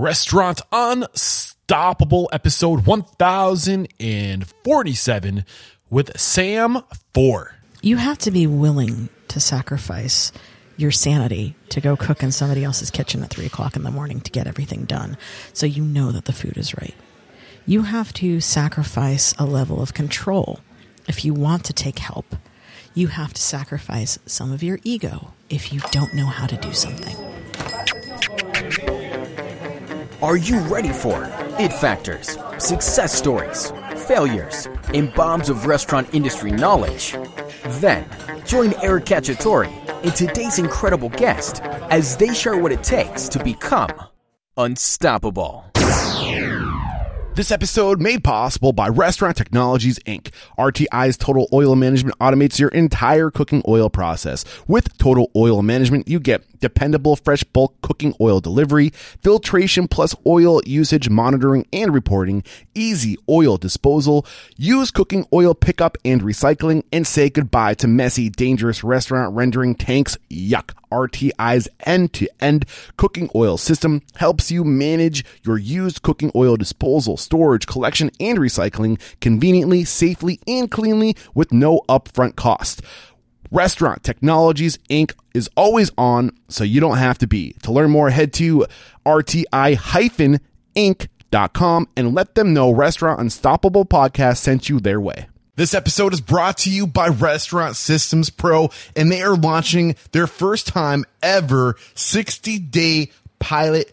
Restaurant Unstoppable, episode 1047 with Sam Fore. You have to be willing to sacrifice your sanity to go cook in somebody else's kitchen at 3 o'clock in the morning to get everything done so you know that the food is right. You have to sacrifice a level of control if you want to take help. You have to sacrifice some of your ego if you don't know how to do something. Are you ready for it factors, success stories, failures, and bombs of restaurant industry knowledge? Then, join Eric Cacciatore and today's incredible guest as they share what it takes to become unstoppable. This episode made possible by Restaurant Technologies Inc. RTI's Total Oil Management automates your entire cooking oil process. With Total Oil Management, you get dependable fresh bulk cooking oil delivery, filtration plus oil usage monitoring and reporting, easy oil disposal, use cooking oil pickup and recycling, and say goodbye to messy, dangerous restaurant rendering tanks. Yuck. RTI's end-to-end cooking oil system helps you manage your used cooking oil disposal, storage, collection, and recycling conveniently, safely, and cleanly with no upfront cost. Restaurant Technologies, Inc. is always on, so you don't have to be. To learn more, head to RTI-Inc.com and let them know Restaurant Unstoppable Podcast sent you their way. This episode is brought to you by Restaurant Systems Pro, and they are launching their first time ever 60-day pilot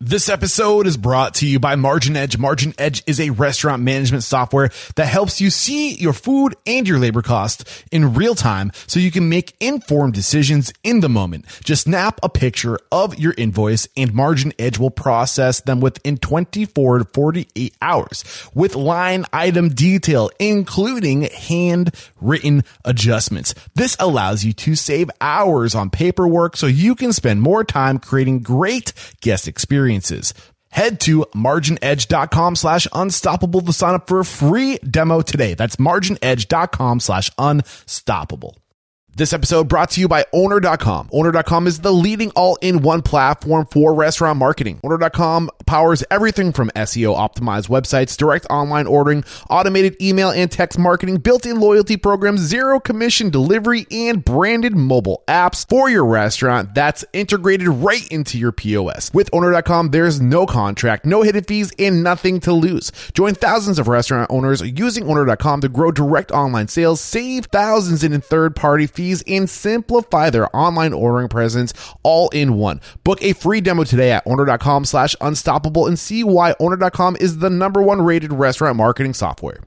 This episode is brought to you by MarginEdge. MarginEdge is a restaurant management software that helps you see your food and your labor costs in real time so you can make informed decisions in the moment. Just snap a picture of your invoice and MarginEdge will process them within 24 to 48 hours with line item detail, including handwritten adjustments. This allows you to save hours on paperwork so you can spend more time creating great guest experiences. Head to marginedge.com/unstoppable to sign up for a free demo today. That's marginedge.com/unstoppable. This episode brought to you by Owner.com. Owner.com is the leading all-in-one platform for restaurant marketing. Owner.com powers everything from SEO optimized websites, direct online ordering, automated email and text marketing, built-in loyalty programs, zero commission delivery, and branded mobile apps for your restaurant that's integrated right into your POS. With Owner.com, there's no contract, no hidden fees, and nothing to lose. Join thousands of restaurant owners using Owner.com to grow direct online sales, save thousands in third-party fees, and simplify their online ordering presence all in one. Book a free demo today at Owner.com/unstoppable and see why Owner.com is the #1 rated restaurant marketing software.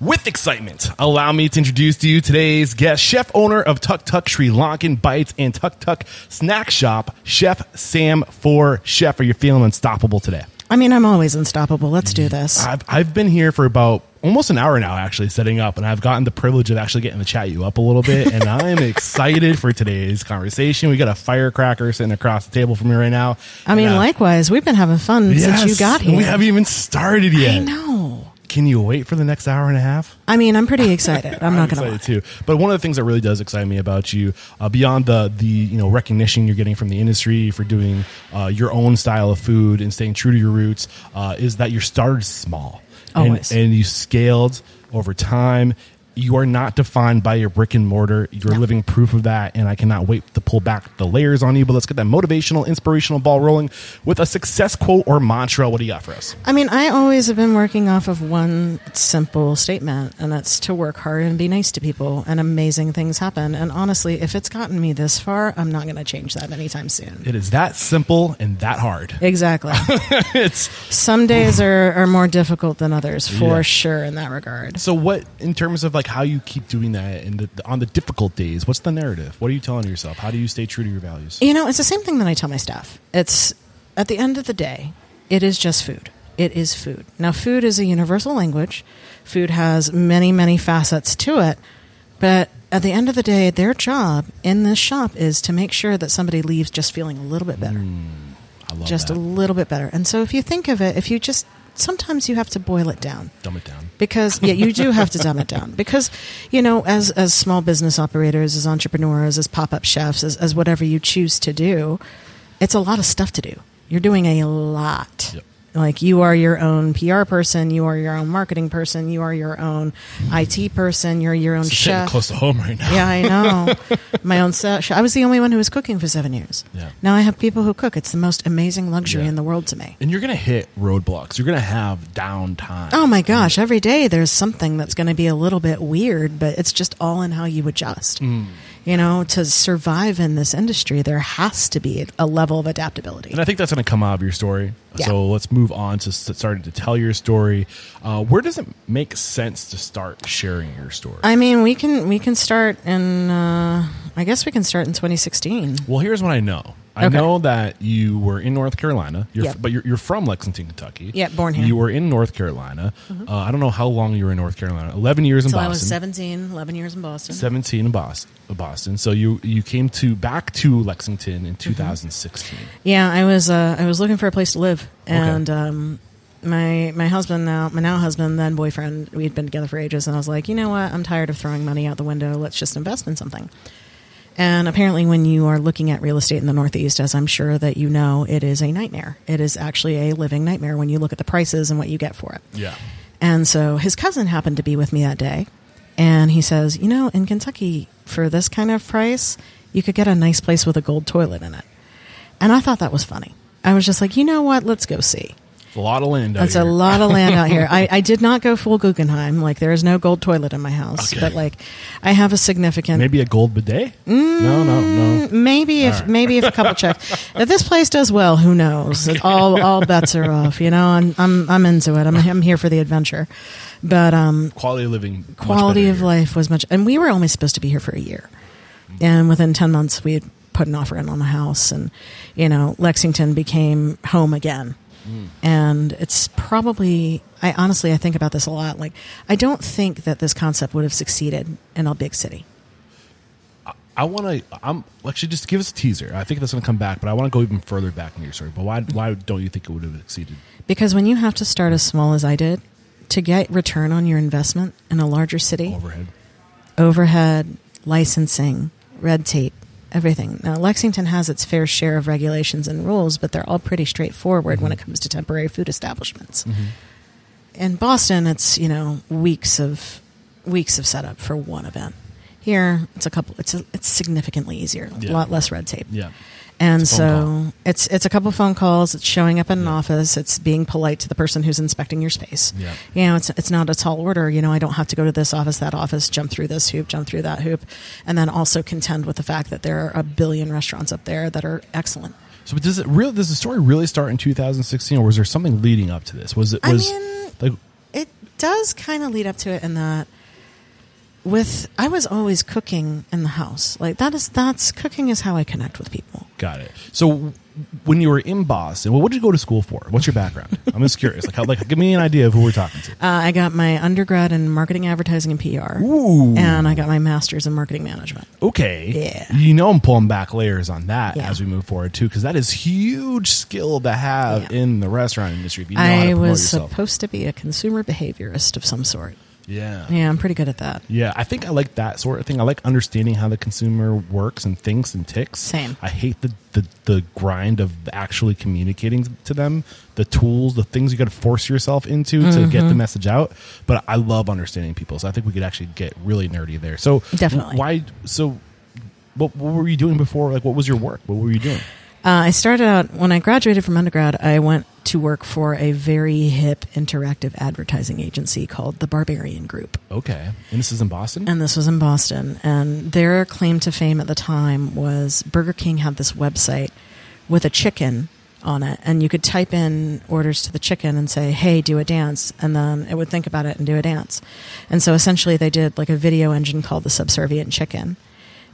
With excitement, allow me to introduce to you today's guest, chef owner of Tuk Tuk Sri Lankan Bites and Tuk Tuk Snack Shop, Chef Sam Fore. Chef, are you feeling unstoppable today? I mean, I'm always unstoppable. Let's do this. I've been here for about almost an hour now, actually, setting up, and I've gotten the privilege of actually getting to chat you up a little bit, and I'm excited for today's conversation. We got a firecracker sitting across the table from me right now. I mean, likewise, we've been having fun since you got here. We haven't even started yet. I know. Can you wait for the next hour and a half? I mean, I'm pretty excited. I'm not going to lie. But one of the things that really does excite me about you, beyond the recognition you're getting from the industry for doing your own style of food and staying true to your roots, is that you started small. Always. And you scaled over time. You are not defined by your brick and mortar. You're living proof of that, and I cannot wait to pull back the layers on you. But let's get that motivational, inspirational ball rolling with a success quote or mantra. What do you got for us? I mean, I always have been working off of one simple statement, and that's to work hard and be nice to people, and amazing things happen. And honestly, if it's gotten me this far, I'm not going to change that anytime soon. It is that simple and that hard. Exactly. Some days are more difficult than others, for sure, in that regard. So what, in terms of like how you keep doing that and on the difficult days, what's the narrative? What are you telling yourself? How do you stay true to your values? You know, it's the same thing that I tell my staff. It's, at the end of the day, it is just food. It is food. Now, food is a universal language. Food has many, many facets to it. But at the end of the day, their job in this shop is to make sure that somebody leaves just feeling a little bit better. I love just that. A little bit better. And so if you think of it, if you just... Sometimes you have to boil it down. Dumb it down. Because, yeah, you do have to dumb it down. Because, you know, as small business operators, as entrepreneurs, as pop-up chefs, as whatever you choose to do, it's a lot of stuff to do. You're doing a lot. Yep. Like, you are your own PR person, you are your own marketing person, you are your own IT person, you're your own chef. It's close to home right now. Yeah, I know. My own chef. I was the only one who was cooking for 7 years. Yeah. Now I have people who cook. It's the most amazing luxury in the world to me. And you're going to hit roadblocks. You're going to have downtime. Oh, my gosh. Every day there's something that's going to be a little bit weird, but it's just all in how you adjust. Mm. You know, to survive in this industry, there has to be a level of adaptability. And I think that's going to come out of your story. Yeah. So let's move on to starting to tell your story. Where does it make sense to start sharing your story? I mean, we can start in, I guess we can start in 2016. Well, here's what I know. I know that you were in North Carolina, but you're from Lexington, Kentucky. Yeah, born here. You were in North Carolina. Mm-hmm. I don't know how long you were in North Carolina. 11 years in Boston. I was 17, 11 years in Boston. 17 in Boston. So you came back to Lexington in 2016. Mm-hmm. Yeah, I was looking for a place to live. And my husband my now husband, then boyfriend, we'd been together for ages. And I was like, you know what? I'm tired of throwing money out the window. Let's just invest in something. And apparently when you are looking at real estate in the Northeast, as I'm sure that you know, it is a nightmare. It is actually a living nightmare when you look at the prices and what you get for it. Yeah. And so his cousin happened to be with me that day. And he says, you know, in Kentucky, for this kind of price, you could get a nice place with a gold toilet in it. And I thought that was funny. I was just like, you know what? Let's go see. A lot of land out here. That's a lot of land out here. I did not go full Guggenheim. Like, there is no gold toilet in my house. Okay. But, like, I have a significant... Maybe a gold bidet? No. Maybe if a couple checks. If this place does well, who knows? All bets are off, you know? I'm into it. I'm here for the adventure. But... quality of living. Quality of life was much... And we were only supposed to be here for a year. And within 10 months, we had put an offer in on a house. And, you know, Lexington became home again. And it's probably, I think about this a lot. Like, I don't think that this concept would have succeeded in a big city. I'm actually, just give us a teaser. I think that's going to come back, but I want to go even further back in your story. But why don't you think it would have succeeded? Because when you have to start as small as I did to get return on your investment in a larger city, overhead, licensing, red tape. Everything. Now, Lexington has its fair share of regulations and rules, but they're all pretty straightforward when it comes to temporary food establishments. Mm-hmm. In Boston, it's, you know, weeks of setup for one event. Here, it's a couple. It's significantly easier. Yeah. A lot less red tape. Yeah. And it's a couple phone calls. It's showing up in an office. It's being polite to the person who's inspecting your space. Yeah. You know, it's not a tall order. You know, I don't have to go to this office, that office, jump through this hoop, jump through that hoop, and then also contend with the fact that there are a billion restaurants up there that are excellent. So, does the story really start in 2016, or was there something leading up to this? It does kind of lead up to it in that. I was always cooking in the house. Like, that's cooking is how I connect with people. Got it. So when you were in Boston, well, what did you go to school for? What's your background? I'm just curious. Like, give me an idea of who we're talking to. I got my undergrad in marketing, advertising, and PR. Ooh. And I got my master's in marketing management. Okay. Yeah. You know, I'm pulling back layers on that as we move forward too, because that is huge skill to have in the restaurant industry. If you know how to promote yourself. I was supposed to be a consumer behaviorist of some sort. Yeah. Yeah, I'm pretty good at that. Yeah, I think I like that sort of thing. I like understanding how the consumer works and thinks and ticks. Same. I hate the grind of actually communicating to them, the tools, the things you got to force yourself into to get the message out. But I love understanding people, so I think we could actually get really nerdy there. So definitely. What were you doing before? Like, what was your work? What were you doing? I started out, when I graduated from undergrad, I went to work for a very hip interactive advertising agency called The Barbarian Group. Okay. And this is in Boston? And this was in Boston. And their claim to fame at the time was Burger King had this website with a chicken on it. And you could type in orders to the chicken and say, hey, do a dance. And then it would think about it and do a dance. And so essentially they did like a video engine called the Subservient Chicken.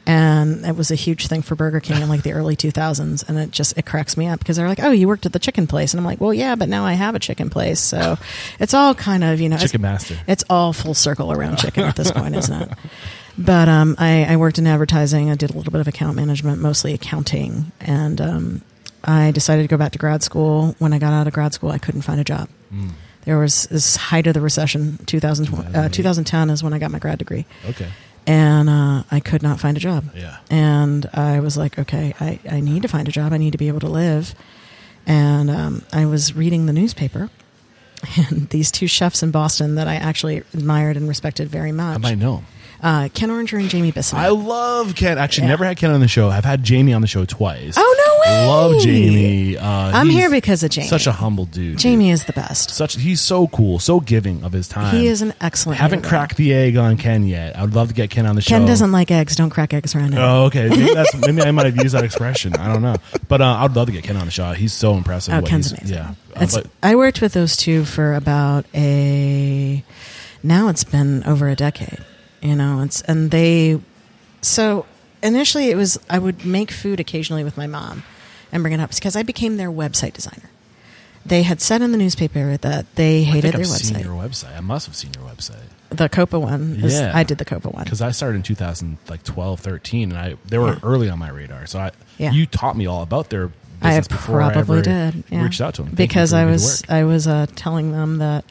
And it was a huge thing for Burger King in like the early 2000s. And it cracks me up because they're like, oh, you worked at the chicken place. And I'm like, well, yeah, but now I have a chicken place. So it's all kind of, Chicken Master. It's all full circle around chicken at this point, isn't it? But I worked in advertising. I did a little bit of account management, mostly accounting. And I decided to go back to grad school. When I got out of grad school, I couldn't find a job. There was this height of the recession, 2010 is when I got my grad degree. Okay. And I could not find a job. Yeah. And I was like, okay, I need to find a job. I need to be able to live. And I was reading the newspaper. And these two chefs in Boston that I actually admired and respected very much. I might know. Ken Oringer and Jamie Bissonnette. I love Ken. Actually, never had Ken on the show. I've had Jamie on the show twice. Oh, no way. Love Jamie. I'm here because of Jamie. Such a humble dude. Jamie is the best. He's so cool, so giving of his time. He is an excellent I haven't hero. Cracked the egg on Ken yet. I would love to get Ken on the show. Ken doesn't like eggs. Don't crack eggs around him. Oh, okay. Maybe I might have used that expression. I don't know. But I would love to get Ken on the show. He's so impressive. Oh, Ken's amazing. Yeah. I worked with those two for now it's been over a decade. So initially it was, I would make food occasionally with my mom and bring it up because I became their website designer. They had said in the newspaper that they hated their website. I must have seen your website. The Copa one. Yeah. I did the Copa one. Because I started in 2012, 13, and they were early on my radar. So you taught me all about their business before I probably did. Yeah. Reached out to them. Because I was telling them that,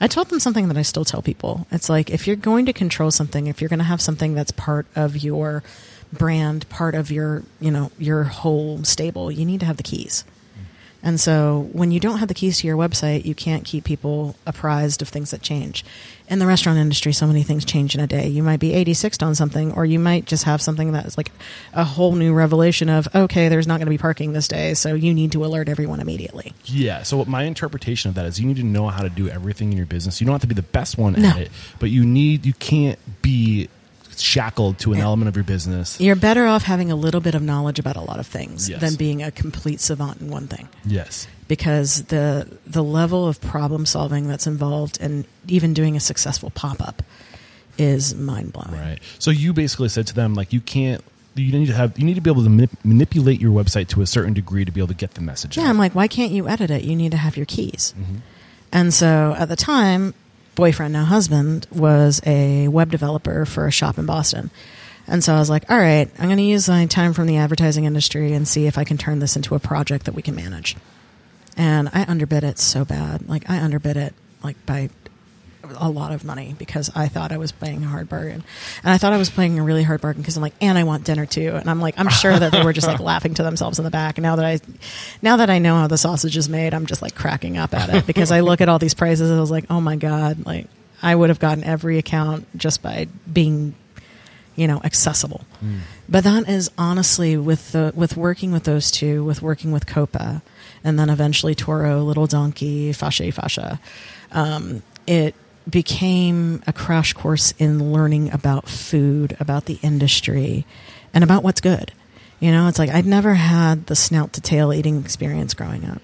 I told them something that I still tell people. It's like, if you're going to control something, if you're going to have something that's part of your brand, part of your, your whole stable, you need to have the keys. And so when you don't have the keys to your website, you can't keep people apprised of things that change. In the restaurant industry, so many things change in a day. You might be 86 on something, or you might just have something that is like a whole new revelation of, okay, there's not going to be parking this day, so you need to alert everyone immediately. Yeah, so my interpretation of that is you need to know how to do everything in your business. You don't have to be the best one at it, but you can't be shackled to an element of your business. You're better off having a little bit of knowledge about a lot of things than being a complete savant in one thing. Yes. Because the level of problem solving that's involved in even doing a successful pop-up is mind-blowing. Right. So you basically said to them, like, you need to be able to manipulate your website to a certain degree to be able to get the message out. Yeah, I'm like, why can't you edit it? You need to have your keys. Mm-hmm. And so at the time, boyfriend, now husband, was a web developer for a shop in Boston. And so I was like, all right, I'm going to use my time from the advertising industry and see if I can turn this into a project that we can manage. And I underbid it so bad. Like, I underbid it like by a lot of money because I thought I was playing a hard bargain. And I thought I was playing a really hard bargain because I'm like, and I want dinner too. And I'm like, I'm sure that they were just like laughing to themselves in the back. And now that I know how the sausage is made, I'm just like cracking up at it because I look at all these prices and I was like, oh my God, like I would have gotten every account just by being, accessible. Mm. But that is honestly with working with those two, with working with Copa and then eventually Toro, Little Donkey, Fasha, it became a crash course in learning about food, about the industry, and about what's good. It's like I'd never had the snout to tail eating experience growing up.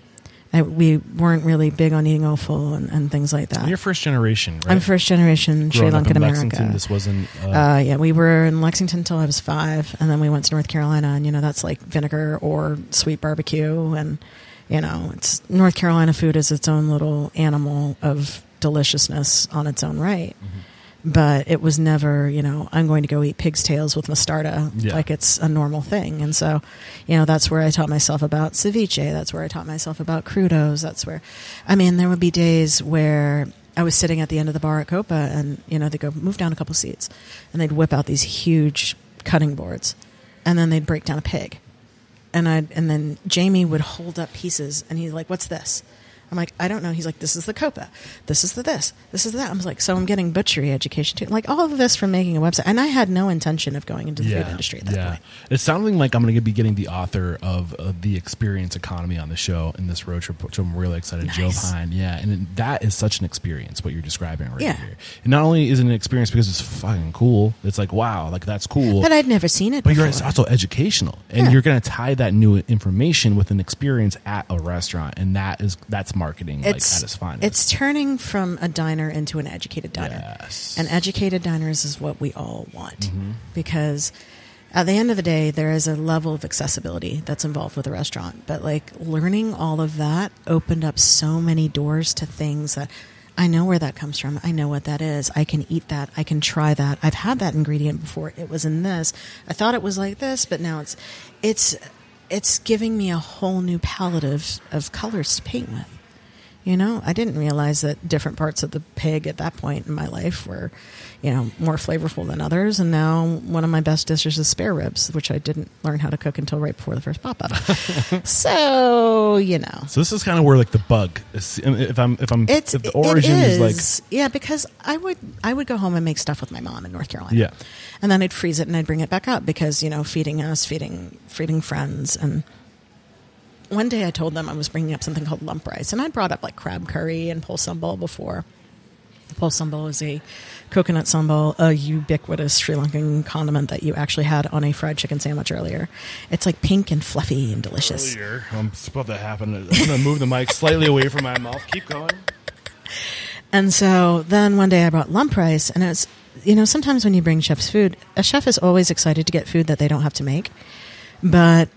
We weren't really big on eating offal and things like that. You're first generation, right? I'm first generation Sri Lankan American. This wasn't. We were in Lexington until I was 5, and then we went to North Carolina, and that's like vinegar or sweet barbecue, and it's North Carolina food is its own little animal of deliciousness on its own right. Mm-hmm. But it was never, I'm going to go eat pig's tails with mostarda like it's a normal thing. And so, that's where I taught myself about ceviche. That's where I taught myself about crudos. That's where, there would be days where I was sitting at the end of the bar at Copa, and, you know, they'd go, move down a couple seats. And they'd whip out these huge cutting boards, and then they'd break down a pig. And then Jamie would hold up pieces, and he's like, what's this? I'm like, I don't know. He's like, this is the Copa. This is the this. This is that. I was like, so I'm getting butchery education too. Like, all of this from making a website. And I had no intention of going into the food industry at that point. It's sounding like I'm going to be getting the author of The Experience Economy on the show in this road trip, which I'm really excited. Nice. Joe Pine. Yeah. And that is such an experience, what you're describing right here. And not only is it an experience because it's fucking cool. It's like, wow, like that's cool. But I'd never seen it before. But it's also educational. And you're going to tie that new information with an experience at a restaurant. And that's marketing, like at its finest. It's turning from a diner into an educated diner. Yes. And educated diners is what we all want, because at the end of the day, there is a level of accessibility that's involved with a restaurant. But like learning all of that opened up so many doors to things that I know where that comes from. I know what that is. I can eat that. I can try that. I've had that ingredient before. It was in this. I thought it was like this, but now it's giving me a whole new palette of colors to paint with. You know, I didn't realize that different parts of the pig at that point in my life were, you know, more flavorful than others. And now one of my best dishes is spare ribs, which I didn't learn how to cook until right before the first pop-up. So, you know. So this is kind of where like the bug is, if the origin is like. Yeah, because I would go home and make stuff with my mom in North Carolina. Yeah. And then I'd freeze it and I'd bring it back up because, you know, feeding us, feeding friends. And one day I told them I was bringing up something called lump rice, and I brought up like crab curry and pol sambal before. Pol sambal is a coconut sambal, a ubiquitous Sri Lankan condiment that you actually had on a fried chicken sandwich earlier. It's like pink and fluffy and delicious. Earlier, I'm supposed to happen. I'm going to move the mic slightly away from my mouth. Keep going. And so then one day I brought lump rice, and it's, you know, sometimes when you bring chef's food, a chef is always excited to get food that they don't have to make, but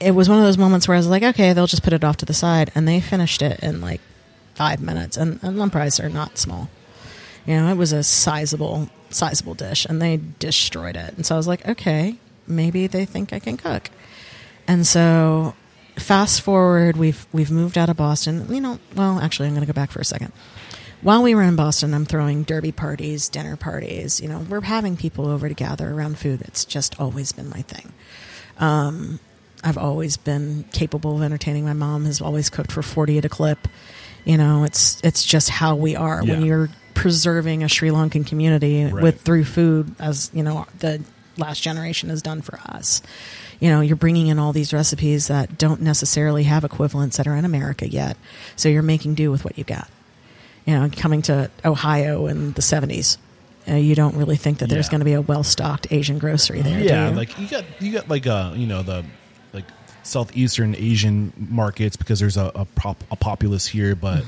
it was one of those moments where I was like, okay, they'll just put it off to the side. And they finished it in like 5 minutes. And lump rice are not small. You know, it was a sizable dish. And they destroyed it. And so I was like, okay, maybe they think I can cook. And so fast forward, we've moved out of Boston. You know, well, actually, I'm going to go back for a second. While we were in Boston, I'm throwing derby parties, dinner parties. You know, we're having people over to gather around food. It's just always been my thing. I've always been capable of entertaining. My mom has always cooked for 40 at a clip. You know, it's just how we are. Yeah. When you're preserving a Sri Lankan community through food, as, you know, the last generation has done for us. You know, you're bringing in all these recipes that don't necessarily have equivalents that are in America yet. So you're making do with what you got. You know, coming to Ohio in the 70s. You don't really think that there's going to be a well-stocked Asian grocery there. Yeah, like you got like you know, the like Southeastern Asian markets because there's a populace here, but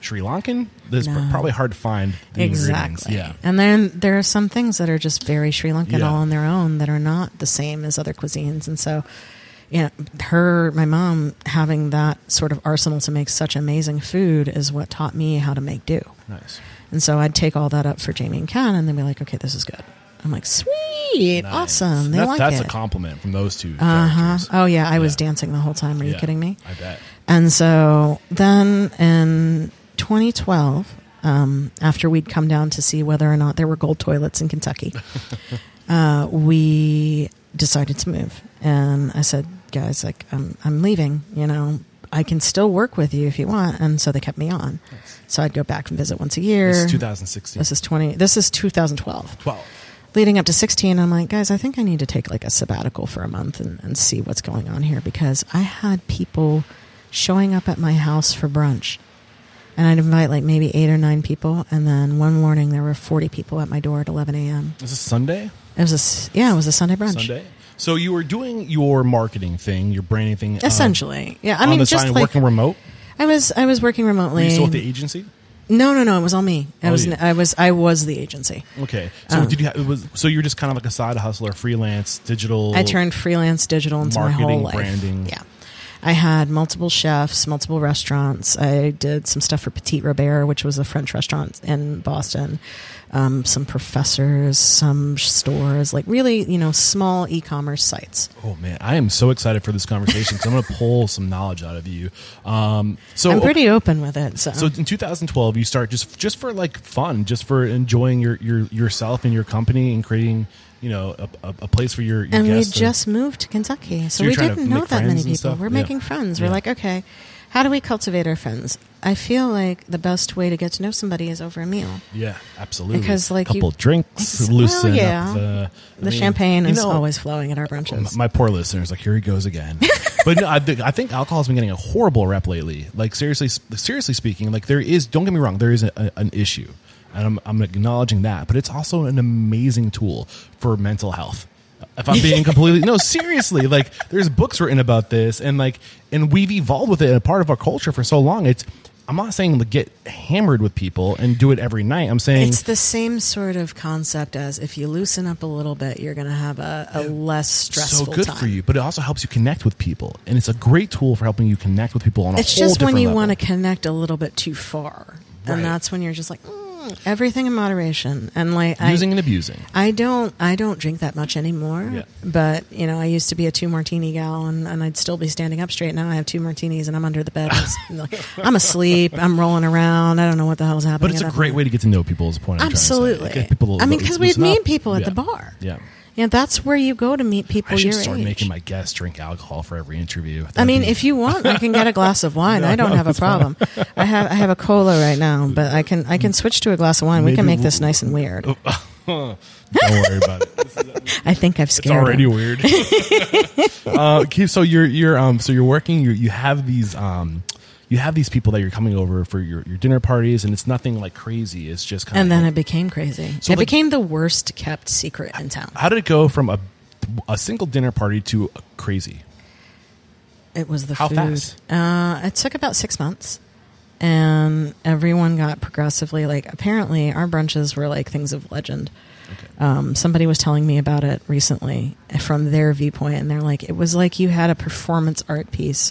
Sri Lankan, there's probably hard to find the ingredients. Yeah. And then there are some things that are just very Sri Lankan all on their own that are not the same as other cuisines. And so, you know, my mom having that sort of arsenal to make such amazing food is what taught me how to make do. Nice. And so I'd take all that up for Jamie and Ken, and they'd be like, okay, this is good. I'm like, sweet, nice. Awesome. They like that's it. That's a compliment from those two. Oh, yeah. I was dancing the whole time. Are you kidding me? I bet. And so then in 2012, after we'd come down to see whether or not there were gold toilets in Kentucky, we decided to move. And I said, guys, like, I'm leaving, you know. I can still work with you if you want. And so they kept me on. Nice. So I'd go back and visit once a year. This is 2016. This is 2012. Leading up to 2016, I'm like, guys, I think I need to take like a sabbatical for a month and see what's going on here, because I had people showing up at my house for brunch. And I'd invite like maybe 8 or 9 people. And then one morning there were 40 people at my door at 11 a.m. Is this Sunday? It was a Sunday brunch. So you were doing your marketing thing, your branding thing, essentially. Yeah, I mean, just like working remote. I was working remotely. Were you still at the agency? No, it was all me. I was the agency. Okay, so you were just kind of like a side hustler, freelance, digital. I turned freelance digital into my whole life. Branding. Yeah, I had multiple chefs, multiple restaurants. I did some stuff for Petit Robert, which was a French restaurant in Boston. some professors, some stores, like really, you know, small e-commerce sites. Oh man, I am so excited for this conversation because I'm going to pull some knowledge out of you. So I'm pretty open with it. So in 2012, you start just for like fun, just for enjoying yourself and your company and creating, you know, a place for your and guests. And we just moved to Kentucky, so we didn't know that many people. We're making friends. We're like, okay, how do we cultivate our friends? I feel like the best way to get to know somebody is over a meal. Yeah, absolutely. Because like a couple drinks, loosen up the champagne is always flowing at our brunches. My poor listeners, like here he goes again. But no, I think alcohol has been getting a horrible rep lately. Like seriously speaking, like there is. Don't get me wrong, there is an issue, and I'm acknowledging that. But it's also an amazing tool for mental health. If I'm being completely seriously, like there's books written about this, and like, and we've evolved with it, and a part of our culture for so long. It's, I'm not saying to get hammered with people and do it every night. I'm saying it's the same sort of concept as if you loosen up a little bit, you're going to have a less stressful time. So good for you, but it also helps you connect with people, and it's a great tool for helping you connect with people on a whole different level. It's just when you want to connect a little bit too far, right. And that's when you're just like. Everything in moderation, and like using and abusing. I don't drink that much anymore. Yeah. But you know, I used to be a 2 martini gal, and I'd still be standing up straight. Now I have 2 martinis, and I'm under the bed. I'm asleep. I'm rolling around. I don't know what the hell's happening. But it's a great way to get to know people. Is the point? Absolutely. I mean, because we'd meet people at the bar. Yeah. Yeah, that's where you go to meet people your age. I should start making my guests drink alcohol for every interview. That'd if you want, I can get a glass of wine. I don't have a problem. I have a cola right now, but I can switch to a glass of wine. Maybe we can make this nice and weird. Don't worry about it. I think I've scared. It's already weird. So you're working. You have these people that you're coming over for your dinner parties, and it's nothing like crazy. It's just kind of... And then it became crazy. So it became the worst kept secret in town. How did it go from a single dinner party to crazy? It was the food. How fast? It took about 6 months, and everyone got progressively... Like, apparently, our brunches were like things of legend. Okay. Somebody was telling me about it recently from their viewpoint, and they're like, it was like you had a performance art piece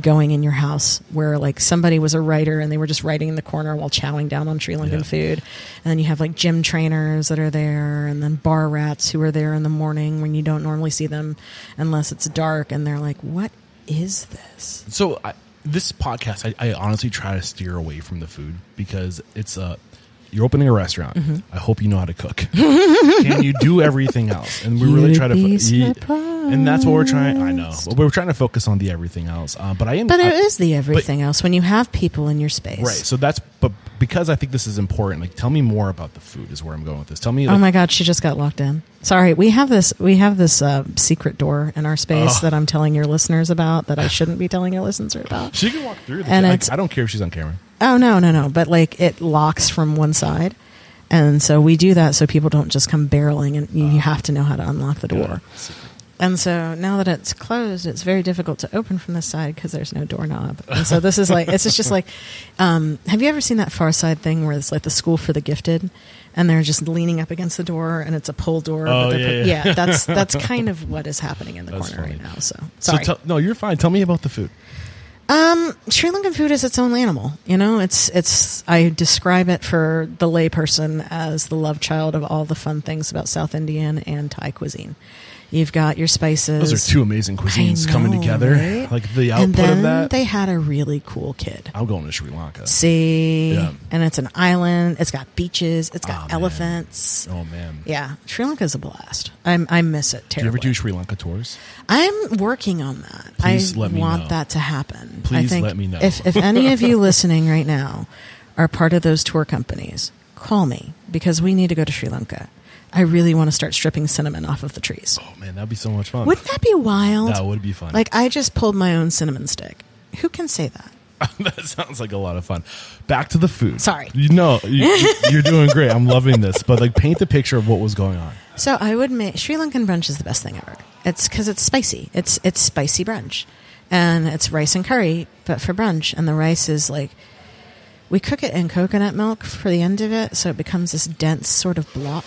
going in your house where like somebody was a writer and they were just writing in the corner while chowing down on Sri Lankan food. And then you have like gym trainers that are there, and then bar rats who are there in the morning when you don't normally see them unless it's dark. And they're like, what is this? So this podcast, I honestly try to steer away from the food because it's you're opening a restaurant. Mm-hmm. I hope you know how to cook. Can you do everything else? And we really try to... And that's what we're trying... I know. But we're trying to focus on the everything else. But it is the everything else when you have people in your space. Right. So that's... But because I think this is important, like, tell me more about the food is where I'm going with this. Tell me... Like, oh, my God. She just got locked in. Sorry. We have this secret door in our space that I'm telling your listeners about that I shouldn't be telling your listeners about. She can walk through. I don't care if she's on camera. Oh, no. But, like, it locks from one side. And so we do that so people don't just come barreling, and you have to know how to unlock the door. And so now that it's closed, it's very difficult to open from this side because there's no doorknob. And so this is like, it's just like, have you ever seen that Far Side thing where it's like the school for the gifted? And they're just leaning up against the door, and it's a pull door. Oh, that's kind of what is happening in the corner right now. So, sorry. No, you're fine. Tell me about the food. Sri Lankan food is its own animal. You know, it's. I describe it for the layperson as the love child of all the fun things about South Indian and Thai cuisine. You've got your spices. Those are two amazing cuisines coming together. Right? Like the output of that. And they had a really cool kid. I'm going to Sri Lanka. See? Yeah. And it's an island. It's got beaches. It's got elephants. Man. Oh, man. Yeah. Sri Lanka's a blast. I miss it terribly. Do you ever do Sri Lanka tours? I'm working on that. Please let me know. I want that to happen. Please let me know. If any of you listening right now are part of those tour companies, call me because we need to go to Sri Lanka. I really want to start stripping cinnamon off of the trees. Oh, man, that'd be so much fun. Wouldn't that be wild? That would be fun. Like, I just pulled my own cinnamon stick. Who can say that? That sounds like a lot of fun. Back to the food. Sorry. No, you're doing great. I'm loving this. But, like, paint the picture of what was going on. So I would make... Sri Lankan brunch is the best thing ever. It's because it's spicy. It's spicy brunch. And it's rice and curry, but for brunch. And the rice is, like... We cook it in coconut milk for the end of it, so it becomes this dense sort of block.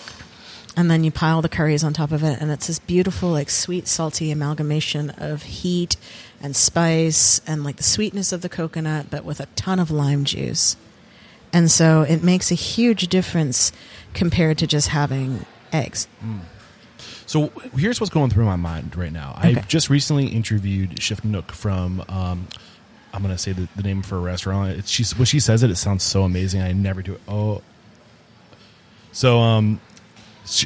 And then you pile the curries on top of it, and it's this beautiful, like, sweet, salty amalgamation of heat and spice and, like, the sweetness of the coconut, but with a ton of lime juice. And so it makes a huge difference compared to just having eggs. Mm. So here's what's going through my mind right now. Okay. I just recently interviewed Chef Nok from, I'm going to say the name for a restaurant. When she says it, it sounds so amazing. I never do it. Oh. So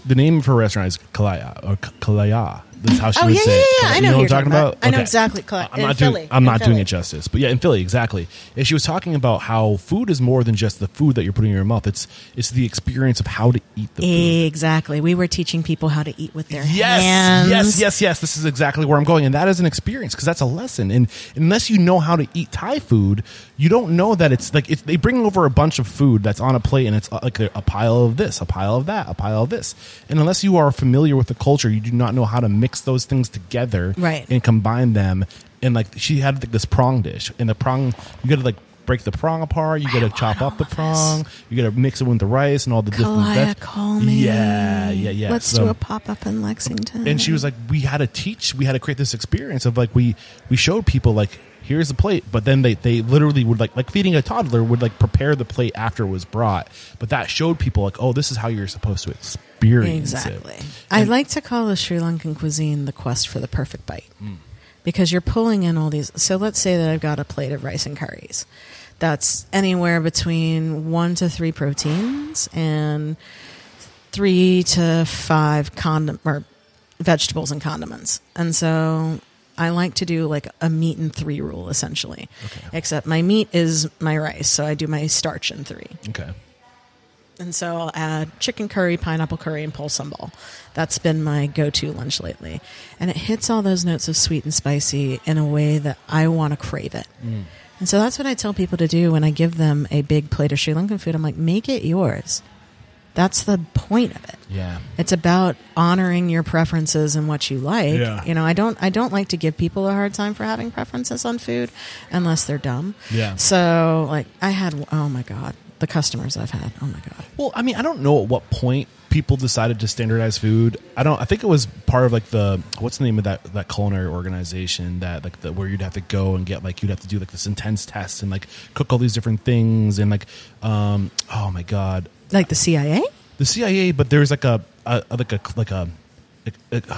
the name for a restaurant is Kalaya. Or Kalaya. That's how she would say it. Yeah. I know what you're talking about. Okay. I know exactly. I'm not doing it justice. But yeah, in Philly, exactly. And she was talking about how food is more than just the food that you're putting in your mouth. It's the experience of how to eat the food. Exactly. We were teaching people how to eat with their hands. Yes. This is exactly where I'm going. And that is an experience because that's a lesson. And unless you know how to eat Thai food, you don't know that it's like they bring over a bunch of food that's on a plate and it's like a pile of this, a pile of that, a pile of this. And unless you are familiar with the culture, you do not know how to mix those things together, right, and combine them. And like she had like this prong dish, and the prong, you gotta like break the prong apart, you gotta chop up the prong, you gotta mix it with the rice and all the different call me. Yeah. Let's do a pop-up in Lexington. And she was like, we had to create this experience of like we showed people like, here's the plate, but then they literally would like feeding a toddler would like prepare the plate after it was brought. But that showed people like, oh, this is how you're supposed to experience exactly. it. I like to call the Sri Lankan cuisine the quest for the perfect bite because you're pulling in all these. So let's say that I've got a plate of rice and curries. That's anywhere between 1 to 3 proteins and 3 to 5 vegetables and condiments. And so I like to do like a meat in 3 rule essentially, okay, except my meat is my rice. So I do my starch in 3. Okay. And so I'll add chicken curry, pineapple curry, and pole sambal. That's been my go-to lunch lately. And it hits all those notes of sweet and spicy in a way that I want to crave it. Mm. And so that's what I tell people to do when I give them a big plate of Sri Lankan food. I'm like, make it yours. That's the point of it. Yeah. It's about honoring your preferences and what you like. Yeah. You know, I don't like to give people a hard time for having preferences on food unless they're dumb. Yeah. So like I had, oh my God, the customers I've had. Oh my God. Well, I mean, I don't know at what point people decided to standardize food. I think it was part of like the, what's the name of that culinary organization that like where you'd have to go and get like, you'd have to do like this intense test and like cook all these different things and like, oh my God. Like the CIA? The CIA, but there's like a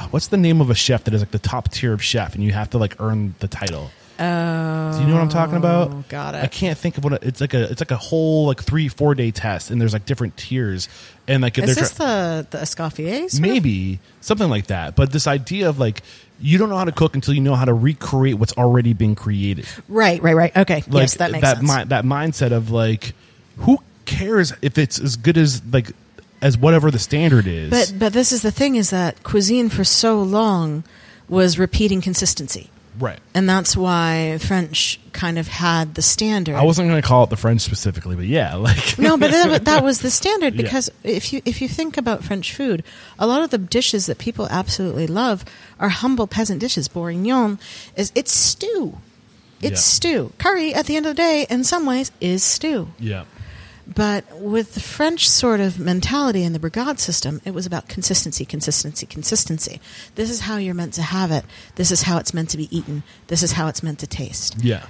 what's the name of a chef that is like the top tier of chef, and you have to like earn the title. Oh, do you know what I'm talking about? Got it. I can't think of it's like a whole like 3-4 day test, and there's like different tiers, and like is this the Escoffier? Maybe something like that. But this idea of like you don't know how to cook until you know how to recreate what's already been created. Right. Okay, like, yes, that makes sense. That mindset of like who cares if it's as good as like as whatever the standard is. But this is the thing, is that cuisine for so long was repeating consistency. Right. And that's why French kind of had the standard. I wasn't going to call it the French specifically, but yeah, like no, but that was the standard because if you think about French food, a lot of the dishes that people absolutely love are humble peasant dishes. Bourguignon it's stew. Stew. Curry at the end of the day in some ways is stew. Yeah. But with the French sort of mentality and the brigade system, it was about consistency. This is how you're meant to have it. This is how it's meant to be eaten. This is how it's meant to taste. Yeah.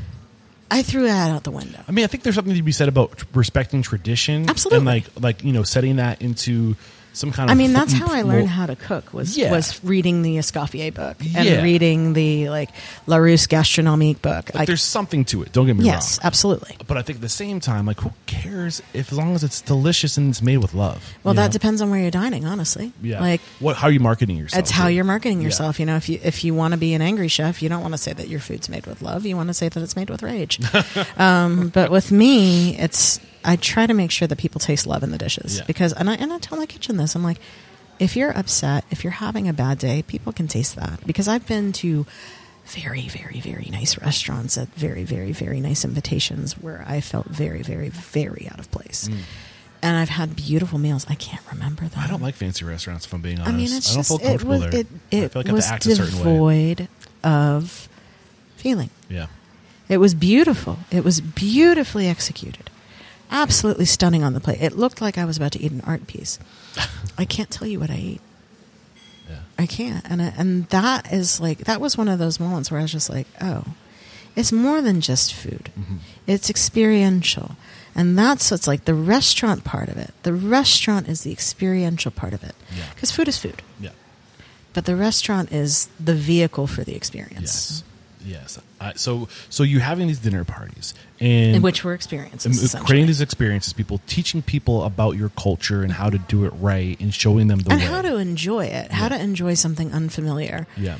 I threw that out the window. I mean, I think there's something to be said about respecting tradition. Absolutely. And like setting that into some kind of... I mean, that's how I learned how to cook was reading the Escoffier book and reading the like La Russe Gastronomique book. Like, there's something to it. Don't get me wrong. Yes, absolutely. But I think at the same time, like who cares as long as it's delicious and it's made with love? Well, that depends on where you're dining, honestly. Yeah. Like how are you marketing yourself? That's how you're marketing yourself. You know, if you want to be an angry chef, you don't want to say that your food's made with love. You want to say that it's made with rage. But with me, I try to make sure that people taste love in the dishes because, and I tell my kitchen this, I'm like, if you're upset, if you're having a bad day, people can taste that, because I've been to very, very, very nice restaurants at very, very, very nice invitations where I felt very, very, very out of place. Mm. And I've had beautiful meals. I can't remember them. I don't like fancy restaurants, if I'm being honest. I mean, I don't feel comfortable there. I feel like I have to act a certain way. It was devoid of feeling. Yeah. It was beautiful. It was beautifully executed. Absolutely stunning on the plate. It looked like I was about to eat an art piece. I can't tell you what I ate. Yeah. I can't. And that was one of those moments where I was just like, oh, It's more than just food. Mm-hmm. It's experiential. And that's what's like the restaurant part of it. The restaurant is the experiential part of it. Because food is food. Yeah. But the restaurant is the vehicle for the experience. Yes. So you're having these dinner parties. In which we're experiences. Creating these experiences, people teaching people about your culture and how to do it right and showing them the way. And how to enjoy it. Yeah. How to enjoy something unfamiliar. Yeah.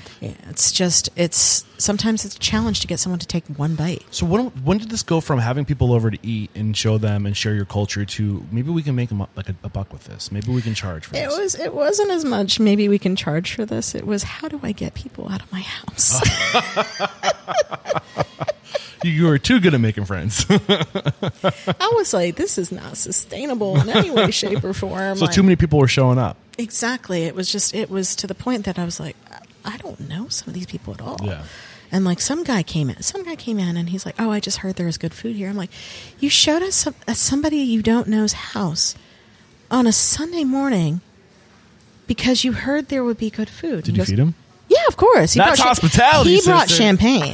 Sometimes it's a challenge to get someone to take one bite. So when did this go from having people over to eat and show them and share your culture to maybe we can make them like a buck with this. Maybe we can charge for this. It wasn't as much maybe we can charge for this. It was how do I get people out of my house? You were too good at making friends. I was like, this is not sustainable in any way, shape, or form. So too many people were showing up. Exactly. It was to the point that I was like, I don't know some of these people at all. Yeah. And like some guy came in and he's like, oh, I just heard there was good food here. I'm like, you showed us somebody you don't know's house on a Sunday morning because you heard there would be good food. Did you feed him? Yeah, of course. That's hospitality. He brought champagne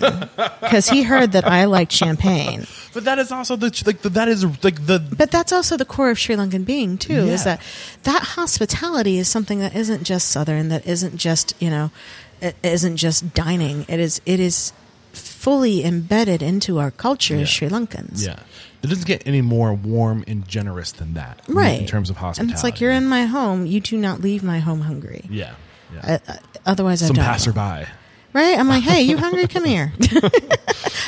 because he heard that I liked champagne. But that is also But that's also the core of Sri Lankan being too. Yeah. Is that hospitality is something that isn't just Southern, that isn't just it isn't just dining. It is fully embedded into our culture as Sri Lankans. Yeah. It doesn't get any more warm and generous than that, right? In terms of hospitality, and it's like you're in my home. You do not leave my home hungry. Yeah. Yeah. Otherwise, I don't. Some passerby, right? I'm like, hey, you hungry? Come here.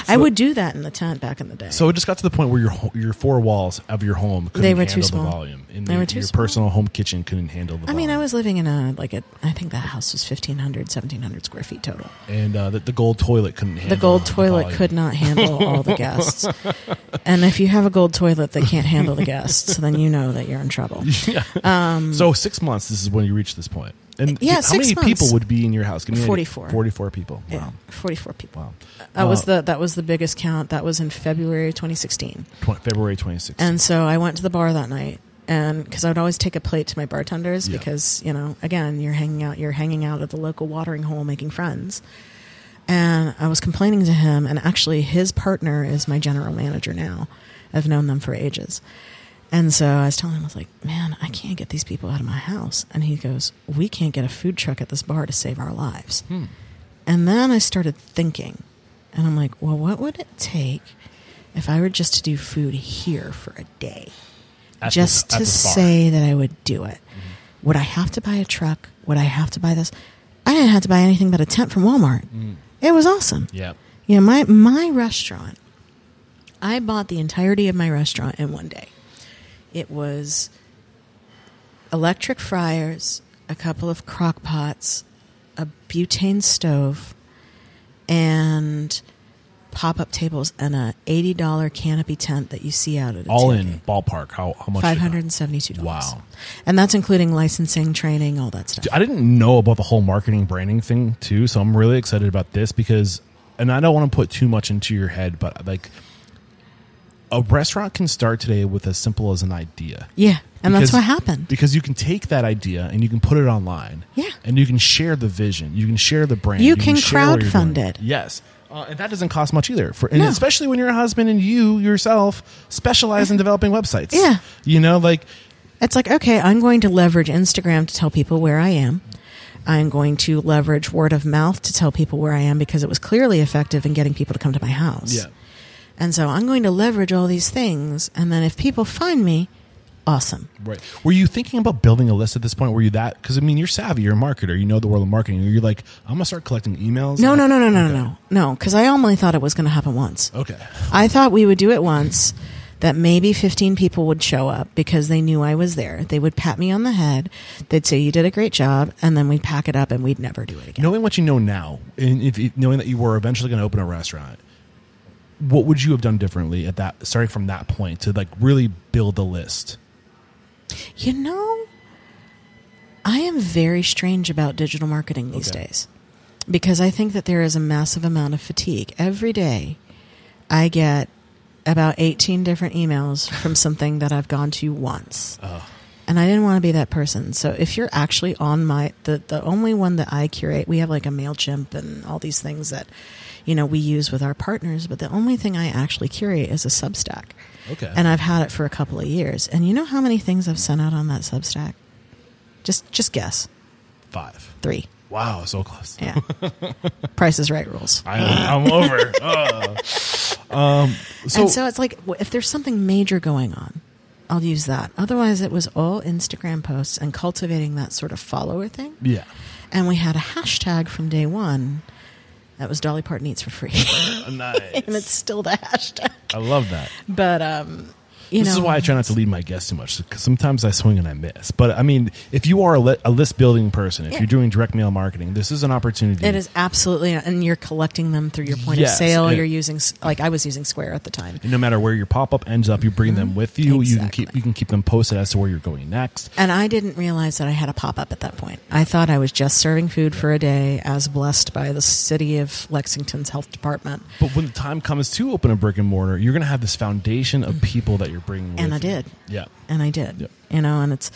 I would do that in the tent back in the day. So it just got to the point where your four walls of your home couldn't handle the volume. Your personal home kitchen couldn't handle the volume. I mean, I was living in I think that house was 1,500, 1,700 square feet total. And the gold toilet couldn't handle the gold toilet could not handle all the guests. And if you have a gold toilet that can't handle the guests, then you know that you're in trouble. Yeah. So 6 months, this is when you reach this point. And how many people would be in your house? 44. 44 people. Wow. Yeah, 44 people. Wow. That was the biggest count. That was in February 2016. February 2016. And so I went to the bar that night, and because I would always take a plate to my bartenders because again you're hanging out at the local watering hole making friends. And I was complaining to him, and actually his partner is my general manager now. I've known them for ages. And so I was telling him, I was like, man, I can't get these people out of my house. And he goes, we can't get a food truck at this bar to save our lives. Hmm. And then I started thinking, and I'm like, well, what would it take if I were just to do food here for a day? To say that I would do it. Mm-hmm. Would I have to buy a truck? Would I have to buy this? I didn't have to buy anything but a tent from Walmart. Mm. It was awesome. Yeah. My restaurant, I bought the entirety of my restaurant in one day. It was electric fryers, a couple of crock pots, a butane stove, and pop-up tables, and an $80 canopy tent that you see out at a all tailgate. In ballpark, how much? $572. Wow. And that's including licensing, training, all that stuff. I didn't know about the whole marketing branding thing, too, so I'm really excited about this because, and I don't want to put too much into your head, but like, a restaurant can start today with as simple as an idea. Yeah, and that's what happened. Because you can take that idea and you can put it online. Yeah. And you can share the vision. You can share the brand. You can crowdfund it. Yes. And that doesn't cost much either. Especially when you're a husband and you yourself specialize in developing websites. Yeah. It's like, okay, I'm going to leverage Instagram to tell people where I am. I'm going to leverage word of mouth to tell people where I am because it was clearly effective in getting people to come to my house. Yeah. And so I'm going to leverage all these things. And then if people find me, awesome. Right. Were you thinking about building a list at this point? Were you that? Because, I mean, you're savvy. You're a marketer. You know the world of marketing. You're like, I'm going to start collecting emails. No. Because I only thought it was going to happen once. Okay. I thought we would do it once, that maybe 15 people would show up because they knew I was there. They would pat me on the head. They'd say, you did a great job. And then we'd pack it up and we'd never do it again. Knowing what you know now, and knowing that you were eventually going to open a restaurant, what would you have done differently at that, starting from that point to like really build a list? I am very strange about digital marketing these days because I think that there is a massive amount of fatigue. Every day I get about 18 different emails from something that I've gone to once. And I didn't want to be that person. So if you're actually on my, the only one that I curate, we have like a MailChimp and all these things that, you know, we use with our partners. But the only thing I actually curate is a Substack. Okay. And I've had it for a couple of years. And you know how many things I've sent out on that Substack? Just guess. 5. 3. Wow, so close. Yeah. Price is Right rules. I'm over. So it's like, if there's something major going on, I'll use that. Otherwise, it was all Instagram posts and cultivating that sort of follower thing. Yeah. And we had a hashtag from day one that was Dolly Parton Eats for Free. Nice. And it's still the hashtag. I love that. But, This is why I try not to lead my guests too much, because sometimes I swing and I miss. But, I mean, if you are a list-building person, if you're doing direct mail marketing, this is an opportunity. It is absolutely. And you're collecting them through your point of sale. And you're using, like I was using Square at the time. And no matter where your pop-up ends up, you bring them with you. Exactly. You can keep them posted as to where you're going next. And I didn't realize that I had a pop-up at that point. I thought I was just serving food for a day, as blessed by the city of Lexington's health department. But when the time comes to open a brick and mortar, you're going to have this foundation of people that you're bringing and I did. You know, and it's,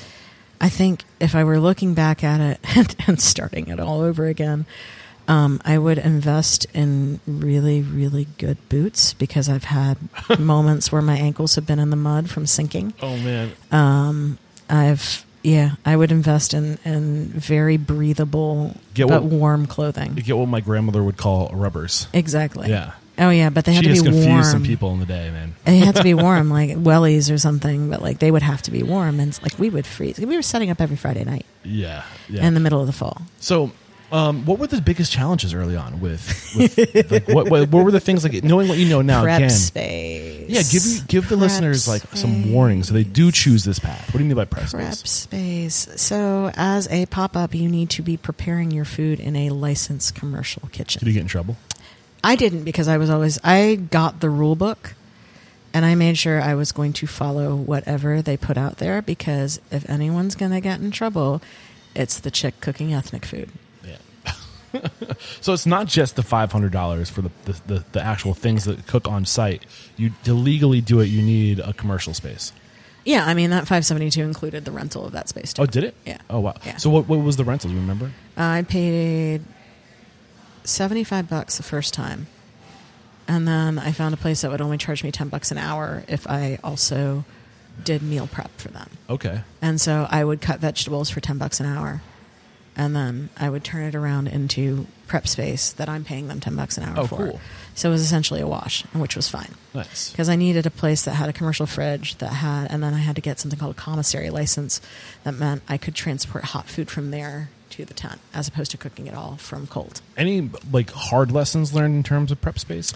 I think if I were looking back at it and starting it all over again, I would invest in really, really good boots, because I've had moments where my ankles have been in the mud from sinking. Oh man. I would invest in very breathable but warm clothing. You get what my grandmother would call rubbers. Exactly. Yeah. Oh, yeah, but they had to be warm. She just confused some people in the day, man. They had to be warm, like wellies or something, but like they would have to be warm, and like we would freeze. We were setting up every Friday night. Yeah. In the middle of the fall. So what were the biggest challenges early on with like what were the things, like knowing what you know now? Prep again, space. Yeah, give the listeners like some warning so they do choose this path. What do you mean by prep space? So as a pop-up, you need to be preparing your food in a licensed commercial kitchen. Did you get in trouble? I didn't, because I got the rule book and I made sure I was going to follow whatever they put out there, because if anyone's going to get in trouble, it's the chick cooking ethnic food. Yeah. So it's not just the $500 for the actual things that cook on site. To legally do it, you need a commercial space. Yeah, I mean, that $572 included the rental of that space too. Oh, did it? Yeah. Oh, wow. Yeah. So what was the rental? Do you remember? I paid $75 the first time, and then I found a place that would only charge me $10 an hour if I also did meal prep for them. Okay. And so I would cut vegetables for $10 an hour, and then I would turn it around into prep space that I'm paying them $10 an hour for. Cool. So it was essentially a wash, which was fine. Nice. Because I needed a place that had a commercial fridge and then I had to get something called a commissary license that meant I could transport hot food from there to the tent, as opposed to cooking it all from cold. Any like hard lessons learned in terms of prep space?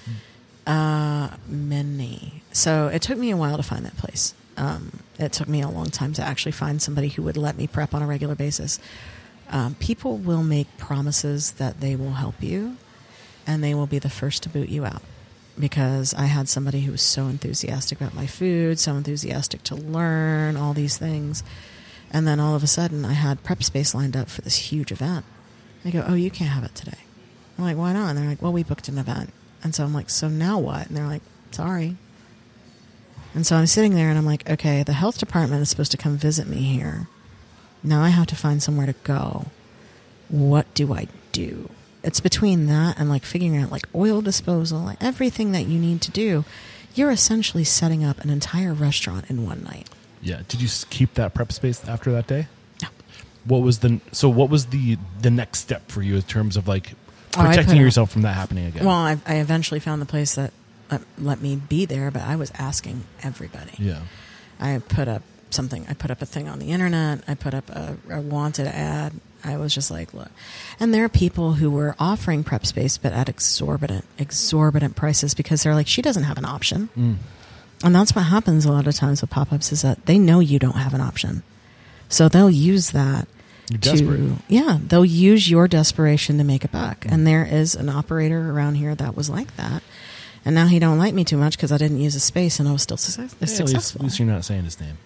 Many. So it took me a while to find that place. It took me a long time to actually find somebody who would let me prep on a regular basis. People will make promises that they will help you, and they will be the first to boot you out. Because I had somebody who was so enthusiastic about my food, so enthusiastic to learn all these things. And then all of a sudden, I had prep space lined up for this huge event. They go, "Oh, you can't have it today." I'm like, "Why not?" And they're like, "Well, we booked an event." And so I'm like, "So now what?" And they're like, "Sorry." And so I'm sitting there and I'm like, okay, the health department is supposed to come visit me here. Now I have to find somewhere to go. What do I do? It's between that and like figuring out like oil disposal, like everything that you need to do. You're essentially setting up an entire restaurant in one night. Yeah. Did you keep that prep space after that day? No. What was the next step for you in terms of like protecting yourself from that happening again? Well, I eventually found the place that let me be there, but I was asking everybody. Yeah. I put up a thing on the internet. I put up a wanted ad. I was just like, look. And there are people who were offering prep space, but at exorbitant prices, because they're like, she doesn't have an option. Mm. And that's what happens a lot of times with pop-ups, is that they know you don't have an option. So they'll use that. You're desperate. They'll use your desperation to make a buck. And there is an operator around here that was like that. And now he don't like me too much because I didn't use a space and I was still successful. At least you're not saying his name.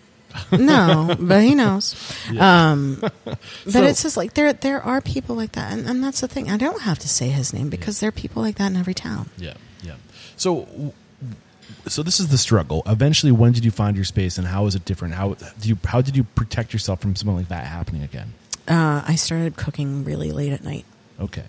No, but he knows. Yeah. But it's just like there are people like that. And that's the thing. I don't have to say his name because there are people like that in every town. Yeah, yeah. So So this is the struggle. Eventually, when did you find your space, and how is it different? How did you protect yourself from something like that happening again? I started cooking really late at night. Okay,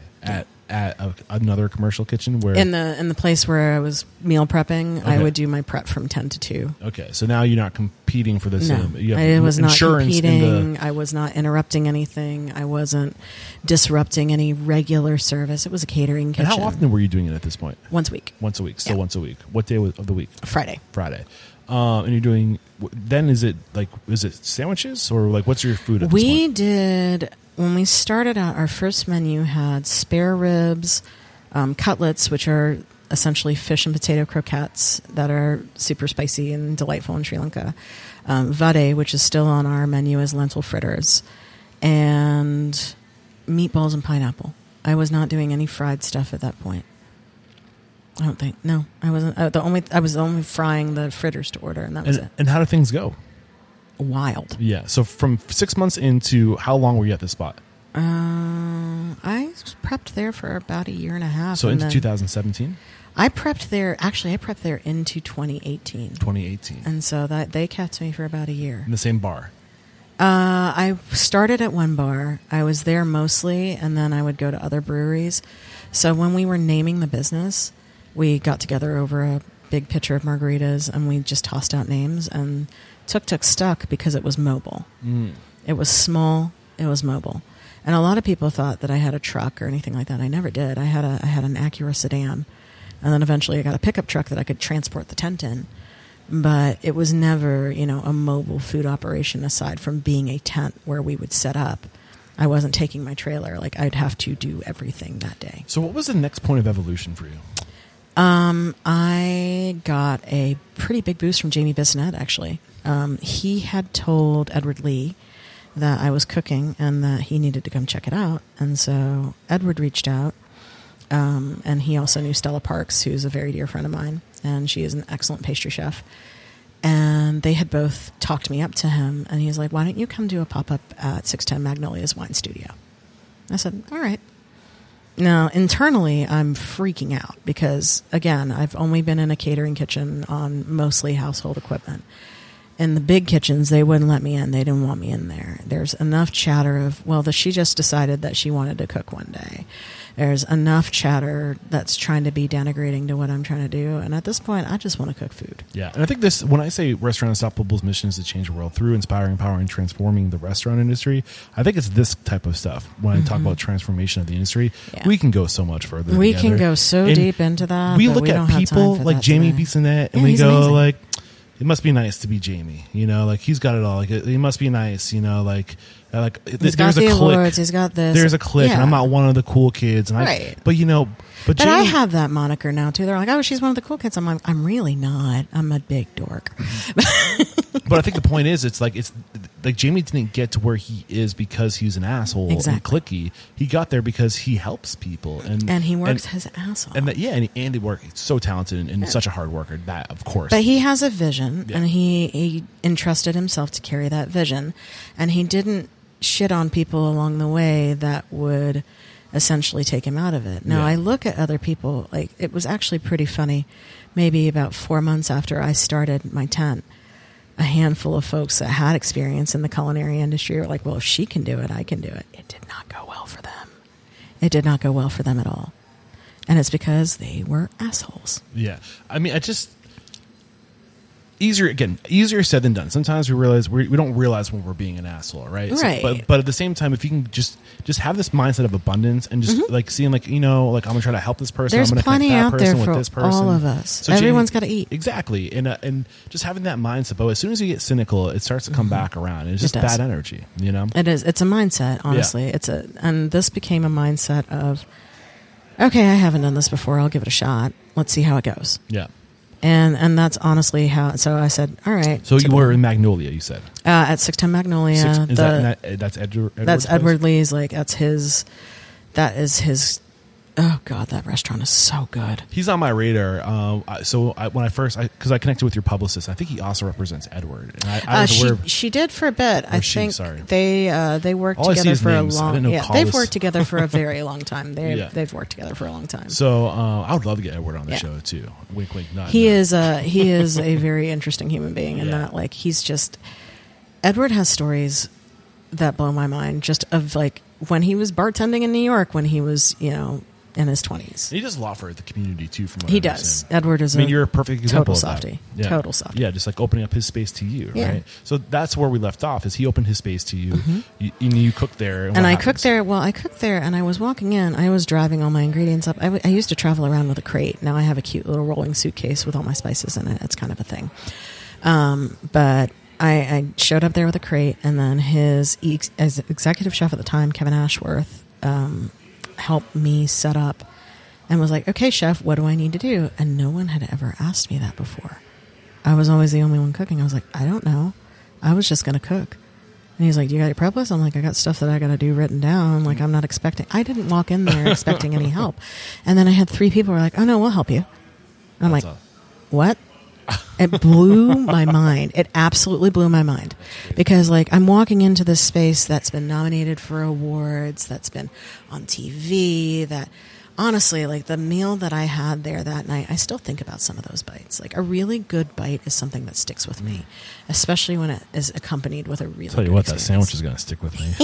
at another commercial kitchen where in the place where I was meal prepping, okay. I would do my prep from 10 to 2. Okay, so now you're not competing for this. No, I was not competing. I was not interrupting anything. I wasn't disrupting any regular service. It was a catering kitchen. And how often were you doing it at this point? Once a week. So yeah. Once a week. What day of the week? Friday. And you're doing. Then is it sandwiches or like what's your food? When we started out, our first menu had spare ribs, cutlets, which are essentially fish and potato croquettes that are super spicy and delightful in Sri Lanka, vade, which is still on our menu as lentil fritters, and meatballs and pineapple. I was not doing any fried stuff at that point. I don't think. No, I wasn't. I was only frying the fritters to order, and that was it. And how do things go? Wild. Yeah. So from 6 months into, how long were you at this spot? I prepped there for about 1.5 years. So into 2017? I prepped there into 2018. And so that they kept me for about 1 year. In the same bar? I started at one bar. I was there mostly, and then I would go to other breweries. So when we were naming the business, we got together over a big pitcher of margaritas, and we just tossed out names, and Tuk Tuk stuck because it was mobile. Mm. It was small. It was mobile. And a lot of people thought that I had a truck or anything like that. I never did. I had an Acura sedan. And then eventually I got a pickup truck that I could transport the tent in. But it was never, a mobile food operation aside from being a tent where we would set up. I wasn't taking my trailer. Like, I'd have to do everything that day. So what was the next point of evolution for you? I got a pretty big boost from Jamie Bissonnette, actually. He had told Edward Lee that I was cooking and that he needed to come check it out. And so Edward reached out, and he also knew Stella Parks, who's a very dear friend of mine, and she is an excellent pastry chef. And they had both talked me up to him, and he was like, why don't you come do a pop-up at 610 Magnolia's Wine Studio? I said, all right. Now, internally, I'm freaking out because, again, I've only been in a catering kitchen on mostly household equipment. In the big kitchens, they wouldn't let me in. They didn't want me in there. There's enough chatter of, she just decided that she wanted to cook one day. There's enough chatter that's trying to be denigrating to what I'm trying to do. And at this point, I just want to cook food. Yeah. And I think when I say Restaurant Unstoppable's mission is to change the world through inspiring, empowering, transforming the restaurant industry, I think it's this type of stuff. When I talk about transformation of the industry, we can go so much further. We can go so deep into that. We look at people like Jamie Bissonnette and we go like, it must be nice to be Jamie, he's got it all. Like, it must be nice, there's a clique. He's got this. There's a clique, yeah. And I'm not one of the cool kids. And right. But Jamie, I have that moniker now too. They're like, oh, she's one of the cool kids. I'm like, I'm really not. I'm a big dork. But I think the point is, it's like Jamie didn't get to where he is because he's an asshole and cliquey. He got there because he helps people and he works his ass off. And he works. He's so talented and such a hard worker. That of course. But he has a vision, and he entrusted himself to carry that vision, and he didn't shit on people along the way that would essentially take him out of it. Now I look at other people. Like, it was actually pretty funny. Maybe about 4 months after I started my tent, a handful of folks that had experience in the culinary industry were like, well, if she can do it, I can do it. It did not go well for them. It did not go well for them at all. And it's because they were assholes. Yeah. I mean, easier said than done. Sometimes we realize we don't realize when we're being an asshole, right? Right. So, but at the same time, if you can just have this mindset of abundance and just seeing I'm gonna try to help this person. There's I'm gonna plenty connect that out person there for with this person. All of us. So everyone's got to eat. Exactly, and just having that mindset. But as soon as you get cynical, it starts to come back around. And it's just bad energy, It is. It's a mindset. Honestly, and this became a mindset of, okay, I haven't done this before. I'll give it a shot. Let's see how it goes. Yeah. And that's honestly how. So I said, all right. So you were in Magnolia, you said? At 610 Magnolia. That's Edward Lee's. That's his. That is his Oh, God, that restaurant is so good. He's on my radar. So when I connected with your publicist, I think he also represents Edward. And I was aware she did for a bit. They worked together for a long time. They've worked together for a very long time. They've worked together for a long time. So I would love to get Edward on the show, too. Wink, wink, nod. He is a very interesting human being in that, like, he's just... Edward has stories that blow my mind, just of, like, when he was bartending in New York, when he was, you know... in his 20s. He does a lot for the community, too. He does. Edward is you're a perfect example of that. Total softy. Yeah. Total softy. Yeah, just like opening up his space to you, right? So that's where we left off, is he opened his space to you, you cooked there. And I cooked there, and I was walking in. I was driving all my ingredients up. I used to travel around with a crate. Now I have a cute little rolling suitcase with all my spices in it. It's kind of a thing. But I showed up there with a crate, and then as executive chef at the time, Kevin Ashworth, helped me set up and was like, okay, chef, what do I need to do? And no one had ever asked me that before. I was always the only one cooking. I was like, I don't know. I was just going to cook. And he's like, do you got your prep list? I'm like, I got stuff that I got to do written down. Like, I'm not expecting. I didn't walk in there expecting any help. And then I had three people who were like, oh, no, we'll help you. And I'm like, what? It blew my mind. It absolutely blew my mind, because like I'm walking into this space that's been nominated for awards, that's been on TV, that honestly, like the meal that I had there that night, I still think about some of those bites. Like a really good bite is something that sticks with me, especially when it is accompanied with a really good experience. That sandwich is going to stick with me.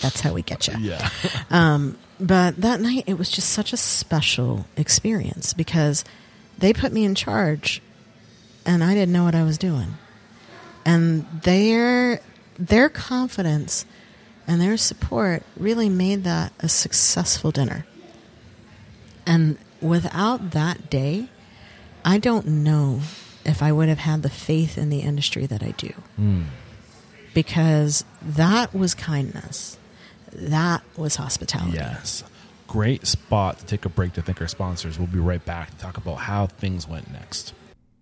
That's how we get you. Yeah. But that night it was just such a special experience, because they put me in charge, and I didn't know what I was doing. And their confidence and their support really made that a successful dinner. And without that day, I don't know if I would have had the faith in the industry that I do. Mm. Because that was kindness. That was hospitality. Yes. Great spot to take a break to thank our sponsors. We'll be right back to talk about how things went next.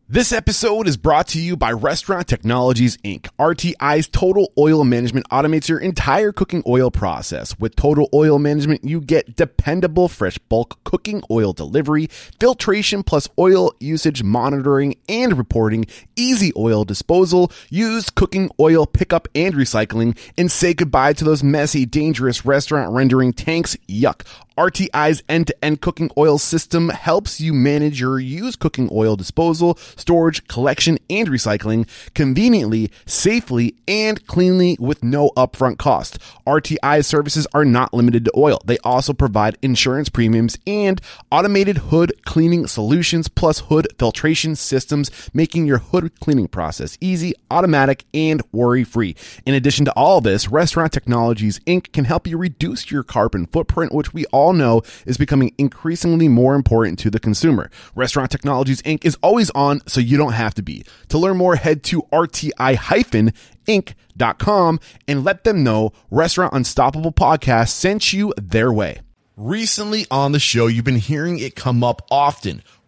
This episode is brought to you by Restaurant Technologies Inc. RTI's Total Oil Management automates your entire cooking oil process. With Total Oil Management, you get dependable fresh bulk cooking oil delivery, filtration plus oil usage monitoring and reporting, easy oil disposal, used cooking oil pickup and recycling, and say goodbye to those messy, dangerous restaurant rendering tanks. Yuck. RTI's end-to-end cooking oil system helps you manage your used cooking oil disposal, storage, collection, and recycling conveniently, safely, and cleanly with no upfront cost. RTI services are not limited to oil. They also provide insurance premiums and automated hood cleaning solutions, plus hood filtration systems, making your hood cleaning process easy, automatic, and worry-free. In addition to all this, Restaurant Technologies Inc. can help you reduce your carbon footprint, which we all know is becoming increasingly more important to the consumer. Restaurant Technologies Inc. is always on, so you don't have to be. To learn more, head to RTI-Inc.com and let them know Restaurant Unstoppable Podcast sent you their way. Recently on the show, you've been hearing it come up often.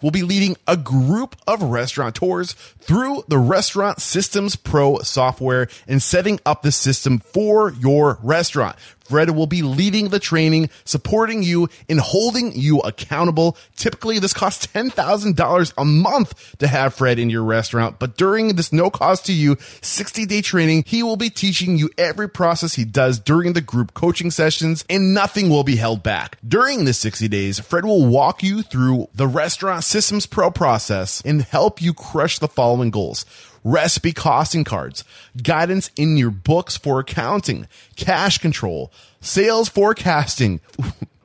will be leading a group of restaurateurs through the Restaurant Systems Pro software and setting up the system for your restaurant. Fred will be leading the training, supporting you, and holding you accountable. Typically, this costs $10,000 a month to have Fred in your restaurant, but during this no-cost-to-you 60-day training, he will be teaching you every process he does during the group coaching sessions, and nothing will be held back. During the 60 days, Fred will walk you through the Restaurant Systems Pro process and help you crush the following goals: recipe costing cards, guidance in your books for accounting, cash control, sales forecasting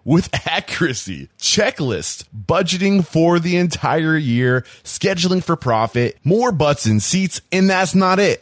with accuracy, checklist, budgeting for the entire year, scheduling for profit, more butts in seats, and that's not it.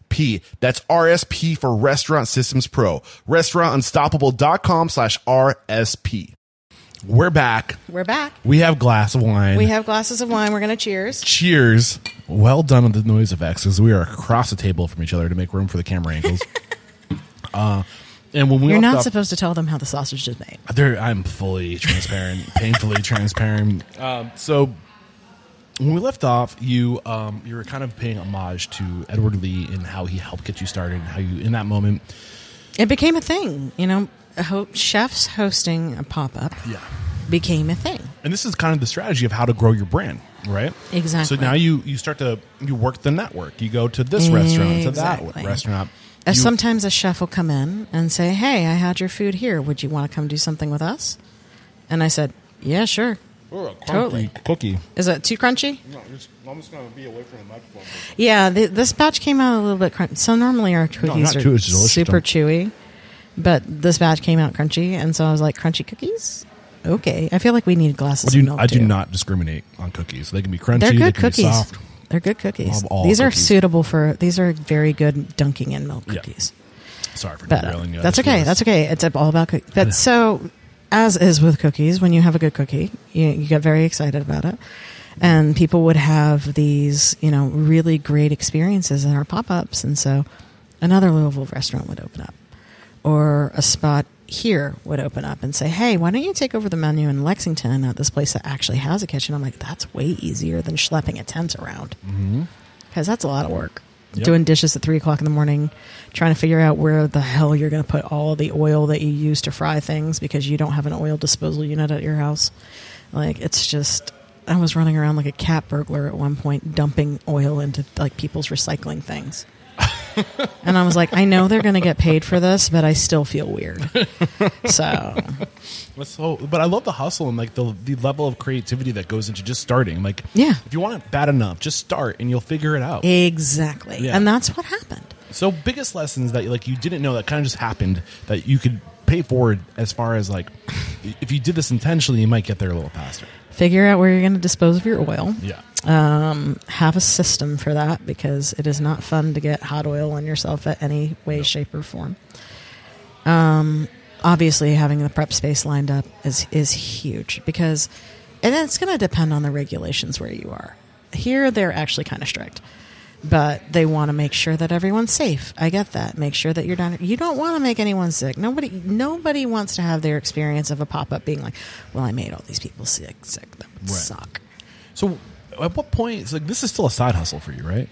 That's RSP for Restaurant Systems Pro. Restaurantunstoppable.com/RSP. We're back. We have glass of wine. We have glasses of wine. We're going to cheers. Cheers. Well done with the noise effects, because we are across the table from each other to make room for the camera angles. And when we You're not supposed to tell them how the sausage is made. I'm fully transparent, painfully transparent. So when we left off, you were kind of paying homage to Edward Lee and how he helped get you started, and how you, in that moment, it became a thing. You know, chefs hosting a pop-up became a thing. And this is kind of the strategy of how to grow your brand, right? Exactly. So now you start to, you work the network. You go to this restaurant, to that restaurant. Sometimes a chef will come in and say, "Hey, I had your food here. Would you want to come do something with us?" And I said, "Yeah, sure." Ooh, a totally. Cookie. Is it too crunchy? No, I'm just going to be away from the microphone. Yeah, this batch came out a little bit crunchy. So normally our cookies are super chewy, but this batch came out crunchy, and so I was like, "Crunchy cookies? Okay." I feel like we need glasses of milk. I do not discriminate on cookies. They can be crunchy. They're good cookies. Soft. They're good cookies. These are very good dunking in milk cookies. Yeah. Sorry for derailing you. That's okay. Yes. That's okay. It's all about cookies. But so, as is with cookies, when you have a good cookie, you get very excited about it. And people would have these, really great experiences in our pop-ups. And so another Louisville restaurant would open up, or a spot here would open up and say, "Hey, why don't you take over the menu in Lexington at this place that actually has a kitchen?" I'm like, that's way easier than schlepping a tent around, because that's a lot of work. Yep. Doing dishes at 3:00 in the morning, trying to figure out where the hell you're going to put all the oil that you use to fry things because you don't have an oil disposal unit at your house. It's just, I was running around like a cat burglar at one point, dumping oil into people's recycling things. And I was like, I know they're going to get paid for this, but I still feel weird. So, but I love the hustle and the level of creativity that goes into just starting. If you want it bad enough, just start and you'll figure it out. Exactly, yeah. And that's what happened. So, biggest lessons that you didn't know that kind of just happened that you could pay forward, as far as if you did this intentionally, you might get there a little faster. Figure out where you're going to dispose of your oil. Yeah. Have a system for that, because it is not fun to get hot oil on yourself at any way, shape, or form. Obviously, having the prep space lined up is huge, because, and it's going to depend on the regulations where you are. Here, they're actually kind of strict, but they want to make sure that everyone's safe. I get that. Make sure that you're done. You don't want to make anyone sick. Nobody wants to have their experience of a pop-up being like, "Well, I made all these people sick. That would suck." So, at what point, this is still a side hustle for you, right?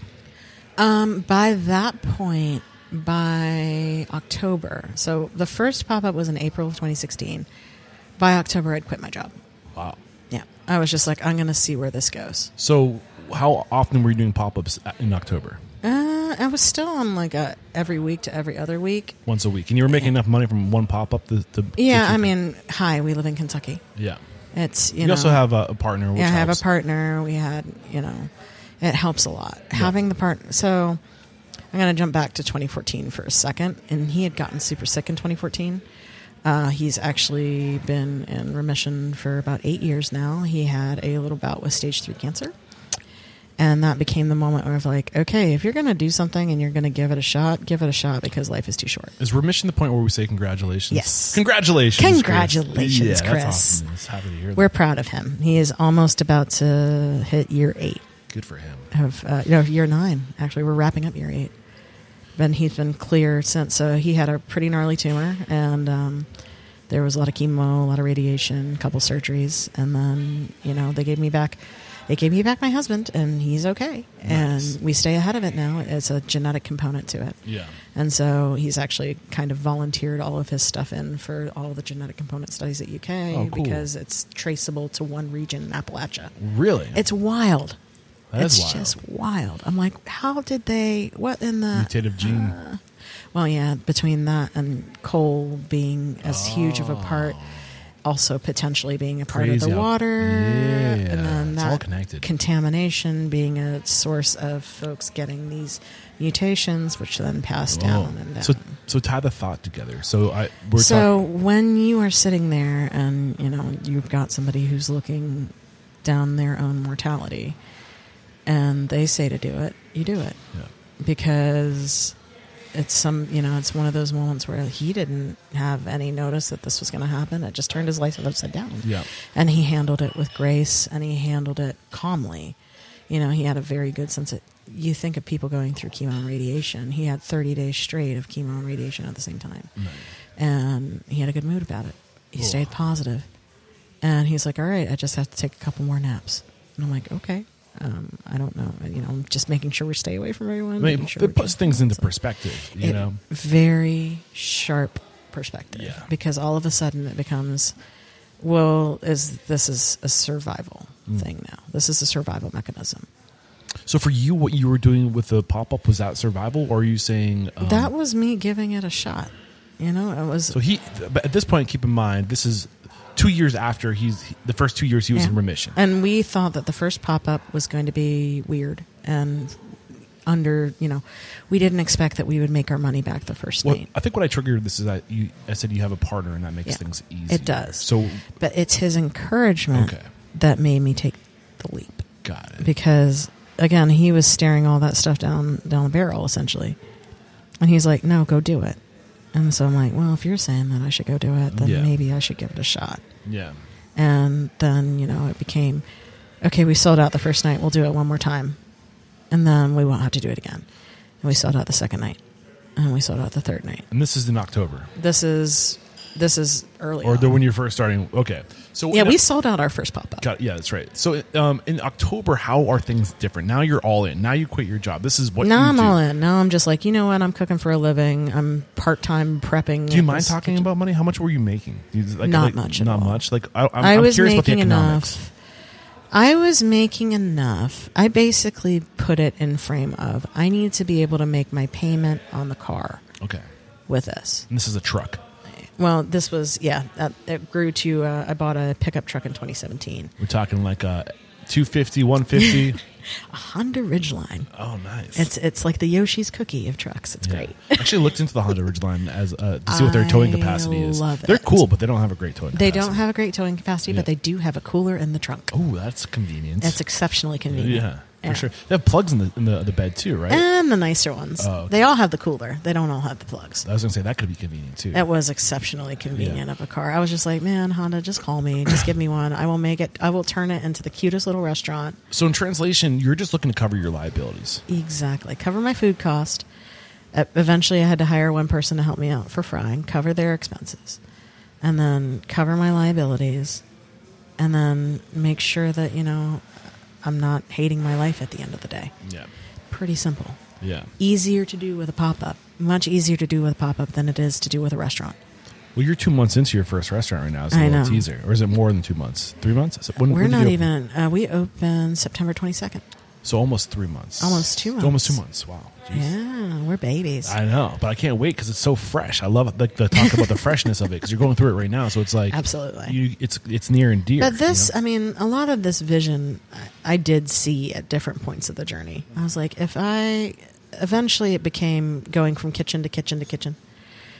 By that point, by October. So the first pop-up was in April of 2016. By October, I'd quit my job. Wow. Yeah. I was just like, I'm going to see where this goes. So how often were you doing pop-ups in October? I was still on every week to every other week. Once a week. And you were making enough money from one pop-up to yeah, to I mean, hi, we live in Kentucky. Yeah. It's, you know, also have a partner. Which I have a partner. We had, it helps a lot. Yeah. Having the partner. So I'm going to jump back to 2014 for a second. And he had gotten super sick in 2014. He's actually been in remission for about 8 years now. He had a little bout with stage 3 cancer. And that became the moment where I was like, okay, if you're going to do something and you're going to give it a shot, because life is too short. Is remission the point where we say congratulations? Yes. Congratulations, Chris. That's awesome. It's happy to hear that. We're proud of him. He is almost about to hit year 8. Good for him. Year 9. Actually, we're wrapping up year 8. And he's been clear since. So he had a pretty gnarly tumor, and there was a lot of chemo, a lot of radiation, a couple surgeries. And then, they gave me back my husband, and he's okay. Nice. And we stay ahead of it now. It's a genetic component to it. Yeah. And so he's actually kind of volunteered all of his stuff in for all the genetic component studies at UK, because it's traceable to one region in Appalachia. Really? It's wild. That's wild. It's just wild. I'm like, how did they, what in the... Mutative gene. Well, yeah, between that and coal being as huge of a part, also potentially being a part of the water. Yeah, and then it's all connected. Contamination being a source of folks getting these mutations, which then pass down and down. So tie the thought together. When you are sitting there and, you know, you've got somebody who's looking down their own mortality and they say to do it, you do it. Yeah. Because... It's one of those moments where he didn't have any notice that this was going to happen. It just turned his life upside down. Yeah. And he handled it with grace and he handled it calmly. You know, he had a very good sense of, you think of people going through chemo and radiation. He had 30 days straight of chemo and radiation at the same time. Right. And he had a good mood about it. He stayed positive. And he's like, all right, I just have to take a couple more naps. And I'm like, okay. I don't know, you know, just making sure we stay away from everyone. I mean, it puts things into perspective, you know. Very sharp perspective. Yeah. Because all of a sudden it becomes, this is a survival thing now. This is a survival mechanism. So for you, what you were doing with the pop-up, was that survival? Or are you saying... that was me giving it a shot. You know, it was... So but at this point, keep in mind, this is... 2 years after the first 2 years he was in remission. And we thought that the first pop-up was going to be weird and we didn't expect that we would make our money back the first night. I think what I triggered this is that I said you have a partner and that makes things easier. It does. But it's his encouragement that made me take the leap. Got it. Because, again, he was staring all that stuff down the barrel, essentially. And he's like, no, go do it. And so I'm like, well, if you're saying that I should go do it, then maybe I should give it a shot. Yeah. And then, you know, it became, okay, we sold out the first night. We'll do it one more time. And then we won't have to do it again. And we sold out the second night. And we sold out the third night. And this is in October. This is early on. Or when you're first starting. Okay. So yeah, we sold out our first pop-up. Yeah, that's right. So in October, how are things different? Now you're all in. Now you quit your job. This is what you do. Now I'm all in. Now I'm just like, you know what? I'm cooking for a living. I'm part-time prepping. Do you mind talking about money? How much were you making? Not much at all. Like, I'm curious about the economics. I was making enough. I basically put it in frame of, I need to be able to make my payment on the car. Okay. With this. And this is a truck. Well, this was, it grew to, I bought a pickup truck in 2017. We're talking like a 250, 150? A Honda Ridgeline. Oh, nice. It's like the Yoshi's Cookie of trucks. It's great. I actually looked into the Honda Ridgeline to see what their towing capacity is. I love it. They're cool, but they don't have a great towing capacity. They don't have a great towing capacity, but they do have a cooler in the trunk. Oh, that's convenient. That's exceptionally convenient. Yeah. Yeah. For sure. They have plugs in the bed too, right? And the nicer ones. Oh, okay. They all have the cooler. They don't all have the plugs. I was going to say, that could be convenient too. That was exceptionally convenient of a car. I was just like, man, Honda, just call me. Just give me one. I will make it. I will turn it into the cutest little restaurant. So in translation, you're just looking to cover your liabilities. Exactly. Cover my food cost. Eventually, I had to hire one person to help me out for frying, cover their expenses, and then cover my liabilities, and then make sure that, you know, I'm not hating my life at the end of the day. Yeah. Pretty simple. Yeah. Easier to do with a pop-up. Much easier to do with a pop-up than it is to do with a restaurant. Well, you're 2 months into your first restaurant right now. It's a little teaser. Or is it more than 2 months? 3 months? We open September 22nd. So almost 3 months. Almost 2 months. Wow. Jeez. Yeah, we're babies. I know, but I can't wait because it's so fresh. I love it, like the talk about the freshness of it because you're going through it right now. So it's like absolutely, it's near and dear. But this, you know? I mean, a lot of this vision I did see at different points of the journey. I was like, eventually it became going from kitchen to kitchen to kitchen,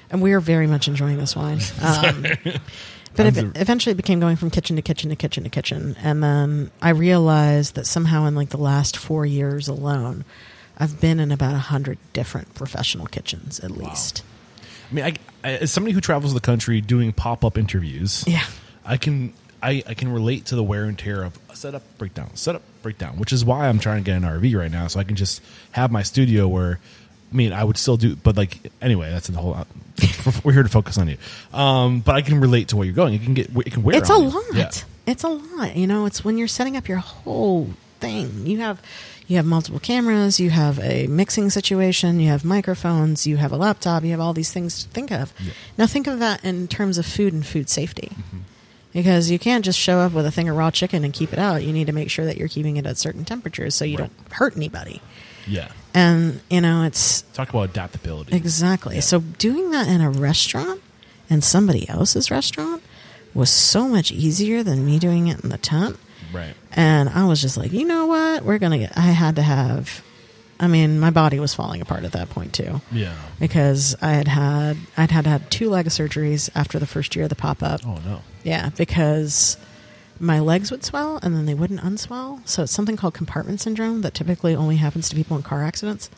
and we are very much enjoying this wine. But eventually it became going from kitchen to kitchen to kitchen to kitchen. And then I realized that somehow in like the last 4 years alone, I've been in about 100 different professional kitchens at least. I mean, as somebody who travels the country doing pop-up interviews, I can relate to the wear and tear of setup, breakdown, which is why I'm trying to get an RV right now. So I can just have my studio where... I mean, I would still do, but like, anyway, that's the whole, we're here to focus on you. But I can relate to where you're going. It can wear it's on you. It's a lot. You know, it's when you're setting up your whole thing. You have multiple cameras, you have a mixing situation, you have microphones, you have a laptop, you have all these things to think of. Yeah. Now think of that in terms of food and food safety. Mm-hmm. because you can't just show up with a thing of raw chicken and keep it out. You need to make sure that you're keeping it at certain temperatures so you don't hurt anybody. Yeah. And, you know, it's... Talk about adaptability. Exactly. Yeah. So doing that in a restaurant, in somebody else's restaurant, was so much easier than me doing it in the tent. Right. And I was just like, you know what? We're going to get... I had to have... I mean, my body was falling apart at that point, too. Yeah. Because I'd had 2 leg surgeries after the first year of the pop-up. Oh, no. Yeah, because... my legs would swell, and then they wouldn't unswell. So it's something called compartment syndrome that typically only happens to people in car accidents.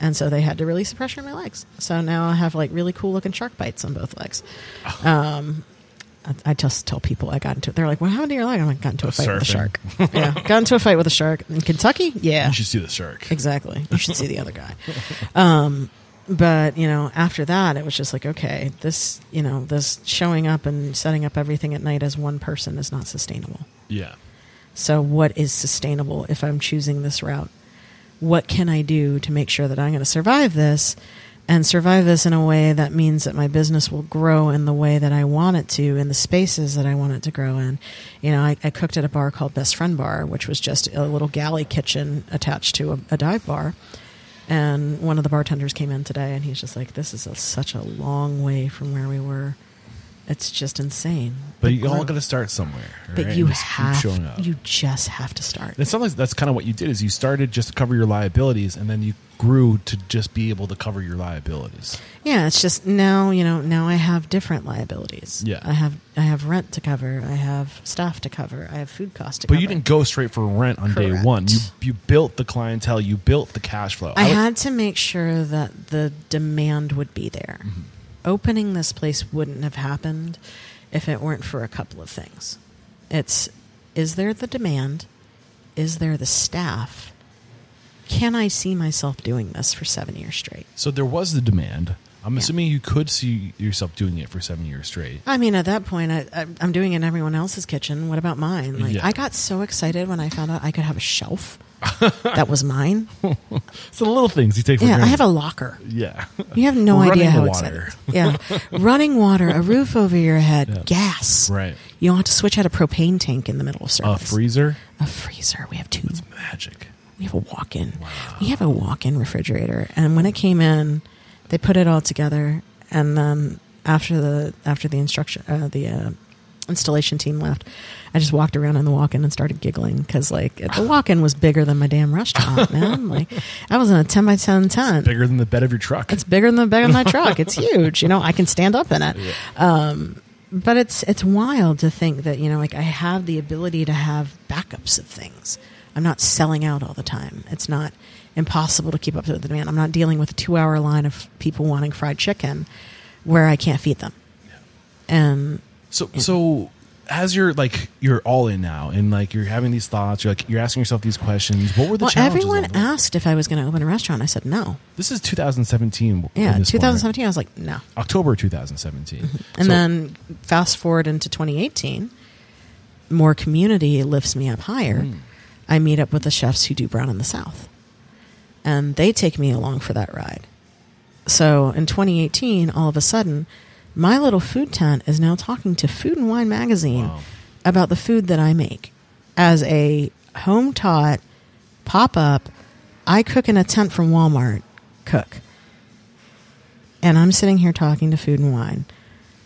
And so they had to release the pressure in my legs. So now I have, like, really cool-looking shark bites on both legs. Oh. I just tell people I got into it. They're like, what happened to your leg? I'm like, got into a fight with a shark. Yeah, got into a fight with a shark. In Kentucky? Yeah. You should see the shark. Exactly. You should see the other guy. But, you know, after that, it was just like, okay, this, you know, this showing up and setting up everything at night as one person is not sustainable. Yeah. So what is sustainable if I'm choosing this route? What can I do to make sure that I'm going to survive this and survive this in a way that means that my business will grow in the way that I want it to, in the spaces that I want it to grow in? You know, I cooked at a bar called Best Friend Bar, which was just a little galley kitchen attached to a dive bar. And one of the bartenders came in today, and he's just like, this is such a long way from where we were. It's just insane. But you all got to start somewhere. But right? You just have to start. It sounds like that's kind of what you did, is you started just to cover your liabilities, and then you grew to just be able to cover your liabilities. Yeah, it's just now I have different liabilities. Yeah. I have rent to cover. I have staff to cover. I have food costs to cover. But you didn't go straight for rent on Correct. Day one. You built the clientele. You built the cash flow. I had to make sure that the demand would be there. Mm-hmm. Opening this place wouldn't have happened if it weren't for a couple of things. Is there the demand? Is there the staff? Can I see myself doing this for 7 years straight? So there was the demand. I'm assuming you could see yourself doing it for 7 years straight. I mean, at that point, I'm doing it in everyone else's kitchen. What about mine? Like, yeah. I got so excited when I found out I could have a shelf that was mine. It's the little things you take for granted. Yeah, I have a locker. Yeah. You have no idea how water. Excited. Yeah. Running water, a roof over your head, gas. Right. You don't have to switch out a propane tank in the middle of service. A freezer. We have 2. It's magic. We have a walk-in. Wow. We have a walk-in refrigerator. And when it came in, they put it all together. And then after the instruction, the installation team left, I just walked around in the walk-in and started giggling because, like, the walk-in was bigger than my damn restaurant, man. Like, I was in a 10x10 tent. It's bigger than the bed of your truck. It's bigger than the bed of my truck. It's huge. You know, I can stand up in it. Yeah. But it's wild to think that, you know, like, I have the ability to have backups of things. I'm not selling out all the time. It's not impossible to keep up with the demand. I'm not dealing with a 2-hour line of people wanting fried chicken where I can't feed them. Yeah. And So as you're, like, you're all in now and, like, you're having these thoughts, you're asking yourself these questions. What were the challenges? Well, everyone asked if I was going to open a restaurant. I said no. This is 2017. Yeah, 2017. Point. I was like, no. October 2017. Mm-hmm. And then fast forward into 2018, more community lifts me up higher. Mm. I meet up with the chefs who do Brown in the South, and they take me along for that ride. So in 2018, all of a sudden, my little food tent is now talking to Food and Wine magazine about the food that I make. As a home-taught pop-up, I cook in a tent from Walmart, cook. And I'm sitting here talking to Food and Wine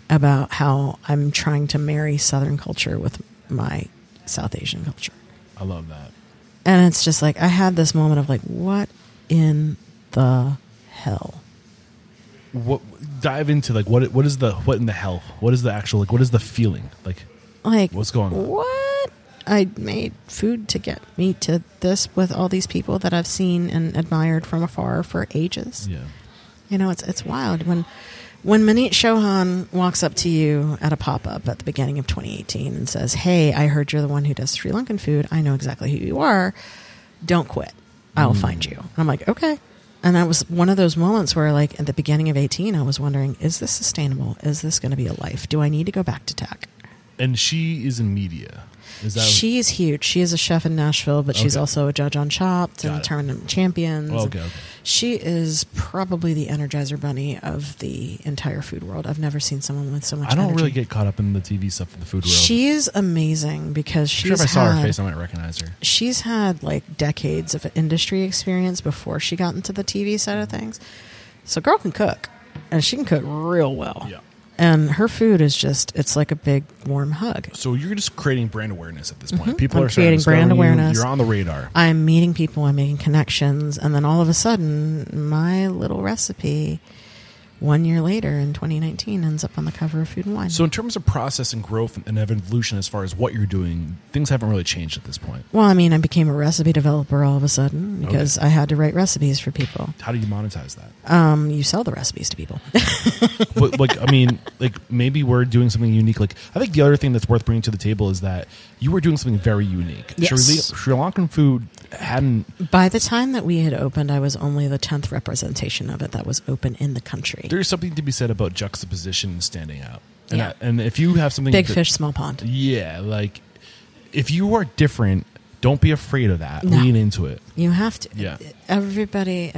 about how I'm trying to marry Southern culture with my South Asian culture. I love that. And it's just like, I had this moment of like, what in the hell? Dive into, like, what in the hell? What is the actual, like, what is the feeling? Like what's going on? What? I made food to get me to this with all these people that I've seen and admired from afar for ages. Yeah. You know, it's wild. When Maneet Chauhan walks up to you at a pop-up at the beginning of 2018 and says, hey, I heard you're the one who does Sri Lankan food. I know exactly who you are. Don't quit. I'll find you. And I'm like, okay. And that was one of those moments where, like, at the beginning of 2018, I was wondering, is this sustainable? Is this going to be a life? Do I need to go back to tech? And she is in media. She is huge. She is a chef in Nashville, but she's also a judge on Chopped and Tournament Champions. Okay. She is probably the Energizer Bunny of the entire food world. I've never seen someone with so much energy. I don't really get caught up in the TV stuff in the food world. She's amazing because I'm sure if I saw her face, I might recognize her. She's had like decades of industry experience before she got into the TV side of things. So girl can cook, and she can cook real well. Yeah. And her food is just, it's like a big warm hug. So you're just creating brand awareness at this point. Mm-hmm. People are creating brand awareness. You're on the radar. I'm meeting people. I'm making connections. And then all of a sudden, my little recipe 1 year later in 2019 ends up on the cover of Food & Wine. So in terms of process and growth and evolution as far as what you're doing, things haven't really changed at this point. Well, I mean, I became a recipe developer all of a sudden because I had to write recipes for people. How do you monetize that? You sell the recipes to people. But maybe we're doing something unique. Like, I think the other thing that's worth bringing to the table is that you were doing something very unique. Yes. Sri Lankan food hadn't... By the time that we had opened, I was only the 10th representation of it that was open in the country. There's something to be said about juxtaposition and standing out. And, and if you have something... Big fish, small pond. Yeah, like, if you are different, don't be afraid of that. No. Lean into it. You have to. Yeah. Everybody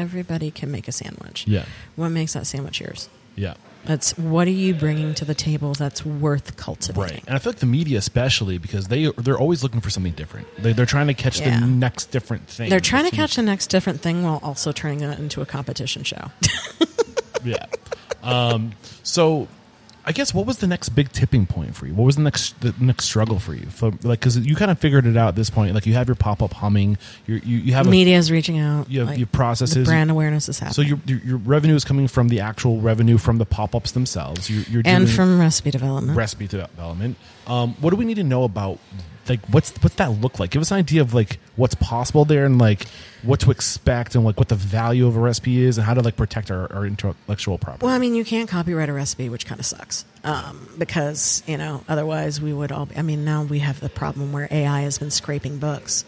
can make a sandwich. Yeah. What makes that sandwich yours? Yeah. That's what are you bringing to the table that's worth cultivating? Right. And I feel like the media especially, because they're always looking for something different. They're trying to catch the next different thing. They're trying to catch the next different thing while also turning it into a competition show. Yeah. So I guess what was the next big tipping point for you? What was the next struggle for you? Because you kind of figured it out at this point. Like, you have your pop-up humming. You have media is reaching out. You have your processes. The brand awareness is happening. So your revenue is coming from the actual revenue from the pop-ups themselves. You're doing from recipe development. What do we need to know about? Like, what's that look like? Give us an idea of like what's possible there, and like what to expect, and like what the value of a recipe is, and how to like protect our intellectual property. Well, I mean, you can't copyright a recipe, which kind of sucks, because otherwise we would all. I mean, now we have the problem where AI has been scraping books,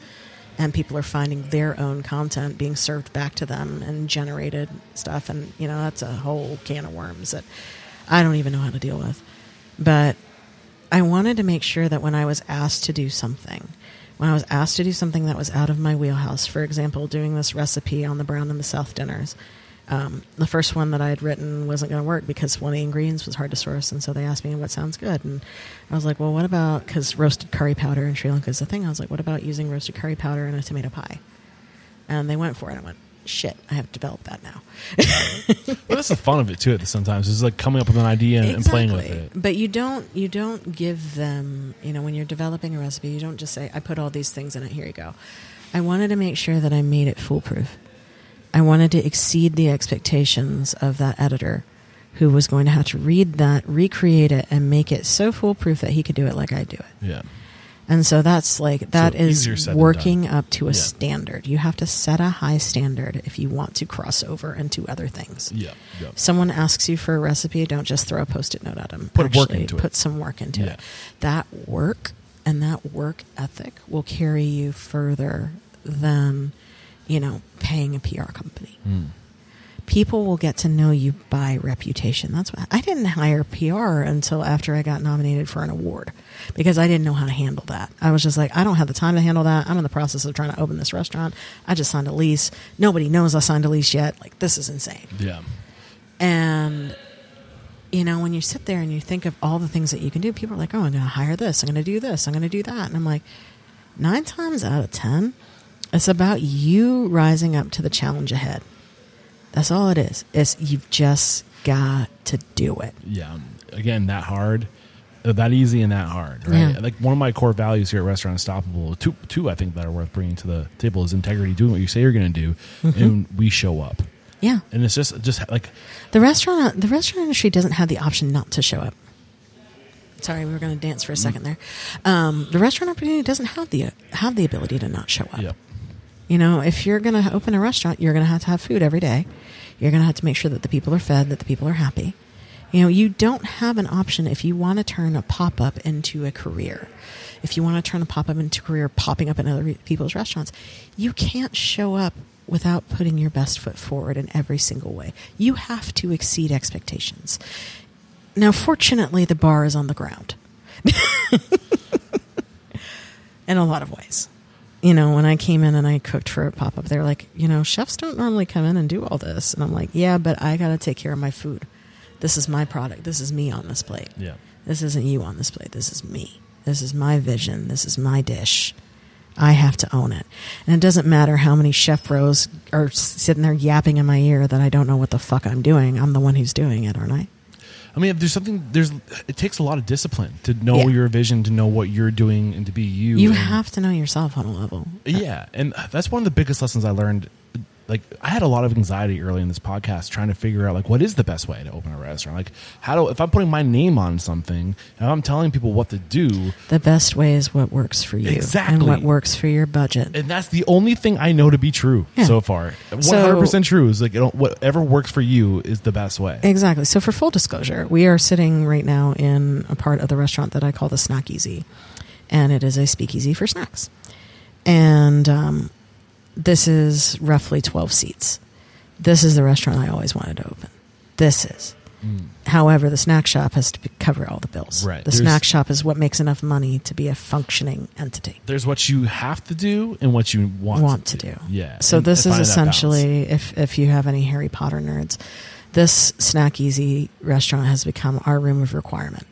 and people are finding their own content being served back to them and generated stuff, and that's a whole can of worms that I don't even know how to deal with, but. I wanted to make sure that when I was asked to do something that was out of my wheelhouse, for example, doing this recipe on the Brown and the South dinners, the first one that I had written wasn't going to work because one of the ingredients was hard to source. And so they asked me what sounds good. And I was like, well, what about, because roasted curry powder in Sri Lanka is a thing. I was like, what about using roasted curry powder in a tomato pie? And they went for it. I went, shit, I have developed that now. Well, that's the fun of it too. At sometimes it's like coming up with an idea and playing with it. But you don't give them. When you're developing a recipe, you don't just say, "I put all these things in it. Here you go." I wanted to make sure that I made it foolproof. I wanted to exceed the expectations of that editor, who was going to have to read that, recreate it, and make it so foolproof that he could do it like I do it. Yeah. And so that's like, is working up to a standard. You have to set a high standard if you want to cross over into other things. Yeah. Yep. Someone asks you for a recipe, don't just throw a Post-it note at them. Put some work into it. That work and that work ethic will carry you further than, paying a PR company. Mm. People will get to know you by reputation. That's why I didn't hire PR until after I got nominated for an award, because I didn't know how to handle that. I was just like, I don't have the time to handle that. I'm in the process of trying to open this restaurant. I just signed a lease. Nobody knows I signed a lease yet. Like, this is insane. Yeah. And, when you sit there and you think of all the things that you can do, people are like, oh, I'm going to hire this. I'm going to do this. I'm going to do that. And I'm like, 9 times out of 10, it's about you rising up to the challenge ahead. That's all it is. You've just got to do it. Yeah. Again, that easy and that hard, right? Yeah. Like, one of my core values here at Restaurant Unstoppable, two I think that are worth bringing to the table, is integrity, doing what you say you're going to do, mm-hmm. and we show up. Yeah. And it's just like... The restaurant industry doesn't have the option not to show up. Sorry, we were going to dance for a second there. The restaurant opportunity doesn't have the ability to not show up. Yeah. If you're going to open a restaurant, you're going to have food every day. You're going to have to make sure that the people are fed, that the people are happy. You don't have an option if you want to turn a pop-up into a career. If you want to turn a pop-up into a career, popping up in other people's restaurants, you can't show up without putting your best foot forward in every single way. You have to exceed expectations. Now, fortunately, the bar is on the ground. in a lot of ways. You know, when I came in and I cooked for a pop-up, they were like, you know, chefs don't normally come in and do all this. And I'm like, yeah, but I got to take care of my food. This is my product. This is me on this plate. Yeah. This isn't you on this plate. This is me. This is my vision. This is my dish. I have to own it. And it doesn't matter how many chef bros are sitting there yapping in my ear that I don't know what the fuck I'm doing. I'm the one who's doing it, aren't I? I mean, if there's something, it takes a lot of discipline to know your vision, to know what you're doing, and to be you. You have to know yourself on a level. Yeah, and that's one of the biggest lessons I learned. Like, I had a lot of anxiety early in this podcast trying to figure out, like, what is the best way to open a restaurant? Like, if I'm putting my name on something and I'm telling people what to do. The best way is what works for you. Exactly. And what works for your budget. And that's the only thing I know to be true so far. 100% true is, like, whatever works for you is the best way. Exactly. So for full disclosure, we are sitting right now in a part of the restaurant that I call the Snack Easy. And it is a speakeasy for snacks. And, this is roughly 12 seats. This is the restaurant I always wanted to open. This is. Mm. However, the snack shop has to cover all the bills. Right. The snack shop is what makes enough money to be a functioning entity. There's what you have to do and what you want to do. Yeah. So this is essentially, if you have any Harry Potter nerds, this Snack Easy restaurant has become our room of requirement.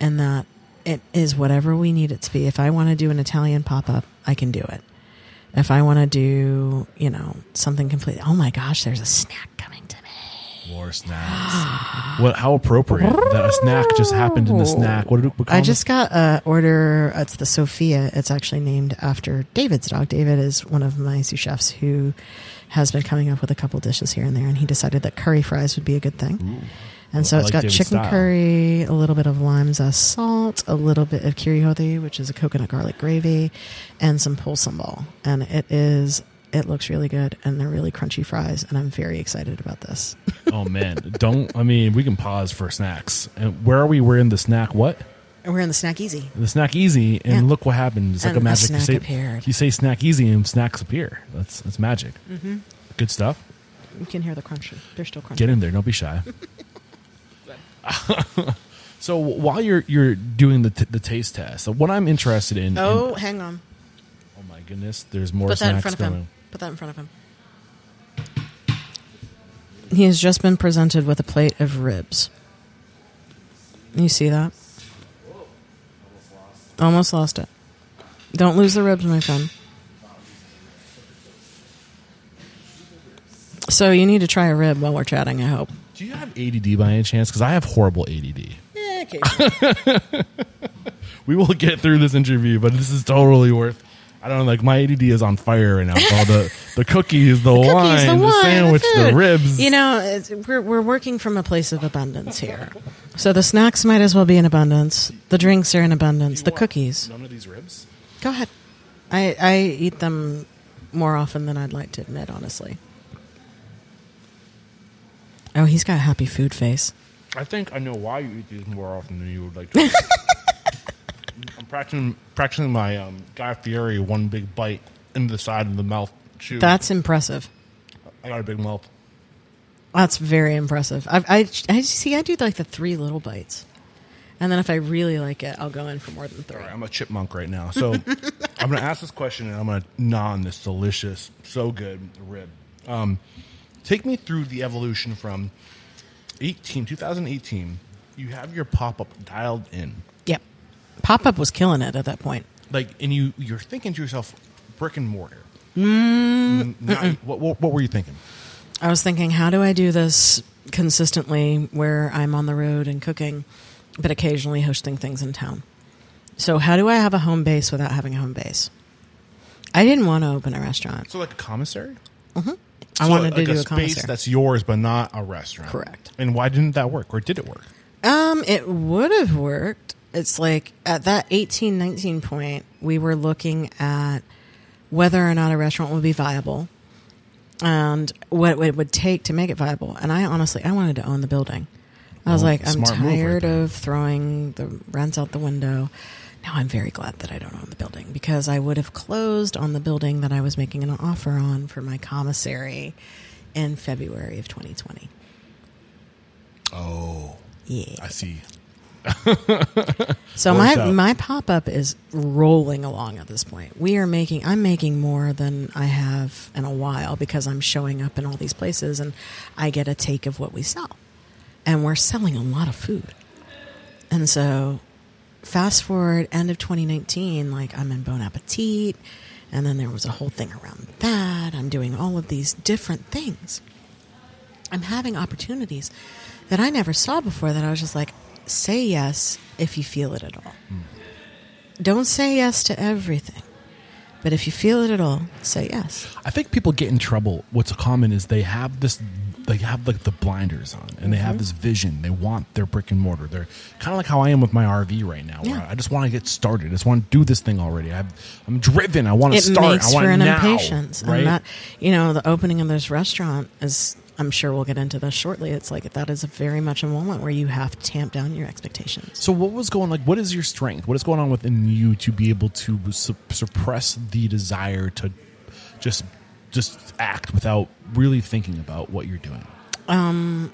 And that it is whatever we need it to be. If I want to do an Italian pop-up, I can do it. If I want to do, you know, something completely, oh my gosh, there's a snack coming to me. More snacks. How appropriate that a snack just happened in the snack. What did we call it? I just got an order. It's the Sophia. It's actually named after David's dog. David is one of my sous chefs who has been coming up with a couple dishes here and there, and he decided that curry fries would be a good thing. Ooh. And so it's got chicken curry, a little bit of lime zest salt, a little bit of kirihothi, which is a coconut garlic gravy, and some pol sambal. And it looks really good, and they're really crunchy fries, and I'm very excited about this. Oh, man. We can pause for snacks. And where are we? We're in the snack what? We're in the Snack Easy. The Snack Easy, and look what happened. It's like a magic. You say Snack Easy, and snacks appear. That's magic. Mm-hmm. Good stuff. You can hear the crunch. They're still crunchy. Get in there. Don't be shy. So while you're doing the taste test, so what I'm interested in. Oh, hang on! Oh my goodness, there's more. Put that snacks in front of him. Put that in front of him. He has just been presented with a plate of ribs. You see that? Almost lost it. Don't lose the ribs, my friend. So you need to try a rib while we're chatting, I hope. Do you have ADD by any chance? Because I have horrible ADD. Yeah, okay. We will get through this interview, but this is totally worth. I don't know, like my ADD is on fire right now. With all the cookies, the wine, the sandwich, the ribs. You know, we're working from a place of abundance here. So the snacks might as well be in abundance. The drinks are in abundance. The cookies. None of these ribs? Go ahead. I eat them more often than I'd like to admit, honestly. Oh, he's got a happy food face. I think I know why you eat these more often than you would like to. I'm practicing my Guy Fieri one big bite into the side of the mouth chew. That's impressive. I got a big mouth. That's very impressive. I see. I do like the three little bites, and then if I really like it, I'll go in for more than three. All right, I'm a chipmunk right now, so I'm going to ask this question and I'm going to gnaw on this delicious, so good rib. Take me through the evolution from 2018. You have your pop-up dialed in. Yep. Pop-up was killing it at that point. Like, and you're thinking to yourself, brick and mortar. What were you thinking? I was thinking, how do I do this consistently where I'm on the road and cooking, but occasionally hosting things in town? So how do I have a home base without having a home base? I didn't want to open a restaurant. So like a commissary? Mm-hmm. I wanted to do a commissary. Space that's yours, but not a restaurant. Correct. And why didn't that work, or did it work? It would have worked. It's like at that 18, 19 point, we were looking at whether or not a restaurant would be viable and what it would take to make it viable. And I honestly wanted to own the building. I was like, I'm tired of throwing the rent out the window. Now I'm very glad that I don't own the building, because I would have closed on the building that I was making an offer on for my commissary in February of 2020. Oh, yeah. I see. So my pop-up is rolling along at this point. I'm making more than I have in a while because I'm showing up in all these places and I get a take of what we sell. And we're selling a lot of food. And so fast forward end of 2019, like I'm in Bon Appetit, and then there was a whole thing around that. I'm doing all of these different things. I'm having opportunities that I never saw before that I was just like, say yes if you feel it at all. Don't say yes to everything, but if you feel it at all, say yes. I think people get in trouble. What's common is they have the blinders on, and they have this vision. They want their brick and mortar. They're kind of like how I am with my RV right now. Where I just want to get started. I just want to do this thing already. I'm driven. I want to start. Makes I want for an now, impatience. Right? And that, the opening of this restaurant is, I'm sure we'll get into this shortly. It's like that is a very much a moment where you have to tamp down your expectations. So what was going on? Like, what is your strength? What is going on within you to be able to suppress the desire to just act without really thinking about what you're doing?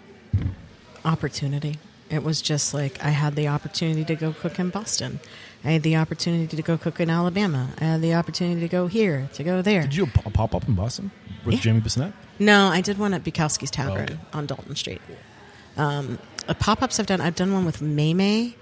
Opportunity. It was just like I had the opportunity to go cook in Boston. I had the opportunity to go cook in Alabama. I had the opportunity to go here, to go there. Did you do a pop-up in Boston with Jamie Bissonnette? No, I did one at Bukowski's Tavern on Dalton Street. Pop-ups I've done one with Maymay.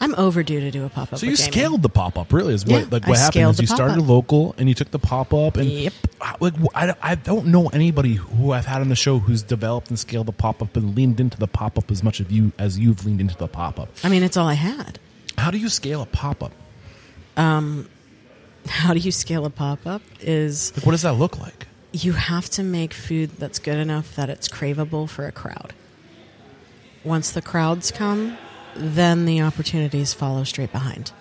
I'm overdue to do a pop-up. So you scaled the pop-up, really, is what happened. Is you started local and you took the pop-up, and I don't know anybody who I've had on the show who's developed and scaled the pop-up and leaned into the pop-up as much of you as you've leaned into the pop-up. I mean, it's all I had. How do you scale a pop-up? How do you scale a pop-up is like, what does that look like? You have to make food that's good enough that it's craveable for a crowd. Once the crowds come, then the opportunities follow straight behind.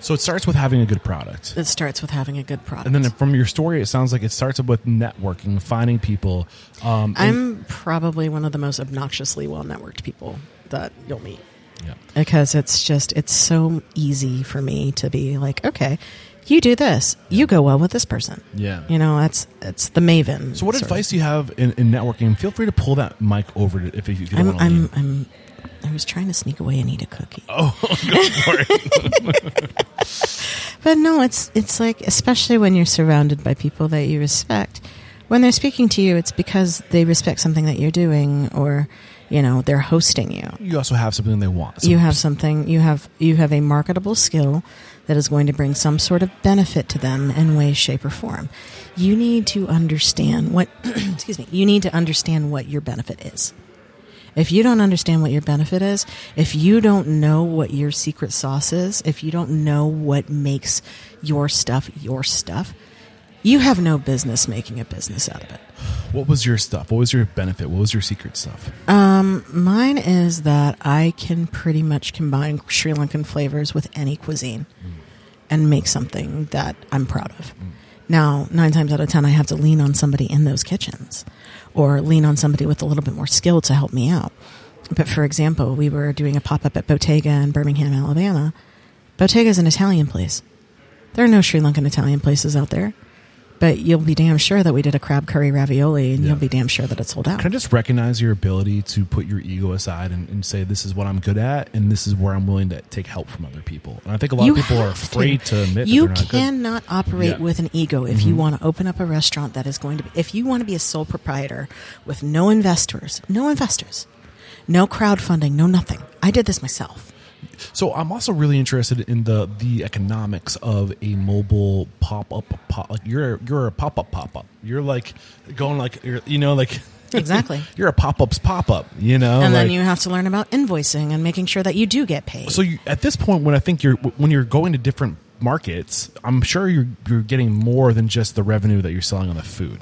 So it starts with having a good product. And then from your story, it sounds like it starts with networking, finding people. I'm probably one of the most obnoxiously well-networked people that you'll meet. Yeah. Because it's so easy for me to be like, okay, you do this. You go well with this person. Yeah. That's the maven. So what advice do you have in networking? Feel free to pull that mic over if you don't want to leave. I was trying to sneak away and eat a cookie. Oh, go for it. But no, it's like, especially when you're surrounded by people that you respect, when they're speaking to you, it's because they respect something that you're doing, or they're hosting you. You also have something they want. You have something. You have a marketable skill that is going to bring some sort of benefit to them in way, shape, or form. You need to understand what. Excuse me. You need to understand what your benefit is. If you don't understand what your benefit is, if you don't know what your secret sauce is, if you don't know what makes your stuff, you have no business making a business out of it. What was your stuff? What was your benefit? What was your secret stuff? Mine is that I can pretty much combine Sri Lankan flavors with any cuisine and make something that I'm proud of. Now, 9 times out of 10, I have to lean on somebody in those kitchens or lean on somebody with a little bit more skill to help me out. But for example, we were doing a pop-up at Bottega in Birmingham, Alabama. Bottega is an Italian place. There are no Sri Lankan Italian places out there. But you'll be damn sure that we did a crab curry ravioli, and you'll be damn sure that it sold out. Can I just recognize your ability to put your ego aside and say, this is what I'm good at, and this is where I'm willing to take help from other people? And I think a lot of people are afraid to admit that they're not good. You cannot operate with an ego if you want to open up a restaurant that is going to be... If you want to be a sole proprietor with no investors, no crowdfunding, no nothing. I did this myself. So I'm also really interested in the economics of a mobile pop-up. You're a pop-up. You're like going like exactly. You're a pop-up's pop-up. And then you have to learn about invoicing and making sure that you do get paid. So at this point, when you're going to different markets, I'm sure you're getting more than just the revenue that you're selling on the food.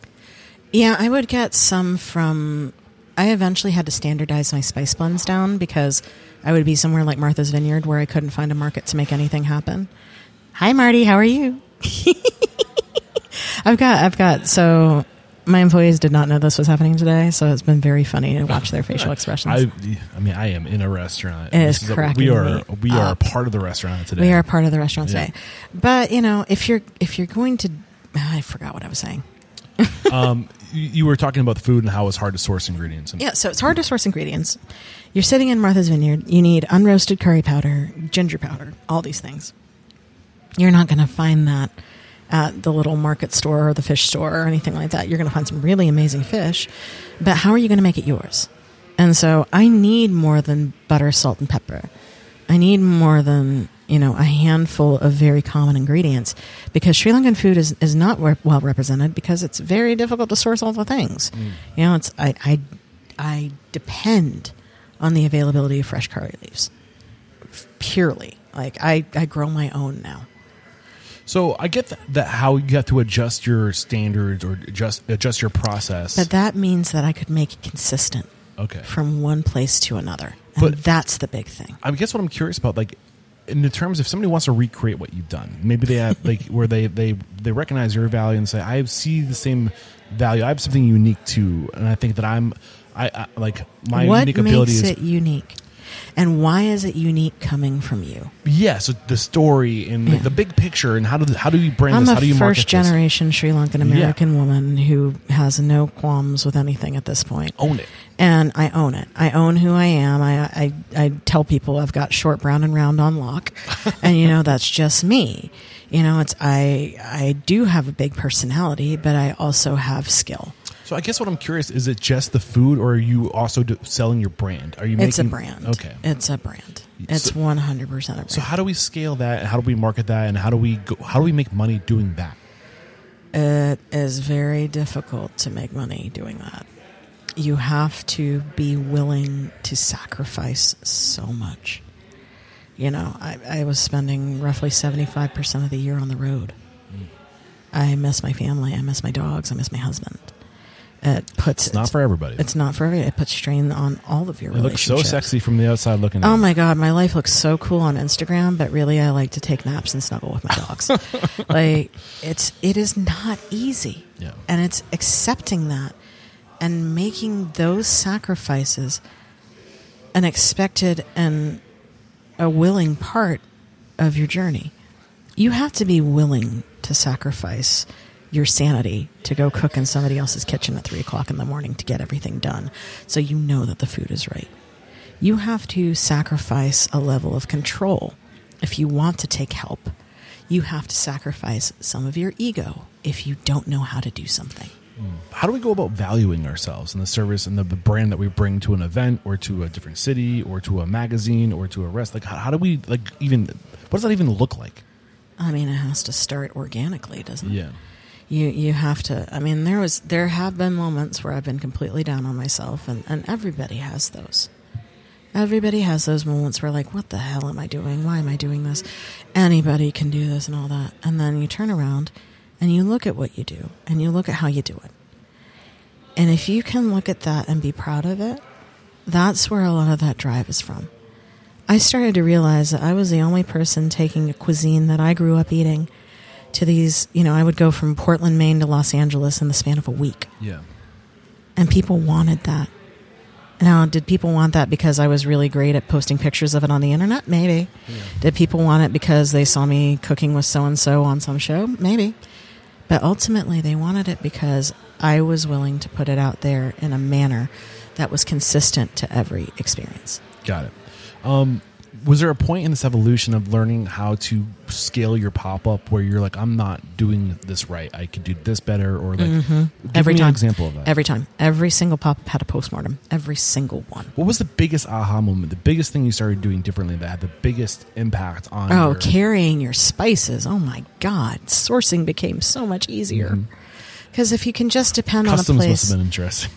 Yeah, I would get some from. I eventually had to standardize my spice blends down because I would be somewhere like Martha's Vineyard where I couldn't find a market to make anything happen. Hi, Marty. How are you? So my employees did not know this was happening today, so it's been very funny to watch their facial expressions. I am in a restaurant. It is cracking me up. We are part of the restaurant today. But, if you're going to... I forgot what I was saying. you were talking about the food and how it's hard to source ingredients. Yeah, so it's hard to source ingredients. You're sitting in Martha's Vineyard. You need unroasted curry powder, ginger powder, all these things. You're not going to find that at the little market store or the fish store or anything like that. You're going to find some really amazing fish, but how are you going to make it yours? And so I need more than butter, salt, and pepper. I need more than, you know, a handful of very common ingredients, because Sri Lankan food is not well represented because it's very difficult to source all the things. Mm. You know, it's I depend on the availability of fresh curry leaves purely. Like I grow my own now. So I get that how you have to adjust your standards or adjust your process. But that means that I could make it consistent. Okay. From one place to another. And but that's the big thing. I guess what I'm curious about, like, in the terms, if somebody wants to recreate what you've done, maybe they have, like, where they recognize your value and say, I see the same value. I have something unique too, and I think that I like my unique ability is. What makes it unique? And why is it unique coming from you? Yeah, so the story and the big picture, and how do you brand this? How do you market this? I'm a first-generation Sri Lankan American woman who has no qualms with anything at this point. Own it. And I own it. I own who I am. I tell people I've got short, brown, and round on lock, and, you know, that's just me. You know, it's I do have a big personality, but I also have skill. So I guess what I'm curious, is it just the food, or are you also selling your brand? Are you making? It's a brand. Okay. It's a brand. It's 100% a brand. So how do we scale that? How do we market that? And how do we make money doing that? It is very difficult to make money doing that. You have to be willing to sacrifice so much. You know, I was spending roughly 75% of the year on the road. Mm. I miss my family. I miss my dogs. I miss my husband. It's not for everybody. It's not for everybody. It puts strain on all of your relationships. It looks so sexy from the outside looking at. Oh my God, my life looks so cool on Instagram, but really I like to take naps and snuggle with my dogs. Like it is not easy. Yeah. And it's accepting that and making those sacrifices an expected and a willing part of your journey. You have to be willing to sacrifice your sanity to go cook in somebody else's kitchen at 3:00 in the morning to get everything done, so you know that the food is right. You have to sacrifice a level of control if you want to take help. You have to sacrifice some of your ego if you don't know how to do something. How do we go about valuing ourselves and the service and the brand that we bring to an event or to a different city or to a magazine or to a restaurant? Like, how do we, like, even, what does that even look like? I mean, it has to start organically, doesn't it? Yeah. You have to. I mean, there have been moments where I've been completely down on myself, and everybody has those. Everybody has those moments where, like, what the hell am I doing? Why am I doing this? Anybody can do this and all that. And then you turn around and you look at what you do and you look at how you do it. And if you can look at that and be proud of it, that's where a lot of that drive is from. I started to realize that I was the only person taking a cuisine that I grew up eating to these, you know, I would go from Portland, Maine to Los Angeles in the span of a week. Yeah. And people wanted that. Now, did people want that because I was really great at posting pictures of it on the internet? Maybe. Yeah. Did people want it because they saw me cooking with so-and-so on some show? Maybe. But ultimately, they wanted it because I was willing to put it out there in a manner that was consistent to every experience. Got it. Was there a point in this evolution of learning how to scale your pop-up where you're like, I'm not doing this right. I could do this better. Or like, give me an example of that. Every time. Every single pop-up had a postmortem. Every single one. What was the biggest aha moment? The biggest thing you started doing differently that had the biggest impact on carrying your spices. Oh my God. Sourcing became so much easier. Mm-hmm. Because if you can just depend on a place. Customs must have been interesting.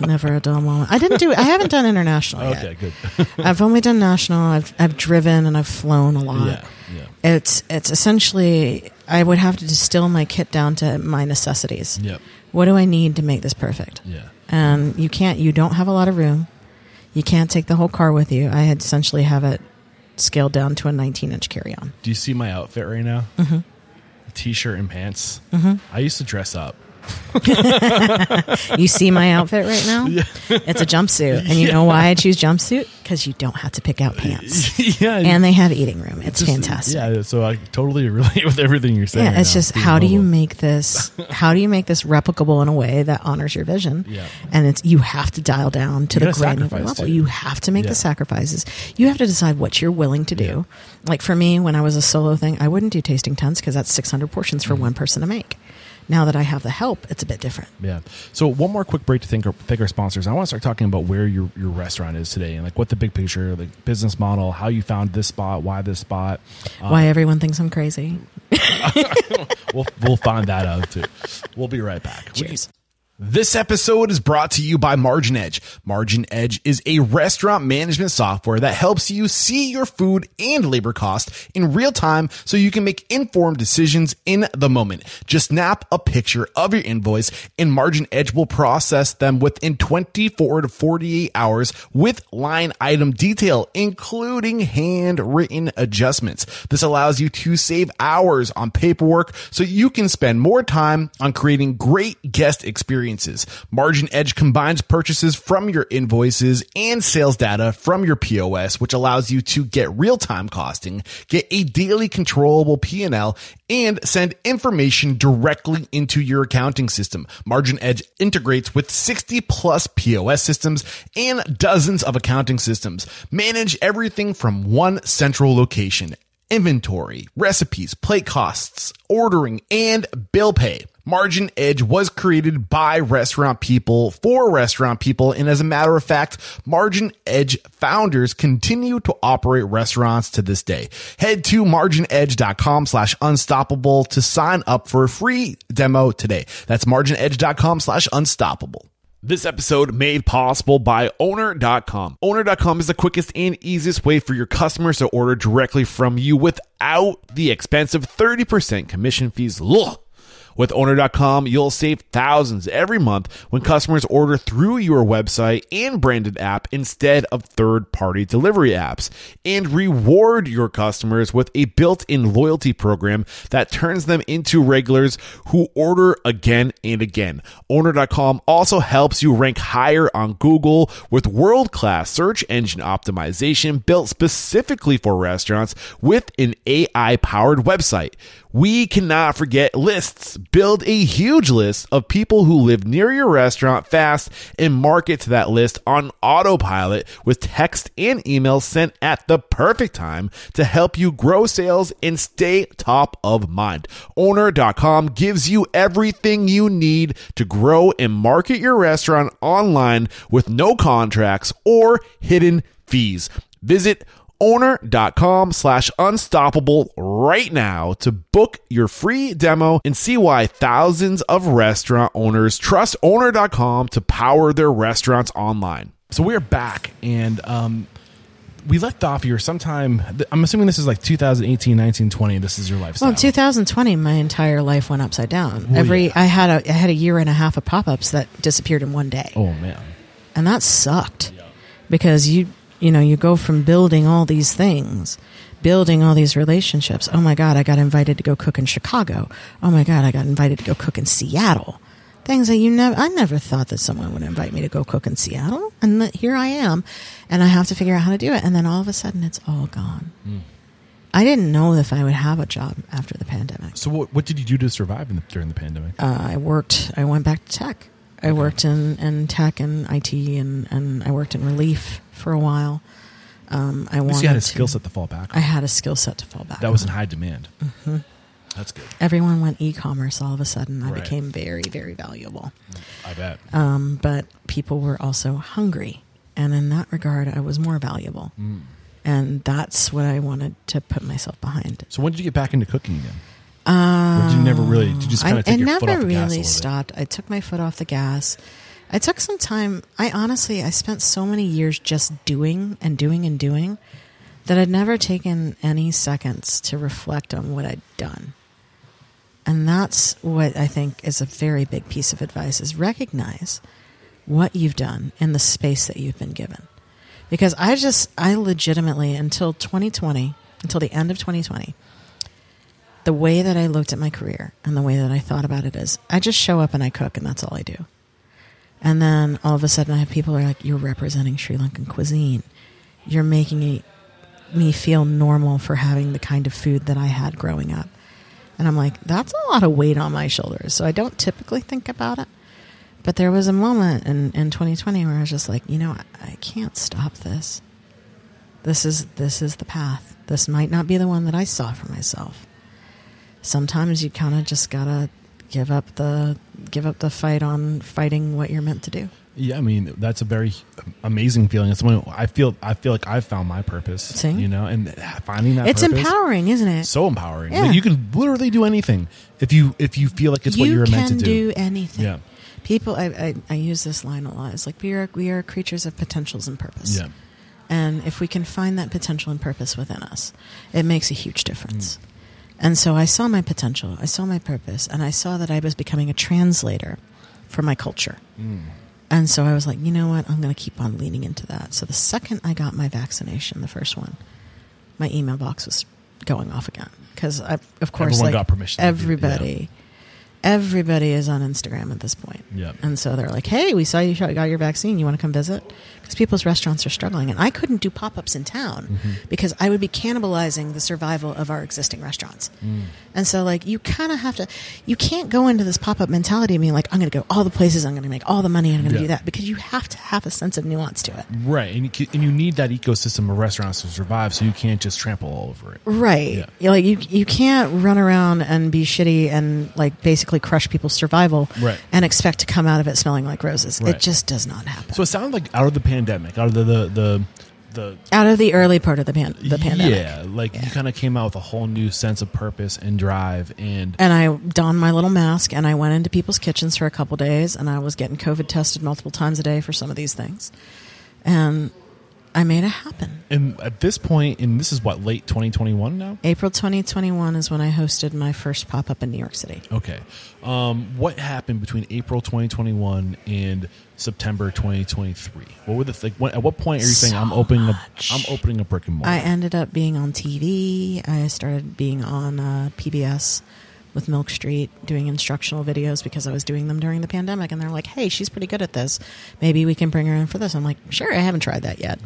Never a dull moment. I haven't done international yet. Okay, good. I've only done national. I've driven and I've flown a lot. Yeah. It's essentially, I would have to distill my kit down to my necessities. Yep. What do I need to make this perfect? Yeah. And you don't have a lot of room. You can't take the whole car with you. I had essentially have it scaled down to a 19-inch carry-on. Do you see my outfit right now? Mm-hmm. T-shirt and pants. Mm-hmm. I used to dress up You see my outfit right now? Yeah. It's a jumpsuit. And you know why I choose jumpsuit? Because you don't have to pick out pants. Yeah. And they have eating room. It's just fantastic. Yeah, so I totally relate with everything you're saying. Yeah, it's just how do you make this replicable in a way that honors your vision? Yeah. And it's you have to dial down to the granular level. You have to make the sacrifices. You have to decide what you're willing to do. Yeah. Like for me, when I was a solo thing, I wouldn't do tasting tons because that's 600 portions for one person to make. Now that I have the help, it's a bit different. Yeah. So one more quick break to thank our sponsors. I want to start talking about where your restaurant is today and like what the big picture, like business model, how you found this spot, why this spot. Why everyone thinks I'm crazy. We'll find that out too. We'll be right back. Cheers. This episode is brought to you by MarginEdge. MarginEdge is a restaurant management software that helps you see your food and labor costs in real time so you can make informed decisions in the moment. Just snap a picture of your invoice and MarginEdge will process them within 24 to 48 hours with line item detail, including handwritten adjustments. This allows you to save hours on paperwork so you can spend more time on creating great guest experiences. Margin Edge combines purchases from your invoices and sales data from your POS, which allows you to get real-time costing, get a daily controllable P&L, and send information directly into your accounting system. Margin Edge integrates with 60-plus POS systems and dozens of accounting systems. Manage everything from one central location: inventory, recipes, plate costs, ordering, and bill pay. Margin Edge was created by restaurant people for restaurant people. And as a matter of fact, Margin Edge founders continue to operate restaurants to this day. Head to marginedge.com/unstoppable to sign up for a free demo today. That's marginedge.com/unstoppable. This episode made possible by Owner.com. Owner.com is the quickest and easiest way for your customers to order directly from you without the expensive 30% commission fees. Look. With Owner.com, you'll save thousands every month when customers order through your website and branded app instead of third-party delivery apps. And reward your customers with a built-in loyalty program that turns them into regulars who order again and again. Owner.com also helps you rank higher on Google with world-class search engine optimization built specifically for restaurants with an AI-powered website. We cannot forget lists. Build a huge list of people who live near your restaurant fast and market to that list on autopilot with text and email sent at the perfect time to help you grow sales and stay top of mind. Owner.com gives you everything you need to grow and market your restaurant online with no contracts or hidden fees. Visit Owner.com/unstoppable right now to book your free demo and see why thousands of restaurant owners trust Owner.com to power their restaurants online. So we're back, and we left off here sometime. I'm assuming this is like 2018, 19, 20. This is your lifestyle. Well, in 2020, my entire life went upside down. Well, I had a year and a half of pop-ups that disappeared in one day. Oh man, and that sucked because you know, you go from building all these things, building all these relationships. Oh, my God, I got invited to go cook in Chicago. Oh, my God, I got invited to go cook in Seattle. Things that I never thought that someone would invite me to go cook in Seattle. And here I am, and I have to figure out how to do it. And then all of a sudden, it's all gone. Mm. I didn't know if I would have a job after the pandemic. So what did you do to survive during the pandemic? I went back to tech. I worked in tech and IT, and I worked in relief for a while. You had a skill set to fall back on. I had a skill set to fall back on. That was in high demand. Mm-hmm. That's good. Everyone went e-commerce all of a sudden. I became very, very valuable. I bet. But people were also hungry. And in that regard, I was more valuable. Mm. And that's what I wanted to put myself behind. So when did you get back into cooking again? I never really stopped. I took my foot off the gas. I took some time. I spent so many years just doing and doing and doing that I'd never taken any seconds to reflect on what I'd done. And that's what I think is a very big piece of advice, is recognize what you've done and the space that you've been given. Because I legitimately, until the end of 2020, the way that I looked at my career and the way that I thought about it is I just show up and I cook and that's all I do. And then all of a sudden I have people who are like, you're representing Sri Lankan cuisine. You're making me feel normal for having the kind of food that I had growing up. And I'm like, that's a lot of weight on my shoulders. So I don't typically think about it. But there was a moment in 2020 where I was just like, you know, I can't stop this. This is the path. This might not be the one that I saw for myself. Sometimes you kind of just gotta give up the fight on fighting what you're meant to do. Yeah, I mean, that's a very amazing feeling. It's when I feel like I've found my purpose. See? You know, and finding that it's purpose, empowering, isn't it? So empowering. Yeah. Like you can literally do anything if you feel like it's what you're meant to do. You can do anything. Yeah. People, I use this line a lot. It's like we are creatures of potentials and purpose. Yeah. And if we can find that potential and purpose within us, it makes a huge difference. Mm. And so I saw my potential, I saw my purpose, and I saw that I was becoming a translator for my culture. Mm. And so I was like, you know what? I'm going to keep on leaning into that. So the second I got my vaccination, the first one, my email box was going off again. Because, of course, everyone got permission. Everybody is on Instagram at this point. Yep. And so they're like, hey, we saw you got your vaccine. You want to come visit? Because people's restaurants are struggling. And I couldn't do pop-ups in town because I would be cannibalizing the survival of our existing restaurants. Mm. And so like you kind of have to, you can't go into this pop-up mentality of being like, I'm going to go all the places. I'm going to make all the money. I'm going to do that because you have to have a sense of nuance to it. Right. And you need that ecosystem of restaurants to survive. So you can't just trample all over it. Right. Yeah. Like you can't run around and be shitty and like basically crush people's survival and expect to come out of it smelling like roses. Right. It just does not happen. So it sounds like out of the pandemic, out of the out of the early part of the pandemic. Yeah, like you kind of came out with a whole new sense of purpose and drive. And I donned my little mask and I went into people's kitchens for a couple days and I was getting COVID tested multiple times a day for some of these things. And I made it happen. And at this point, and this is what, late 2021 now? April 2021 is when I hosted my first pop-up in New York City. Okay. What happened between April 2021 and September 2023? What were at what point are you saying I'm opening a brick and mortar? I ended up being on TV. I started being on PBS with Milk Street doing instructional videos because I was doing them during the pandemic. And they're like, hey, she's pretty good at this. Maybe we can bring her in for this. I'm like, sure, I haven't tried that yet.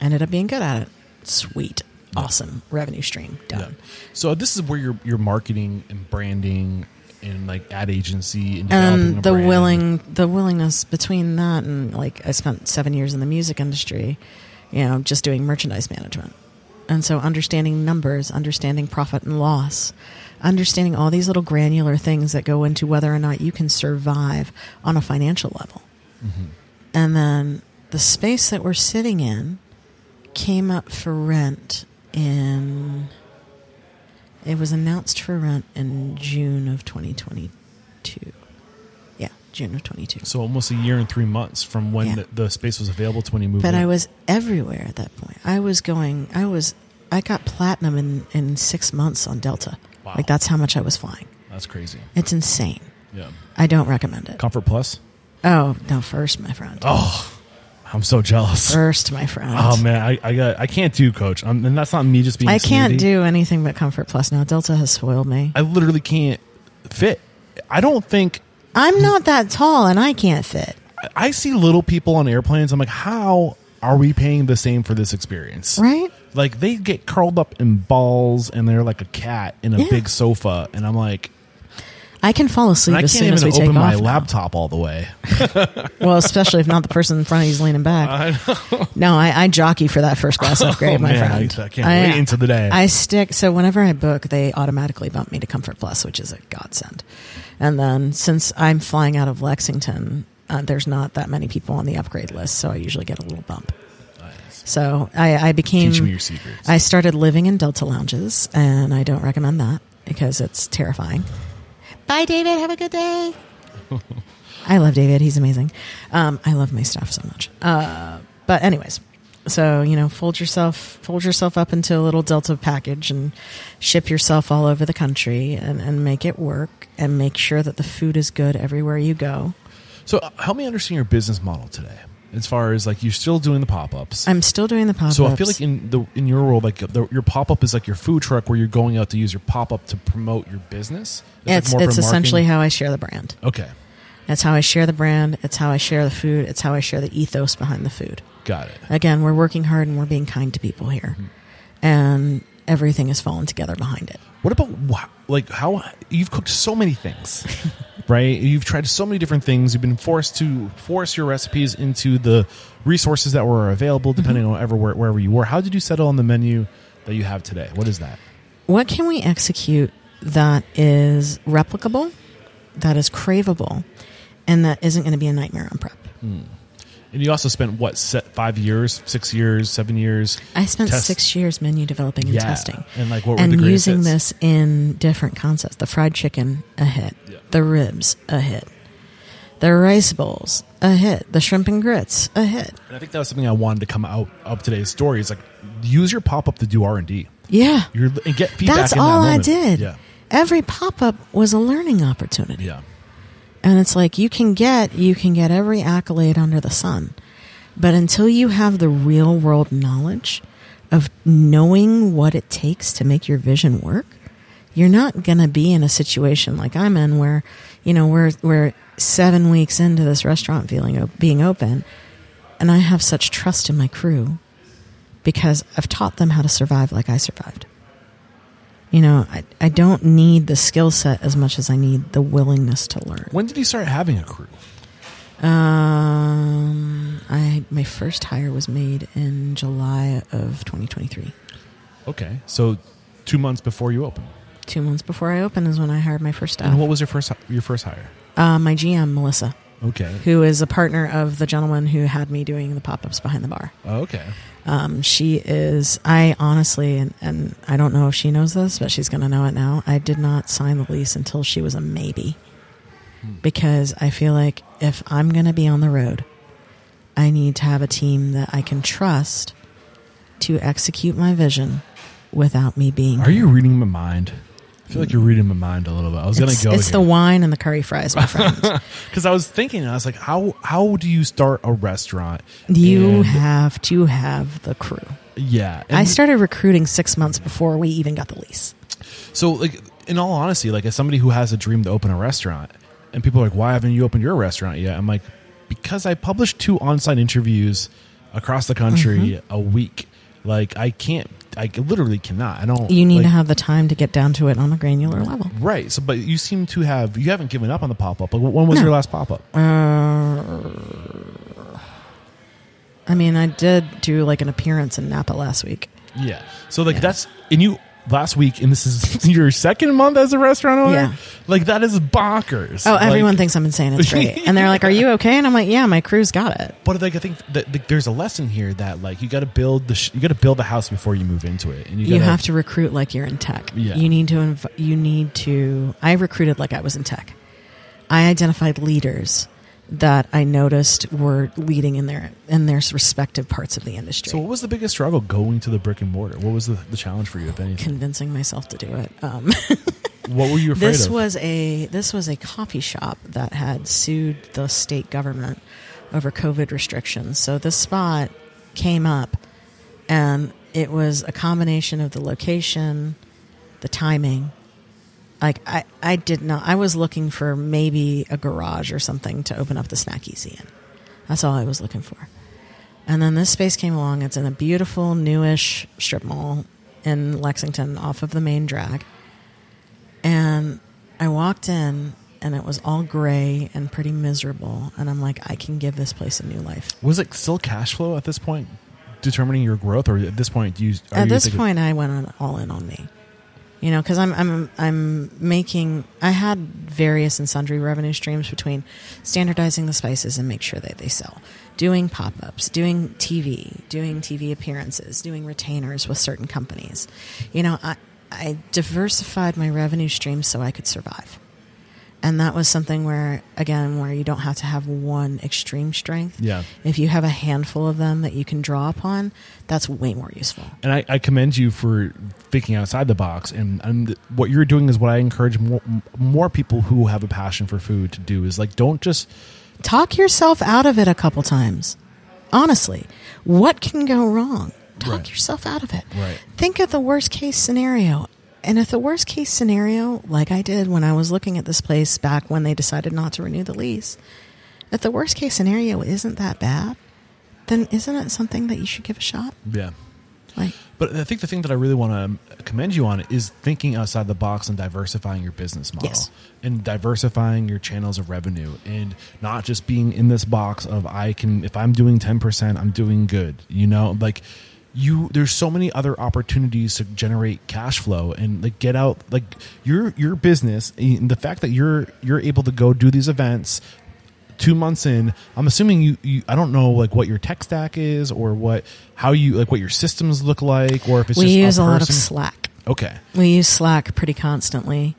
Ended up being good at it. Sweet. Awesome. Revenue stream. Done. Yeah. So this is where your marketing and branding and like ad agency and developing a brand. The willingness between that and like I spent 7 years in the music industry, you know, just doing merchandise management. And so understanding numbers, understanding profit and loss, understanding all these little granular things that go into whether or not you can survive on a financial level. Mm-hmm. And then the space that we're sitting in came up for rent it was announced for rent in June of 2022. Yeah, June of 22. So almost a year and 3 months from when the space was available to when you moved in. But I was everywhere at that point. I got platinum in 6 months on Delta. Wow. Like that's how much I was flying. That's crazy. It's insane. Yeah. I don't recommend it. Comfort Plus? Oh, no, first, my friend. Oh, I'm so jealous. First, my friend. Oh man, I can't do Coach. And that's not me just being can't do anything but Comfort Plus now. Delta has spoiled me. I literally can't fit. I don't think I'm not that tall and I can't fit. I see little people on airplanes. I'm like, how are we paying the same for this experience? Right? Like they get curled up in balls and they're like a cat in a big sofa. And I'm like, I can fall asleep as soon as we take off. I can't even open my laptop all the way. Well, especially if not the person in front of you is leaning back. I know. No, I jockey for that first class upgrade, friend. I can't wait until the day. I stick. So whenever I book, they automatically bump me to Comfort Plus, which is a godsend. And then since I'm flying out of Lexington, there's not that many people on the upgrade list. So I usually get a little bump. So I became, teach me your secrets. I started living in Delta lounges and I don't recommend that because it's terrifying. Bye, David. Have a good day. I love David. He's amazing. I love my staff so much. But anyways, so, you know, fold yourself up into a little Delta package and ship yourself all over the country and make it work and make sure that the food is good everywhere you go. So help me understand your business model today. as far as like you're still doing the pop-ups. I'm still doing the pop-ups. So I feel like in your world, like your pop-up is like your food truck where you're going out to use your pop-up to promote your business. It's essentially how I share the brand. Okay. That's how I share the brand. It's how I share the food. It's how I share the ethos behind the food. Got it. Again, we're working hard and we're being kind to people here. Mm-hmm. And everything has fallen together behind it. What about, like, how you've cooked so many things, right? You've tried so many different things. You've been forced to force your recipes into the resources that were available, depending mm-hmm. on wherever you were. How did you settle on the menu that you have today? What is that? What can we execute that is replicable, that is craveable, and that isn't going to be a nightmare on prep? Mm. And you also spent, 7 years? I spent 6 years menu developing and testing. And like what were the greatest hits? And using this in different concepts. The fried chicken, a hit. Yeah. The ribs, a hit. The rice bowls, a hit. The shrimp and grits, a hit. And I think that was something I wanted to come out of today's story. It's like, use your pop-up to do R&D. Yeah. And get feedback. That's all I did. Yeah. Every pop-up was a learning opportunity. Yeah. And it's like you can get every accolade under the sun. But until you have the real world knowledge of knowing what it takes to make your vision work, you're not going to be in a situation like I'm in where, you know, we're 7 weeks into this restaurant being open, and I have such trust in my crew because I've taught them how to survive like I survived. You know, I don't need the skill set as much as I need the willingness to learn. When did you start having a crew? My first hire was made in July of 2023. Okay. So 2 months before you opened. 2 months before I opened is when I hired my first staff. And what was your first hire? My GM, Melissa. Okay. Who is a partner of the gentleman who had me doing the pop-ups behind the bar. Oh, okay. She is, I honestly, and I don't know if she knows this, but she's going to know it now. I did not sign the lease until she was a maybe. Because I feel like if I'm going to be on the road, I need to have a team that I can trust to execute my vision without me being. Are you reading my mind? I feel like you're reading my mind a little bit. I was going to go. It's here. The wine and the curry fries, my friend. Because I was thinking, I was like, how do you start a restaurant? You have to have the crew. Yeah. I started recruiting 6 months before we even got the lease. So, like, in all honesty, like, as somebody who has a dream to open a restaurant, and people are like, why haven't you opened your restaurant yet? I'm like, because I published 2 on-site interviews across the country mm-hmm. a week. Like, I literally cannot. I don't. You need to have the time to get down to it on a granular level, right? So, but you seem to have. You haven't given up on the pop up. Like, when was your last pop up? I mean, I did do like an appearance in Napa last week. Yeah. So like that's and you last week, and this is your second month as a restaurant owner. Yeah. Like that is bonkers. Oh, everyone thinks I'm insane. It's great, and they're like, "Are you okay?" And I'm like, "Yeah, my crew's got it." But like, I think that there's a lesson here that like you got to build the house before you move into it, and you have to recruit like you're in tech. Yeah. You need to I recruited like I was in tech. I identified leaders that I noticed were leading in their respective parts of the industry. So what was the biggest struggle going to the brick and mortar? What was the challenge for you, if anything? Convincing myself to do it. What were you afraid of? This was a coffee shop that had sued the state government over COVID restrictions. So this spot came up, and it was a combination of the location, the timing. Like I did not. I was looking for maybe a garage or something to open up the Snack Easy in. That's all I was looking for. And then this space came along. It's in a beautiful, newish strip mall in Lexington, off of the main drag. And I walked in, and it was all gray and pretty miserable. And I'm like, I can give this place a new life. Was it still cash flow at this point, determining your growth, or at this point, I went on all in on me. You know, because I had various and sundry revenue streams between standardizing the spices and make sure that they sell, doing pop-ups, doing TV appearances, doing retainers with certain companies. You know, I diversified my revenue streams so I could survive. And that was something where you don't have to have one extreme strength. Yeah. If you have a handful of them that you can draw upon, that's way more useful. And I commend you for thinking outside the box. And what you're doing is what I encourage more people who have a passion for food to do is like, don't just... Talk yourself out of it a couple times. Honestly, what can go wrong? Talk yourself out of it. Right. Think of the worst case scenario. And if the worst case scenario, like I did when I was looking at this place back when they decided not to renew the lease, if the worst case scenario isn't that bad, then isn't it something that you should give a shot? Yeah. Like, but I think the thing that I really want to commend you on is thinking outside the box and diversifying your business model and diversifying your channels of revenue and not just being in this box of I can, if I'm doing 10%, I'm doing good, you know, like there's so many other opportunities to generate cash flow and like get out, like your business and the fact that you're able to go do these events. 2 months in, I'm assuming you I don't know like what your tech stack is or what your systems look like, or if it's just use a lot of Slack. Okay. We use Slack pretty constantly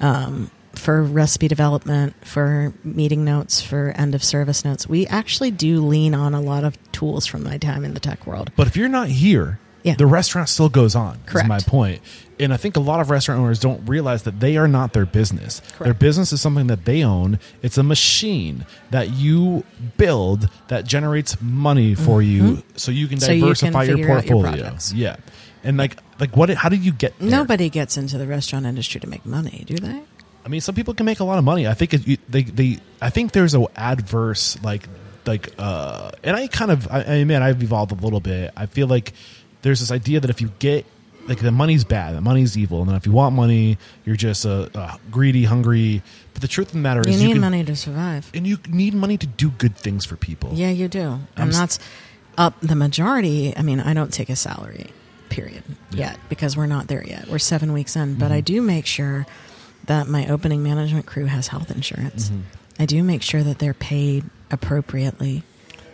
for recipe development, for meeting notes, for end of service notes. We actually do lean on a lot of tools from my time in the tech world. But if you're not here, the restaurant still goes on. Correct. Is my point. And I think a lot of restaurant owners don't realize that they are not their business. Correct. Their business is something that they own. It's a machine that you build that generates money for you, so you can diversify your portfolio. Yeah, and like what? How do you get there? Nobody gets into the restaurant industry to make money, do they? I mean, some people can make a lot of money. I think I think there's an adverse and I've evolved a little bit. I feel like there's this idea that if you get the money's bad, the money's evil, and then if you want money, you're just a greedy, hungry. But the truth of the matter is, you need money to survive, and you need money to do good things for people. Yeah, you do, and that's up the majority. I mean, I don't take a salary, period, yet because we're not there yet. We're 7 weeks in, but I do make sure that my opening management crew has health insurance. Mm-hmm. I do make sure that they're paid appropriately.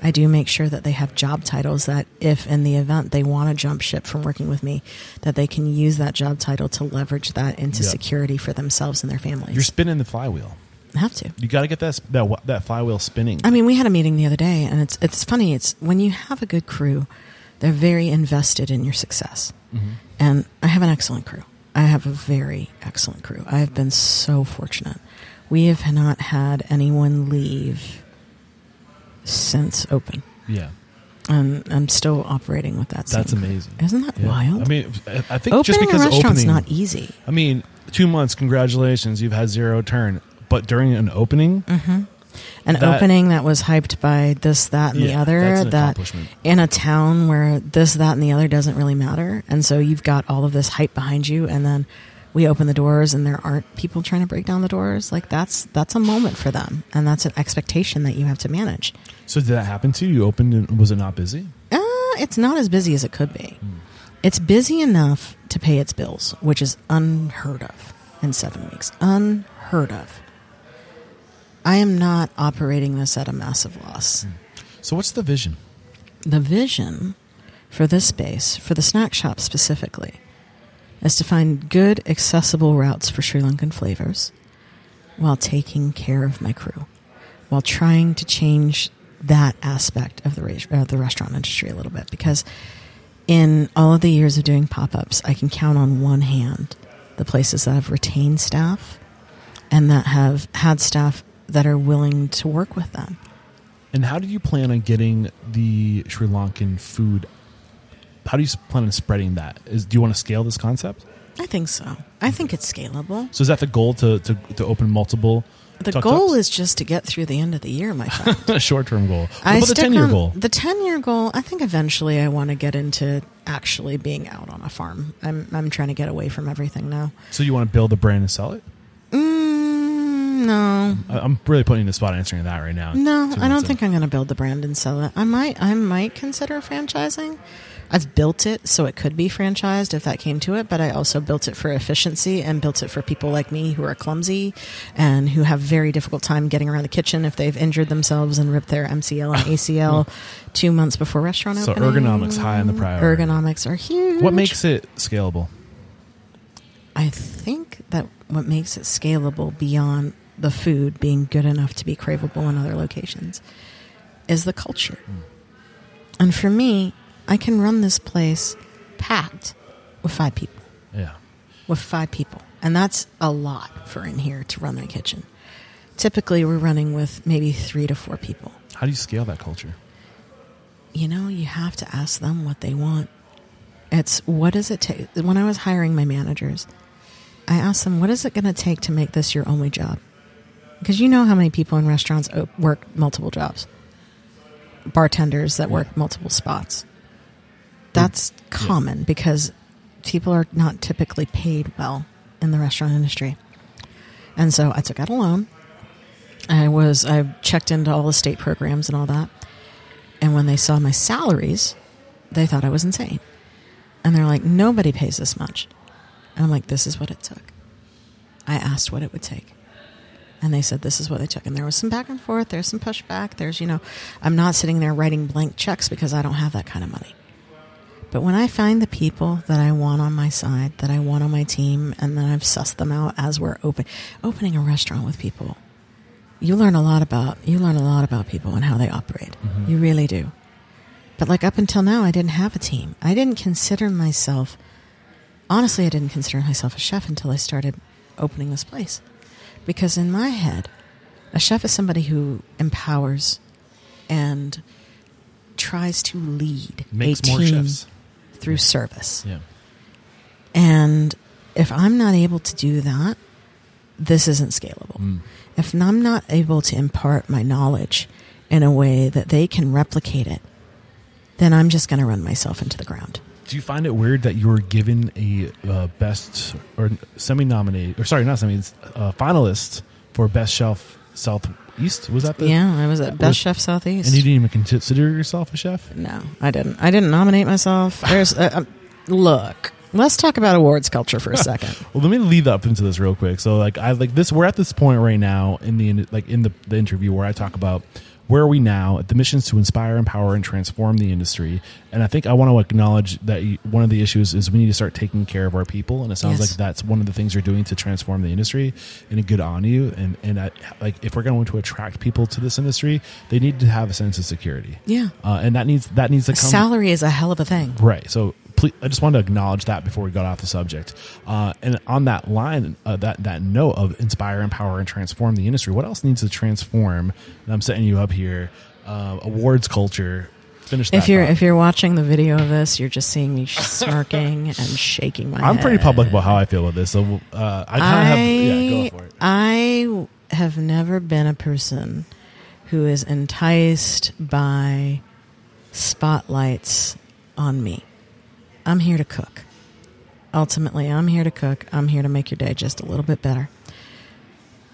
I do make sure that they have job titles that if in the event they want to jump ship from working with me, that they can use that job title to leverage that into security for themselves and their families. You're spinning the flywheel. I have to. You got to get that flywheel spinning. I mean, we had a meeting the other day, and it's funny. It's when you have a good crew, they're very invested in your success. Mm-hmm. And I have an excellent crew. I have a very excellent crew. I have been so fortunate. We have not had anyone leave since open. Yeah. I'm still operating with that. That's amazing. Isn't that wild? I mean, I think opening just because a restaurant's not easy. I mean, 2 months, congratulations, you've had zero turn. But during an opening? Mm-hmm. An opening that was hyped by this, that, and the other. That's an accomplishment. In a town where this, that, and the other doesn't really matter. And so you've got all of this hype behind you, and then we open the doors and there aren't people trying to break down the doors. Like that's a moment for them. And that's an expectation that you have to manage. So did that happen to you? You opened and was it not busy? It's not as busy as it could be. Mm. It's busy enough to pay its bills, which is unheard of in 7 weeks. Unheard of. I am not operating this at a massive loss. Mm. So what's the vision? The vision for this space, for the snack shop specifically, is to find good, accessible routes for Sri Lankan flavors while taking care of my crew, while trying to change that aspect of the restaurant industry a little bit. Because in all of the years of doing pop-ups, I can count on one hand the places that have retained staff and that have had staff that are willing to work with them. And how do you plan on getting the Sri Lankan food out. How do you plan on spreading that? Do you want to scale this concept? I think so. I think it's scalable. So is that the goal to open multiple? The goal is just to get through the end of the year, my friend. A short-term goal. What about the 10-year goal? The 10-year goal, I think eventually I want to get into actually being out on a farm. I'm trying to get away from everything now. So you want to build a brand and sell it? No. I'm really putting you in the spot answering that right now. No, I don't think I'm going to build the brand and sell it. I might consider franchising. I've built it so it could be franchised if that came to it, but I also built it for efficiency and built it for people like me who are clumsy and who have very difficult time getting around the kitchen if they've injured themselves and ripped their MCL and ACL 2 months before restaurant opening. So ergonomics high on the priority. Ergonomics are huge. What makes it scalable? I think that what makes it scalable beyond the food being good enough to be craveable in other locations is the culture. And for me, I can run this place packed with 5 people. Yeah. With 5 people. And that's a lot for in here to run the kitchen. Typically, we're running with maybe 3 to 4 people. How do you scale that culture? you know, you have to ask them what they want. It's what does it take? When I was hiring my managers, I asked them, what is it going to take to make this your only job? Because you know how many people in restaurants work multiple jobs. Bartenders that work multiple spots. That's common because people are not typically paid well in the restaurant industry. And so I took out a loan. I checked into all the state programs and all that. And when they saw my salaries, they thought I was insane. And they're like, nobody pays this much. And I'm like, this is what it took. I asked what it would take. And they said, this is what they took. And there was some back and forth. There's some pushback. There's, you know, I'm not sitting there writing blank checks because I don't have that kind of money. But when I find the people that I want on my side, that I want on my team, and then I've sussed them out as we're opening a restaurant with people, you learn a lot about people and how they operate. Mm-hmm. You really do. But like up until now, I didn't have a team. I didn't consider myself, honestly, I didn't consider myself a chef until I started opening this place. Because in my head, a chef is somebody who empowers and tries to lead a team through service. Yeah. And if I'm not able to do that, this isn't scalable. Mm. If I'm not able to impart my knowledge in a way that they can replicate it, then I'm just going to run myself into the ground. Do you find it weird that you were given a best or finalist for Best Chef Southeast? Was that the? Yeah, I was at Best Chef Southeast. And you didn't even consider yourself a chef? No, I didn't. I didn't nominate myself. There's look. Let's talk about awards culture for a second. Well, let me lead up into this real quick. So, we're at this point right now in the interview where I talk about where are we now at the missions to inspire, empower, and transform the industry. And I think I want to acknowledge that one of the issues is we need to start taking care of our people. And it sounds like that's one of the things you're doing to transform the industry. And good on you. And if we're going to attract people to this industry, they need to have a sense of security. Yeah, and that needs to come. Salary is a hell of a thing, right? So. I just wanted to acknowledge that before we got off the subject. And on that line, that note of inspire, empower, and transform the industry, what else needs to transform? And I'm setting you up here. Awards culture. Finish that. If you're watching the video of this, you're just seeing me smirking and shaking my head. I'm pretty public about how I feel about this. So go for it. I have never been a person who is enticed by spotlights on me. I'm here to cook. Ultimately, I'm here to cook. I'm here to make your day just a little bit better.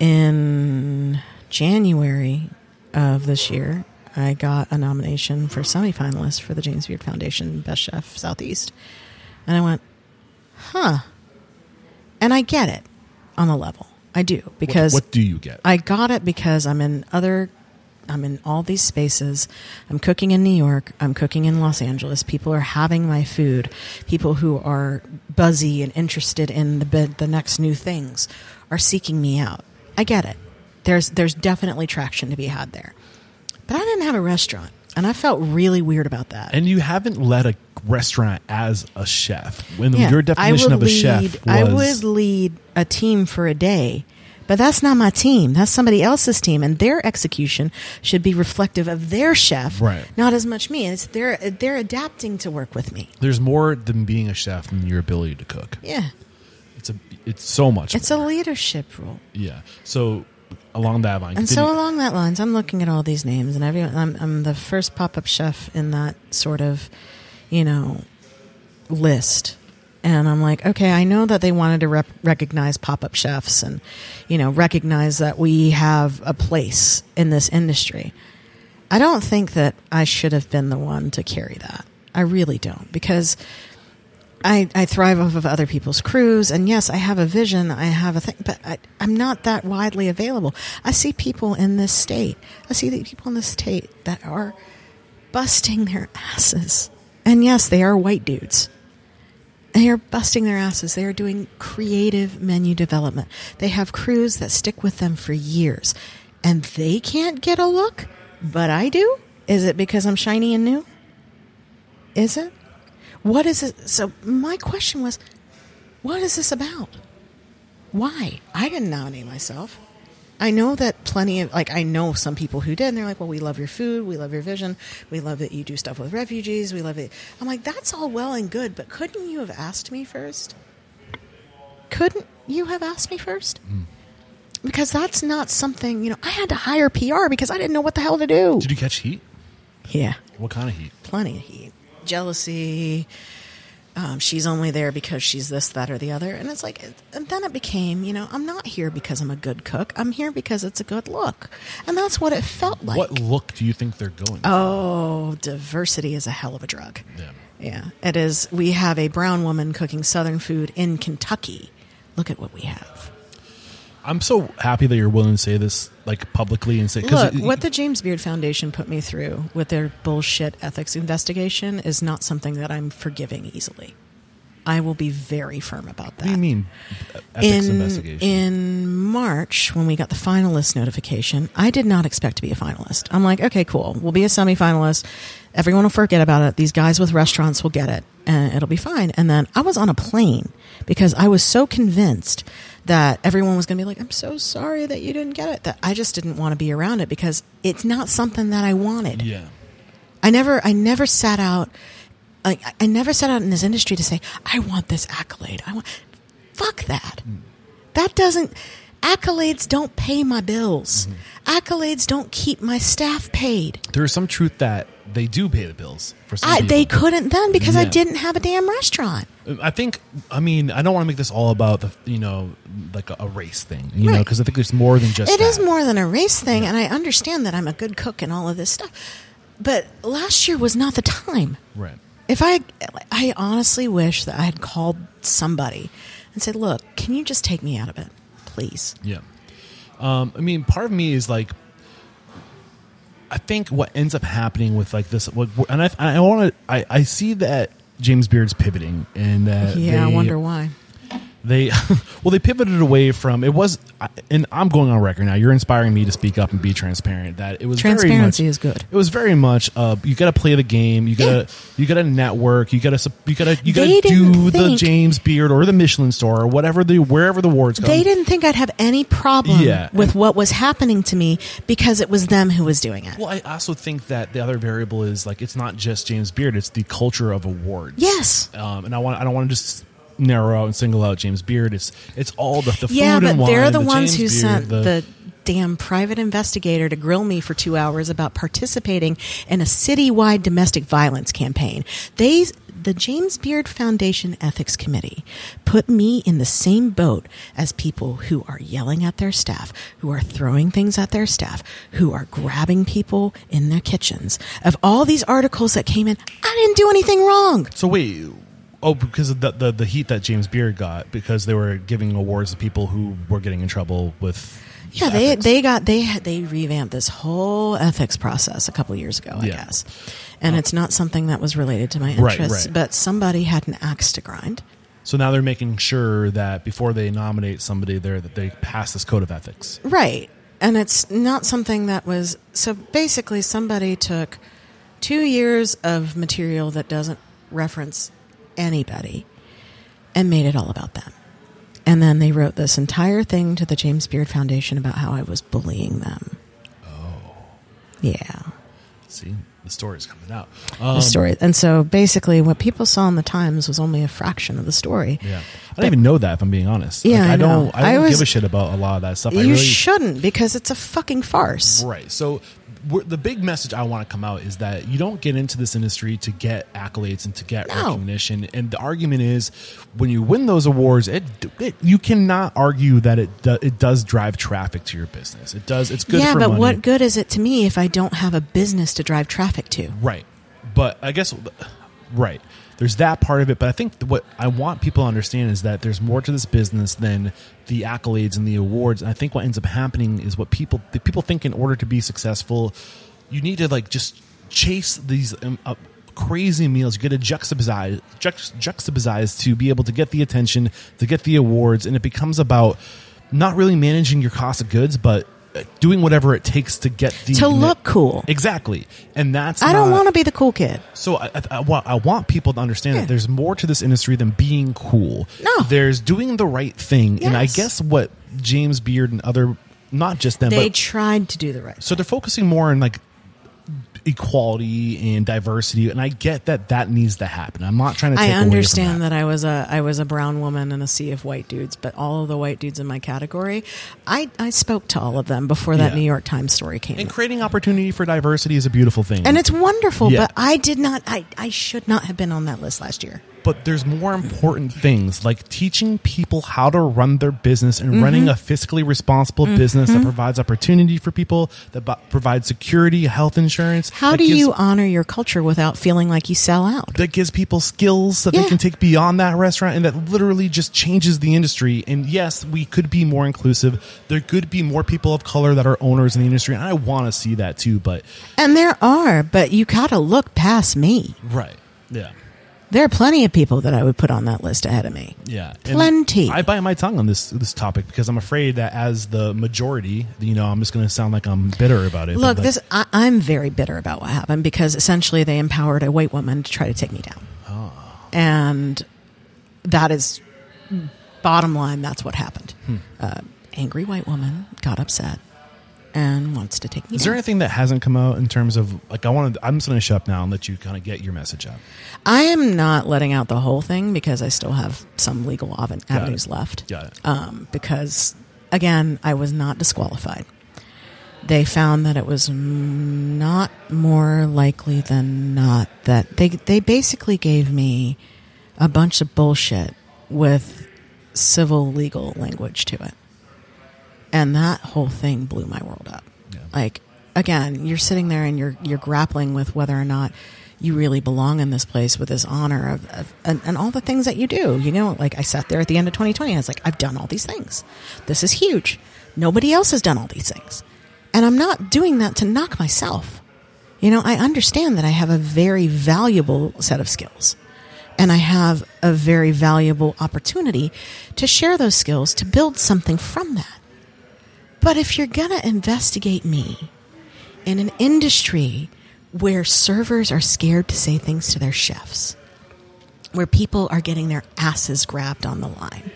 In January of this year, I got a nomination for semifinalist for the James Beard Foundation Best Chef Southeast. And I went, huh. And I get it on a level. I do. Because what do you get? I got it because I'm in all these spaces. I'm cooking in New York. I'm cooking in Los Angeles. People are having my food. People who are buzzy and interested in the next new things are seeking me out. I get it. There's definitely traction to be had there. But I didn't have a restaurant, and I felt really weird about that. And you haven't led a restaurant as a chef. When your definition of a chef was... I would lead a team for a day. But that's not my team. That's somebody else's team. And their execution should be reflective of their chef, not as much me. It's they're adapting to work with me. There's more than being a chef than your ability to cook. Yeah. It's so much more. It's a leadership role. Yeah. So along that line. And so along that lines, I'm looking at all these names. And I'm the first pop-up chef in that sort of, list. And I'm like, okay, I know that they wanted to recognize pop-up chefs and, recognize that we have a place in this industry. I don't think that I should have been the one to carry that. I really don't, because I thrive off of other people's crews. And yes, I have a vision. I have a thing, but I'm not that widely available. I see people in this state. That are busting their asses. And yes, they are white dudes. They are busting their asses. They are doing creative menu development. They have crews that stick with them for years. And they can't get a look, but I do? Is it because I'm shiny and new? Is it? What is it? So my question was, what is this about? Why? I didn't nominate myself. I know that plenty of, like, I know some people who did, and they're like, well, we love your food, we love your vision, we love that you do stuff with refugees, we love it. I'm like, that's all well and good, but couldn't you have asked me first? Couldn't you have asked me first? Mm. Because that's not something, you know, I had to hire PR because I didn't know what the hell to do. Did you catch heat? Yeah. What kind of heat? Plenty of heat. Jealousy. She's only there because she's this, that, or the other. And it's like, and then it became, you know, I'm not here because I'm a good cook. I'm here because it's a good look. And that's what it felt like. What look do you think they're going for? Oh, diversity is a hell of a drug. Yeah. Yeah, it is. We have a brown woman cooking Southern food in Kentucky. Look at what we have. I'm so happy that you're willing to say this, like, publicly and say. Look, what the James Beard Foundation put me through with their bullshit ethics investigation is not something that I'm forgiving easily. I will be very firm about that. What do you mean, ethics investigation? In March, when we got the finalist notification, I did not expect to be a finalist. I'm like, okay, cool. We'll be a semifinalist. Everyone will forget about it. These guys with restaurants will get it, and it'll be fine. And then I was on a plane because I was so convinced that everyone was going to be like, I'm so sorry that you didn't get it, that I just didn't want to be around it because it's not something that I wanted. Yeah, I never sat out, like, I never sat out in this industry to say, I want this accolade. Fuck that. Mm. That doesn't. Accolades don't pay my bills. Mm-hmm. Accolades don't keep my staff paid. There is some truth that they do pay the bills for some people. They couldn't then because I didn't have a damn restaurant. I think, I mean, I don't want to make this all about the, you know, like a race thing, you know, because I think there's more than just. It is more than a race thing, and I understand that I'm a good cook and all of this stuff, but last year was not the time. Right. If I honestly wish that I had called somebody and said, "Look, can you just take me out of it, please?" Yeah. I mean, part of me is like, I think what ends up happening with like this, and I see that James Beard's pivoting, and that I wonder why they pivoted away from it was, and I'm going on record now. You're inspiring me to speak up and be transparent. That it was transparency very much, is good. It was very much you got to play the game. You got to network. You got to do the James Beard or the Michelin star or whatever wherever the awards come. They didn't think I'd have any problem with what was happening to me because it was them who was doing it. Well, I also think that the other variable is like it's not just James Beard; it's the culture of awards. Yes, and I don't want to just narrow out and single out James Beard. It's all the food and wine. Yeah, but they're the ones who sent the damn private investigator to grill me for 2 hours about participating in a citywide domestic violence campaign. The James Beard Foundation Ethics Committee put me in the same boat as people who are yelling at their staff, who are throwing things at their staff, who are grabbing people in their kitchens. Of all these articles that came in, I didn't do anything wrong. So wait. Oh, because of the heat that James Beard got because they were giving awards to people who were getting in trouble with. Yeah, ethics. they revamped this whole ethics process a couple of years ago, I guess, and it's not something that was related to my interests. Right. But somebody had an axe to grind. So now they're making sure that before they nominate somebody there, that they pass this code of ethics. Right, and it's not something that was. So basically, somebody took 2 years of material that doesn't reference anybody and made it all about them. And then they wrote this entire thing to the James Beard Foundation about how I was bullying them. Oh. Yeah. See, the story's coming out. The story. And so basically what people saw in the Times was only a fraction of the story. Yeah. I don't even know that, if I'm being honest. Yeah, like, I don't give a shit about a lot of that stuff. You shouldn't, because it's a fucking farce. Right. So the big message I want to come out is that you don't get into this industry to get accolades and to get recognition. And the argument is, when you win those awards, you cannot argue that it does drive traffic to your business. It does. It's good. Yeah, for but money. What good is it to me if I don't have a business to drive traffic to? Right. But I guess right. There's that part of it, but I think what I want people to understand is that there's more to this business than the accolades and the awards. And I think what ends up happening is what people think in order to be successful, you need to like just chase these crazy meals. You got to juxtapose to be able to get the attention, to get the awards, and it becomes about not really managing your cost of goods, but doing whatever it takes to get to look cool. Exactly. And that's I don't want to be the cool kid. So I want people to understand that there's more to this industry than being cool. No. There's doing the right thing. Yes. And I guess what James Beard and other not just them. They tried to do the right thing. So they're focusing more on like equality and diversity, and I get that that needs to happen. I'm not trying to take away from that. I understand that I was a brown woman in a sea of white dudes, but all of the white dudes in my category, I spoke to all of them before that New York Times story came. And creating opportunity for diversity is a beautiful thing. And it's wonderful, but I should not have been on that list last year. But there's more important things, like teaching people how to run their business and running a fiscally responsible business that provides opportunity for people, that provides security, health insurance. How do you honor your culture without feeling like you sell out? That gives people skills that they can take beyond that restaurant, and that literally just changes the industry. And yes, we could be more inclusive. There could be more people of color that are owners in the industry, and I want to see that too. And there are, but you got to look past me. Right, yeah. There are plenty of people that I would put on that list ahead of me. Yeah. Plenty. And I bite my tongue on this topic because I'm afraid that as the majority, you know, I'm just going to sound like I'm bitter about it. Look, I'm very bitter about what happened because essentially they empowered a white woman to try to take me down. Oh. And that is, bottom line, that's what happened. Angry white woman got upset and wants to take me. Is there anything that hasn't come out in terms of, like, I'm just going to shut up now and let you kind of get your message out? I am not letting out the whole thing because I still have some legal avenues left. Got it. Because, again, I was not disqualified. They found that it was not more likely than not that they basically gave me a bunch of bullshit with civil legal language to it. And that whole thing blew my world up. Yeah. Like, again, you're sitting there and you're grappling with whether or not you really belong in this place with this honor and all the things that you do. You know, like I sat there at the end of 2020 and I was like, I've done all these things. This is huge. Nobody else has done all these things. And I'm not doing that to knock myself. You know, I understand that I have a very valuable set of skills. And I have a very valuable opportunity to share those skills, to build something from that. But if you're going to investigate me in an industry where servers are scared to say things to their chefs, where people are getting their asses grabbed on the line,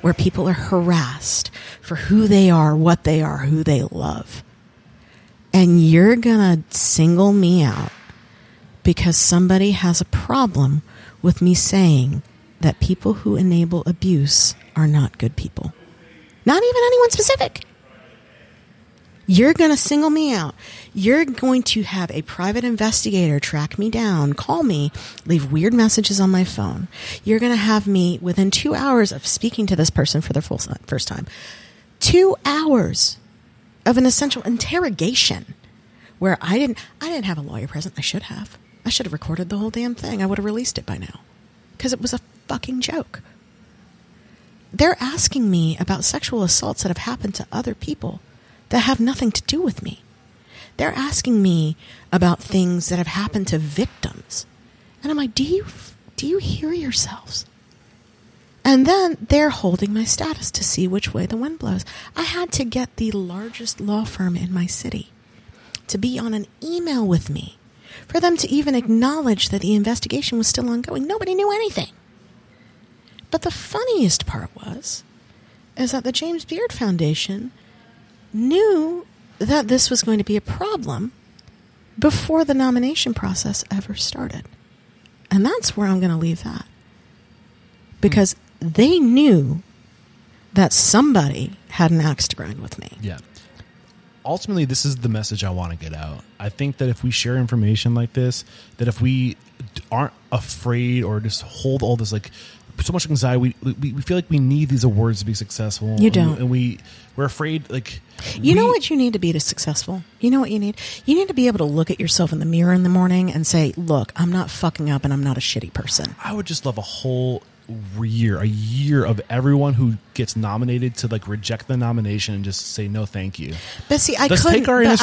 where people are harassed for who they are, what they are, who they love, and you're going to single me out because somebody has a problem with me saying that people who enable abuse are not good people. Not even anyone specific. You're going to single me out. You're going to have a private investigator track me down, call me, leave weird messages on my phone. You're going to have me, within 2 hours of speaking to this person for the first time, 2 hours of an essential interrogation where I didn't have a lawyer present. I should have. I should have recorded the whole damn thing. I would have released it by now because it was a fucking joke. They're asking me about sexual assaults that have happened to other people that have nothing to do with me. They're asking me about things that have happened to victims. And I'm like, do you hear yourselves? And then they're holding my status to see which way the wind blows. I had to get the largest law firm in my city to be on an email with me for them to even acknowledge that the investigation was still ongoing. Nobody knew anything. But the funniest part is that the James Beard Foundation knew that this was going to be a problem before the nomination process ever started. And that's where I'm going to leave that. Because they knew that somebody had an axe to grind with me. Yeah. Ultimately, this is the message I want to get out. I think that if we share information like this, that if we aren't afraid or just hold all this like... so much anxiety. We feel like we need these awards to be successful. You don't. And we're afraid, like... You know what you need to be to successful? You know what you need? You need to be able to look at yourself in the mirror in the morning and say, look, I'm not fucking up and I'm not a shitty person. I would just love a whole year of everyone who gets nominated to like reject the nomination and just say no, thank you. But see, I debated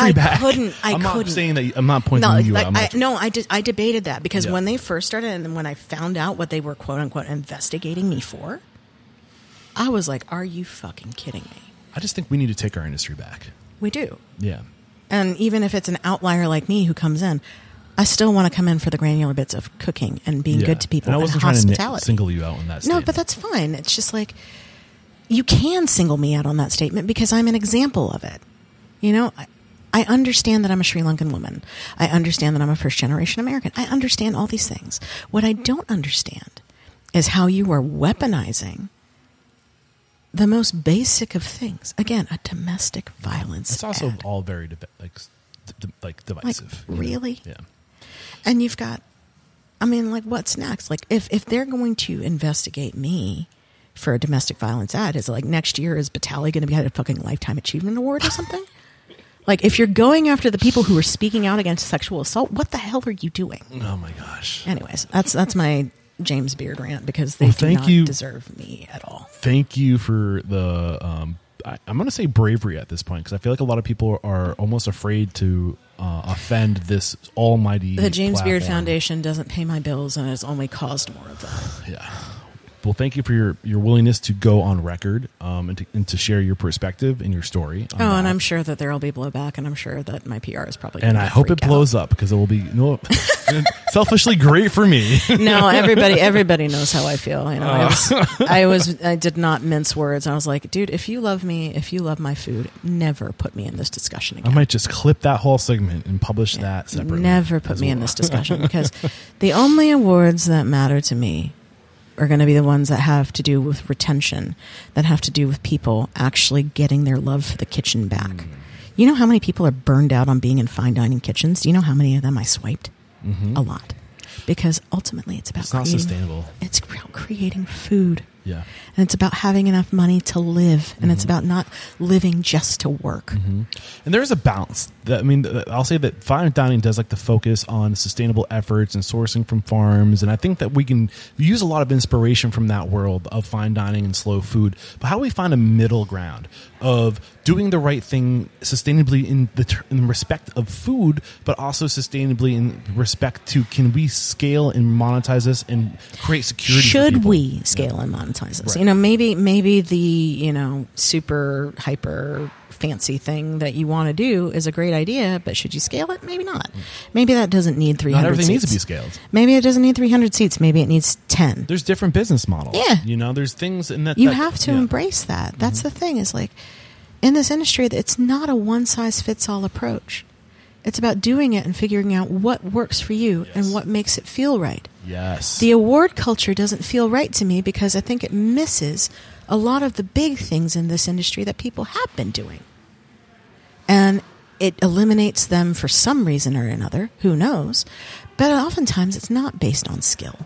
that because when they first started and when I found out what they were quote unquote investigating me for, I was like, are you fucking kidding me? I just think we need to take our industry back. We do. Yeah. And even if it's an outlier like me who comes in, I still want to come in for the granular bits of cooking and being good to people and hospitality. I wasn't trying to single you out on that statement. No, but that's fine. It's just like you can single me out on that statement because I'm an example of it. You know, I understand that I'm a Sri Lankan woman. I understand that I'm a first-generation American. I understand all these things. What I don't understand is how you are weaponizing the most basic of things. Again, a domestic violence. It's also ad. All very like divisive. Like, really? Know? Yeah. And you've got, I mean, like, what's next? Like, if they're going to investigate me for a domestic violence ad, is it like next year is Batali going to get a fucking Lifetime Achievement Award or something? Like, if you're going after the people who are speaking out against sexual assault, what the hell are you doing? Oh my gosh. Anyways, that's my James Beard rant because they do not deserve me at all. Thank you for the, I'm going to say bravery at this point because I feel like a lot of people are almost afraid to offend this almighty The James platform. Beard Foundation doesn't pay my bills and it's only caused more of that. Yeah. Well, thank you for your willingness to go on record and to share your perspective and your story. Oh, that. And I'm sure that there will be blowback, and I'm sure that my PR is probably going to freak out. And I hope it blows up because it will be selfishly great for me. No, everybody knows how I feel. You know, I did not mince words. I was like, dude, if you love me, if you love my food, never put me in this discussion again. I might just clip that whole segment and publish that separately. Never put me in this discussion because the only awards that matter to me are going to be the ones that have to do with retention, that have to do with people actually getting their love for the kitchen back. Mm. You know how many people are burned out on being in fine dining kitchens? Do you know how many of them I swiped? Mm-hmm. A lot. Because ultimately it's not sustainable. It's about creating food. Yeah. And it's about having enough money to live. And mm-hmm. it's about not living just to work. Mm-hmm. And there is a balance. I'll say that fine dining does like the focus on sustainable efforts and sourcing from farms. And I think that we can use a lot of inspiration from that world of fine dining and slow food. But how do we find a middle ground of doing the right thing sustainably in respect of food, but also sustainably in respect to can we scale and monetize this and create security? Should we scale and monetize? Right. You know, maybe the, you know, super hyper fancy thing that you want to do is a great idea, but should you scale it? Maybe not. Maybe that doesn't need 300 seats. Not everything needs to be scaled. Maybe it doesn't need 300 seats. Maybe it needs 10. There's different business models. Yeah. You know, there's things in that. You have to embrace that. That's the thing is like in this industry, it's not a one size fits all approach. It's about doing it and figuring out what works for you and what makes it feel right. Yes. The award culture doesn't feel right to me because I think it misses a lot of the big things in this industry that people have been doing. And it eliminates them for some reason or another, who knows, but oftentimes it's not based on skill.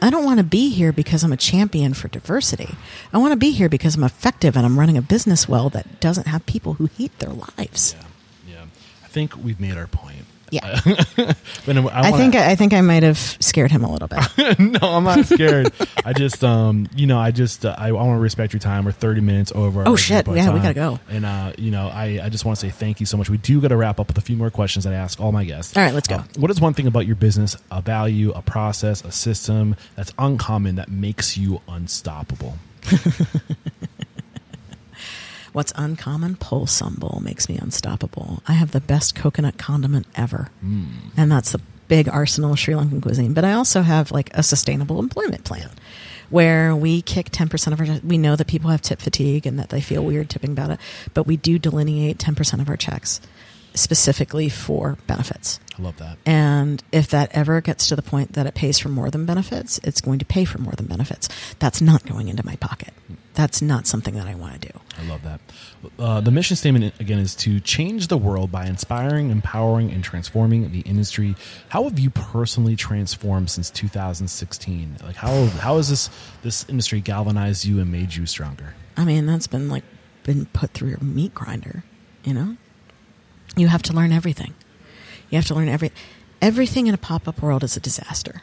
I don't want to be here because I'm a champion for diversity. I want to be here because I'm effective and I'm running a business well that doesn't have people who hate their lives. Yeah. I think we've made our point. Yeah, I think I might have scared him a little bit. No, I'm not scared. I just, I want to respect your time. We're 30 minutes over. Oh shit! Yeah, we gotta go. And I just want to say thank you so much. We do got to wrap up with a few more questions that I ask all my guests. All right, let's go. What is one thing about your business, a value, a process, a system that's uncommon that makes you unstoppable? What's uncommon? Pole sambal makes me unstoppable. I have the best coconut condiment ever. Mm. And that's the big arsenal of Sri Lankan cuisine. But I also have like a sustainable employment plan where we kick 10% of our... We know that people have tip fatigue and that they feel weird tipping about it. But we do delineate 10% of our checks specifically for benefits. I love that. And if that ever gets to the point that it pays for more than benefits, it's going to pay for more than benefits. That's not going into my pocket. That's not something that I want to do. I love that. The mission statement, again, is to change the world by inspiring, empowering, and transforming the industry. How have you personally transformed since 2016? Like, how has this industry galvanized you and made you stronger? I mean, that's been put through a meat grinder, you know? You have to learn everything. You have to learn everything in a pop-up world is a disaster.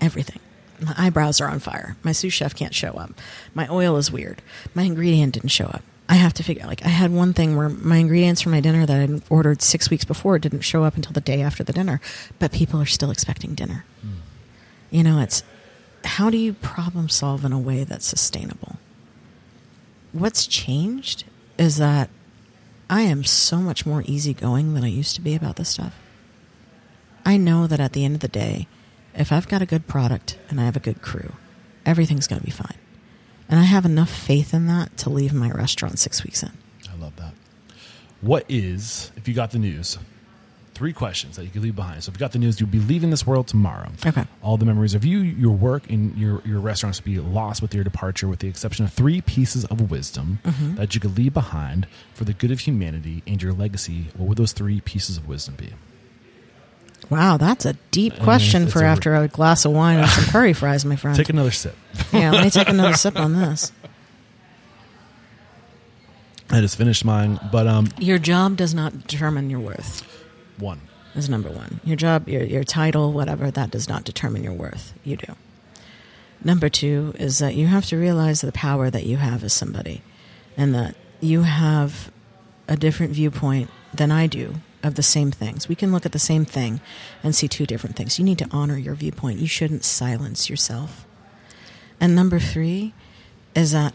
Everything. My eyebrows are on fire. My sous chef can't show up. My oil is weird. My ingredient didn't show up. I have to figure, I had one thing where my ingredients for my dinner that I ordered 6 weeks before didn't show up until the day after the dinner, but people are still expecting dinner. Mm. You know, it's how do you problem solve in a way that's sustainable? What's changed is that I am so much more easygoing than I used to be about this stuff. I know that at the end of the day, if I've got a good product and I have a good crew, everything's going to be fine. And I have enough faith in that to leave my restaurant 6 weeks in. I love that. What is, if you got the news, 3 questions that you could leave behind. So if you got the news, you'll be leaving this world tomorrow. Okay. All the memories of you, your work, and your restaurants will be lost with your departure, with the exception of 3 pieces of wisdom mm-hmm. that you could leave behind for the good of humanity and your legacy. What would those 3 pieces of wisdom be? Wow, that's a deep question for after a glass of wine and some curry fries, my friend. Take another sip. Yeah, let me take another sip on this. I just finished mine, but your job does not determine your worth. 1 is number 1. Your job, your title, whatever, that does not determine your worth. You do. Number 2 is that you have to realize the power that you have as somebody, and that you have a different viewpoint than I do of the same things. We can look at the same thing and see 2 different things. You need to honor your viewpoint. You shouldn't silence yourself. And number 3 is that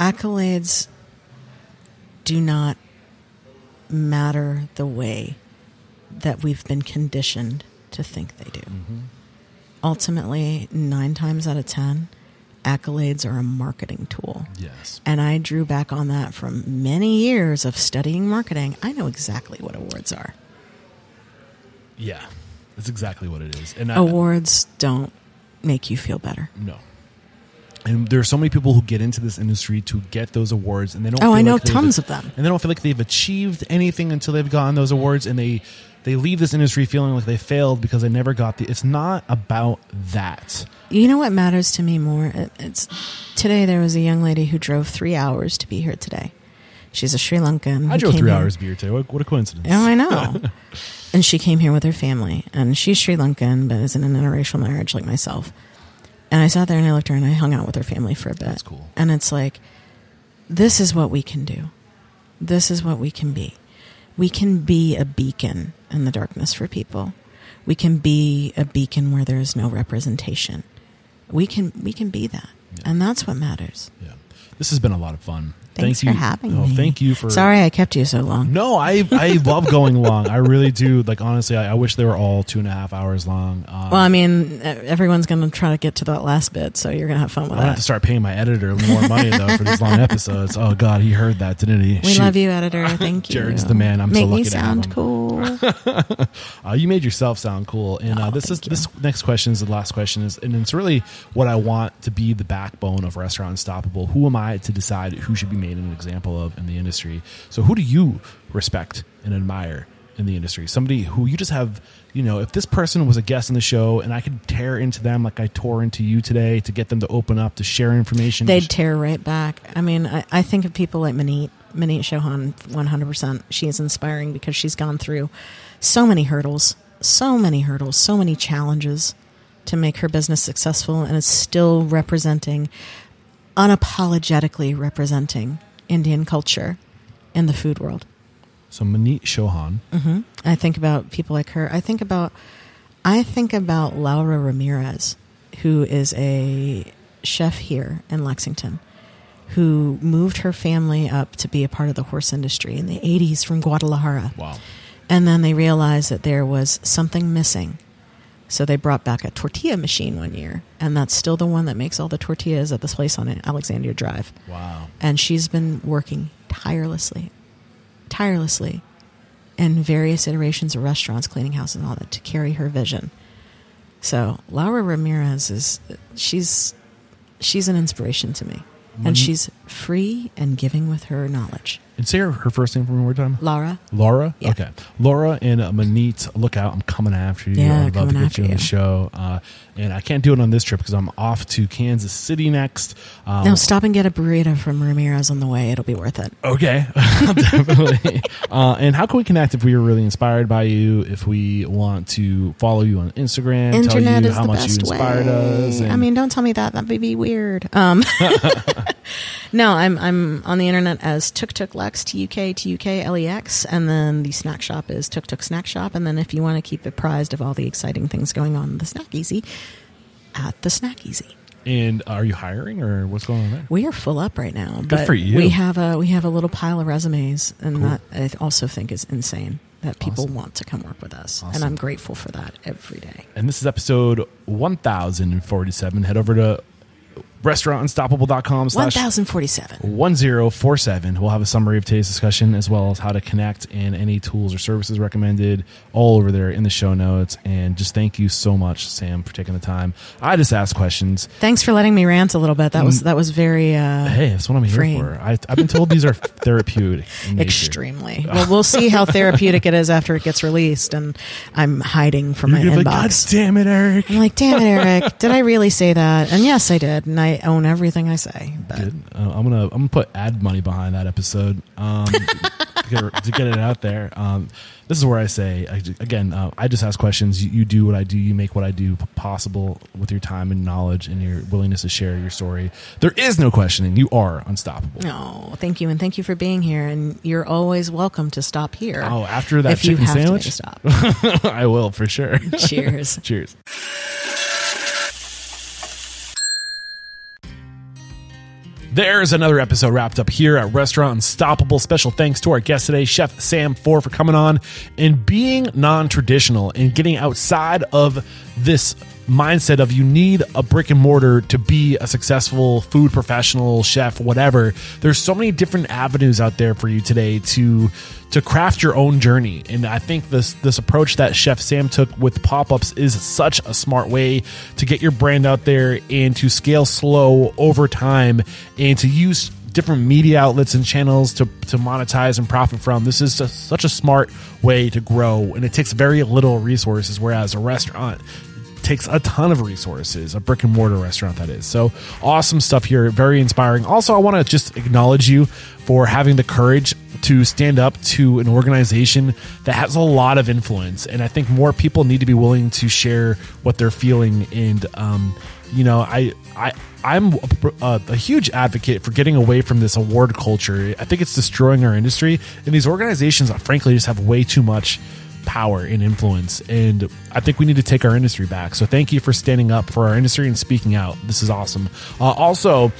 accolades do not matter the way that we've been conditioned to think they do. Mm-hmm. Ultimately, 9 times out of 10, accolades are a marketing tool. Yes. And I drew back on that from many years of studying marketing. I know exactly what awards are. Yeah, that's exactly what it is. And awards don't make you feel better. No. And there are so many people who get into this industry to get those awards, and they don't feel I know like tons of them. And they don't feel like they've achieved anything until they've gotten those awards, and they leave this industry feeling like they failed because they never got the... It's not about that. You know what matters to me more? It's today there was a young lady who drove 3 hours to be here today. She's a Sri Lankan. I drove 3 hours to be here today. What a coincidence. Oh, I know. And she came here with her family. And she's Sri Lankan, but is in an interracial marriage like myself. And I sat there and I looked at her and I hung out with her family for a bit. That's cool. And it's like, this is what we can do. This is what we can be. We can be a beacon in the darkness for people. We can be a beacon where there is no representation. We can be that. Yeah. And that's what matters. Yeah. This has been a lot of fun. Thanks for having me. Thank you for... Sorry I kept you so long. No, I love going long. I really do. Like, honestly, I wish they were all 2.5 hours long. Well, I mean, everyone's going to try to get to that last bit, so you're going to have fun with that. I have to start paying my editor more money, though, for these long episodes. Oh, God, he heard that, didn't he? We love you, editor. Thank you. Jared's the man. I'm so lucky to have him. Make me sound cool. You made yourself sound cool. And this next question is the last question. And it's really what I want to be the backbone of Restaurant Unstoppable. Who am I to decide who should be made an example of in the industry? So who do you respect and admire in the industry? Somebody who you just have, if this person was a guest on the show and I could tear into them like I tore into you today to get them to open up, to share information. They'd tear right back. I mean, I think of people like Maneet Chauhan, 100%. She is inspiring because she's gone through so many hurdles, so many challenges to make her business successful, and is still unapologetically representing Indian culture in the food world. So Maneet Chauhan. Mm-hmm. I think about people like her. I think about Laura Ramirez, who is a chef here in Lexington, who moved her family up to be a part of the horse industry in the 80s from Guadalajara. Wow. And then they realized that there was something missing. So they brought back a tortilla machine one year, and that's still the one that makes all the tortillas at this place on Alexandria Drive. Wow. And she's been working tirelessly in various iterations of restaurants, cleaning houses and all that to carry her vision. So Laura Ramirez she's an inspiration to me. Mm-hmm. And she's free and giving with her knowledge. And say her first name for one more time. Laura? Yeah. Okay. Laura and Maneet, look out. I'm coming after you. Yeah, I'd love to get you on the show. And I can't do it on this trip because I'm off to Kansas City next. No, stop and get a burrito from Ramirez on the way. It'll be worth it. Okay. Definitely. And how can we connect if we are really inspired by you, if we want to follow you on Instagram, tell you how much you inspired us? I mean, don't tell me that. That would be weird. No, I'm on the internet as Tuk Tuk Lex, TUKLEX, and then the snack shop is Tuk Tuk Snack Shop. And then if you want to keep apprised of all the exciting things going on in the Snack Easy, at the Snack Easy. And are you hiring, or what's going on there? We are full up right now. Good for you. We have a little pile of resumes, and cool. That I also think is insane. That people awesome. Want to come work with us. Awesome. And I'm grateful for that every day. And this is episode 1047. Head over to restaurantunstoppable.com/1047. 1047. We'll have a summary of today's discussion as well as how to connect and any tools or services recommended all over there in the show notes. And just thank you so much, Sam, for taking the time. I just asked questions. Thanks for letting me rant a little bit. That was very hey, that's what I'm here freeing. For. I've been told these are therapeutic. Extremely. Well, we'll see how therapeutic it is after it gets released, and I'm hiding from my inbox. Like, God damn it, Eric. I'm like, damn it, Eric. Did I really say that? And yes, I did. And I own everything I say. But. Good. I'm gonna put ad money behind that episode to get it out there. This is where I say again. I just ask questions. You do what I do. You make what I do possible with your time and knowledge and your willingness to share your story. There is no questioning. You are unstoppable. No, thank you, and thank you for being here. And you're always welcome to stop here. Oh, after that chicken sandwich, stop. I will for sure. Cheers. Cheers. There's another episode wrapped up here at Restaurant Unstoppable. Special thanks to our guest today, Chef Sam Fore, for coming on and being non-traditional and getting outside of this mindset of you need a brick and mortar to be a successful food professional, chef, whatever. There's so many different avenues out there for you today to craft your own journey. And I think this approach that Chef Sam took with pop-ups is such a smart way to get your brand out there and to scale slow over time and to use different media outlets and channels to monetize and profit from. This is such a smart way to grow, and it takes very little resources, whereas a restaurant takes a ton of resources, a brick and mortar restaurant that is. So awesome stuff here. Very inspiring. Also, I want to just acknowledge you for having the courage to stand up to an organization that has a lot of influence. And I think more people need to be willing to share what they're feeling. And, you know, I'm a huge advocate for getting away from this award culture. I think it's destroying our industry. And these organizations, frankly, just have way too much power and influence, and I think we need to take our industry back. So thank you for standing up for our industry and speaking out. This is awesome. Also,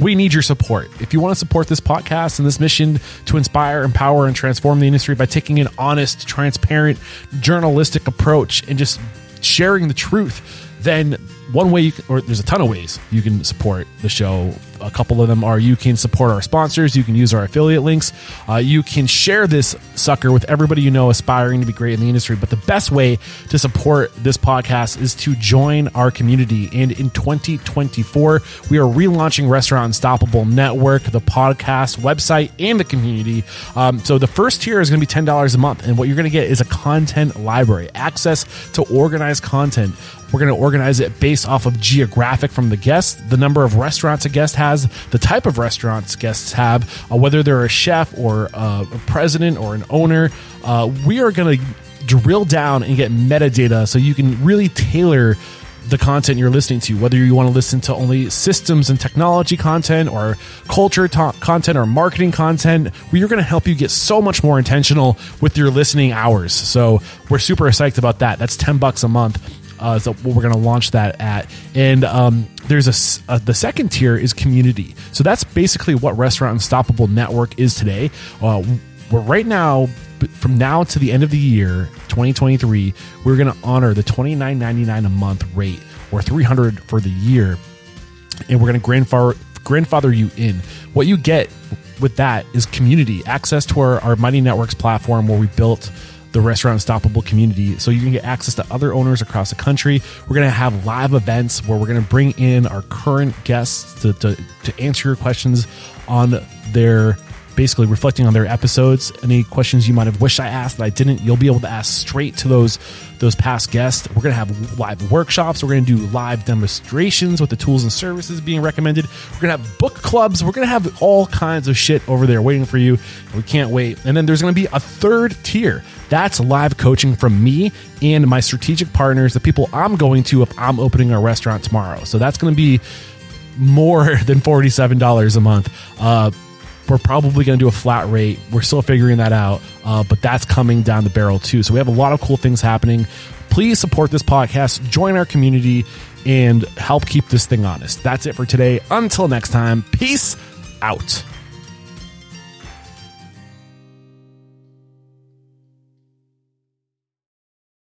we need your support. If you want to support this podcast and this mission to inspire, empower, and transform the industry by taking an honest, transparent, journalistic approach and just sharing the truth, then one way there's a ton of ways you can support the show. A couple of them are you can support our sponsors, you can use our affiliate links, you can share this sucker with everybody you know aspiring to be great in the industry. But the best way to support this podcast is to join our community. And in 2024, we are relaunching Restaurant Unstoppable Network, the podcast, website, and the community. So the first tier is going to be $10 a month. And what you're going to get is a content library, access to organized content. We're going to organize it based off of geographic from the guest, the number of restaurants a guest has, the type of restaurants guests have, whether they're a chef or a president or an owner. We are going to drill down and get metadata so you can really tailor the content you're listening to, whether you want to listen to only systems and technology content or culture content or marketing content. We are going to help you get so much more intentional with your listening hours. So we're super psyched about that. That's $10 a month. So what we're going to launch that at. And there's the second tier is community. So that's basically what Restaurant Unstoppable Network is today. We're right now, from now to the end of the year, 2023, we're going to honor the $29.99 a month rate, or $300 for the year. And we're going to grandfather you in. What you get with that is community, access to our Mighty Networks platform where we built the Restaurant Unstoppable community, so you can get access to other owners across the country. We're going to have live events where we're going to bring in our current guests to answer your questions on their, basically reflecting on their episodes. Any questions you might have wished I asked that I didn't, you'll be able to ask straight to those past guests. We're going to have live workshops. We're going to do live demonstrations with the tools and services being recommended. We're going to have book clubs. We're going to have all kinds of shit over there waiting for you. We can't wait. And then there's going to be a third tier. That's live coaching from me and my strategic partners, the people I'm going to if I'm opening a restaurant tomorrow. So that's going to be more than $47 a month. We're probably going to do a flat rate. We're still figuring that out, but that's coming down the barrel too. So we have a lot of cool things happening. Please support this podcast, join our community, and help keep this thing honest. That's it for today. Until next time, peace out.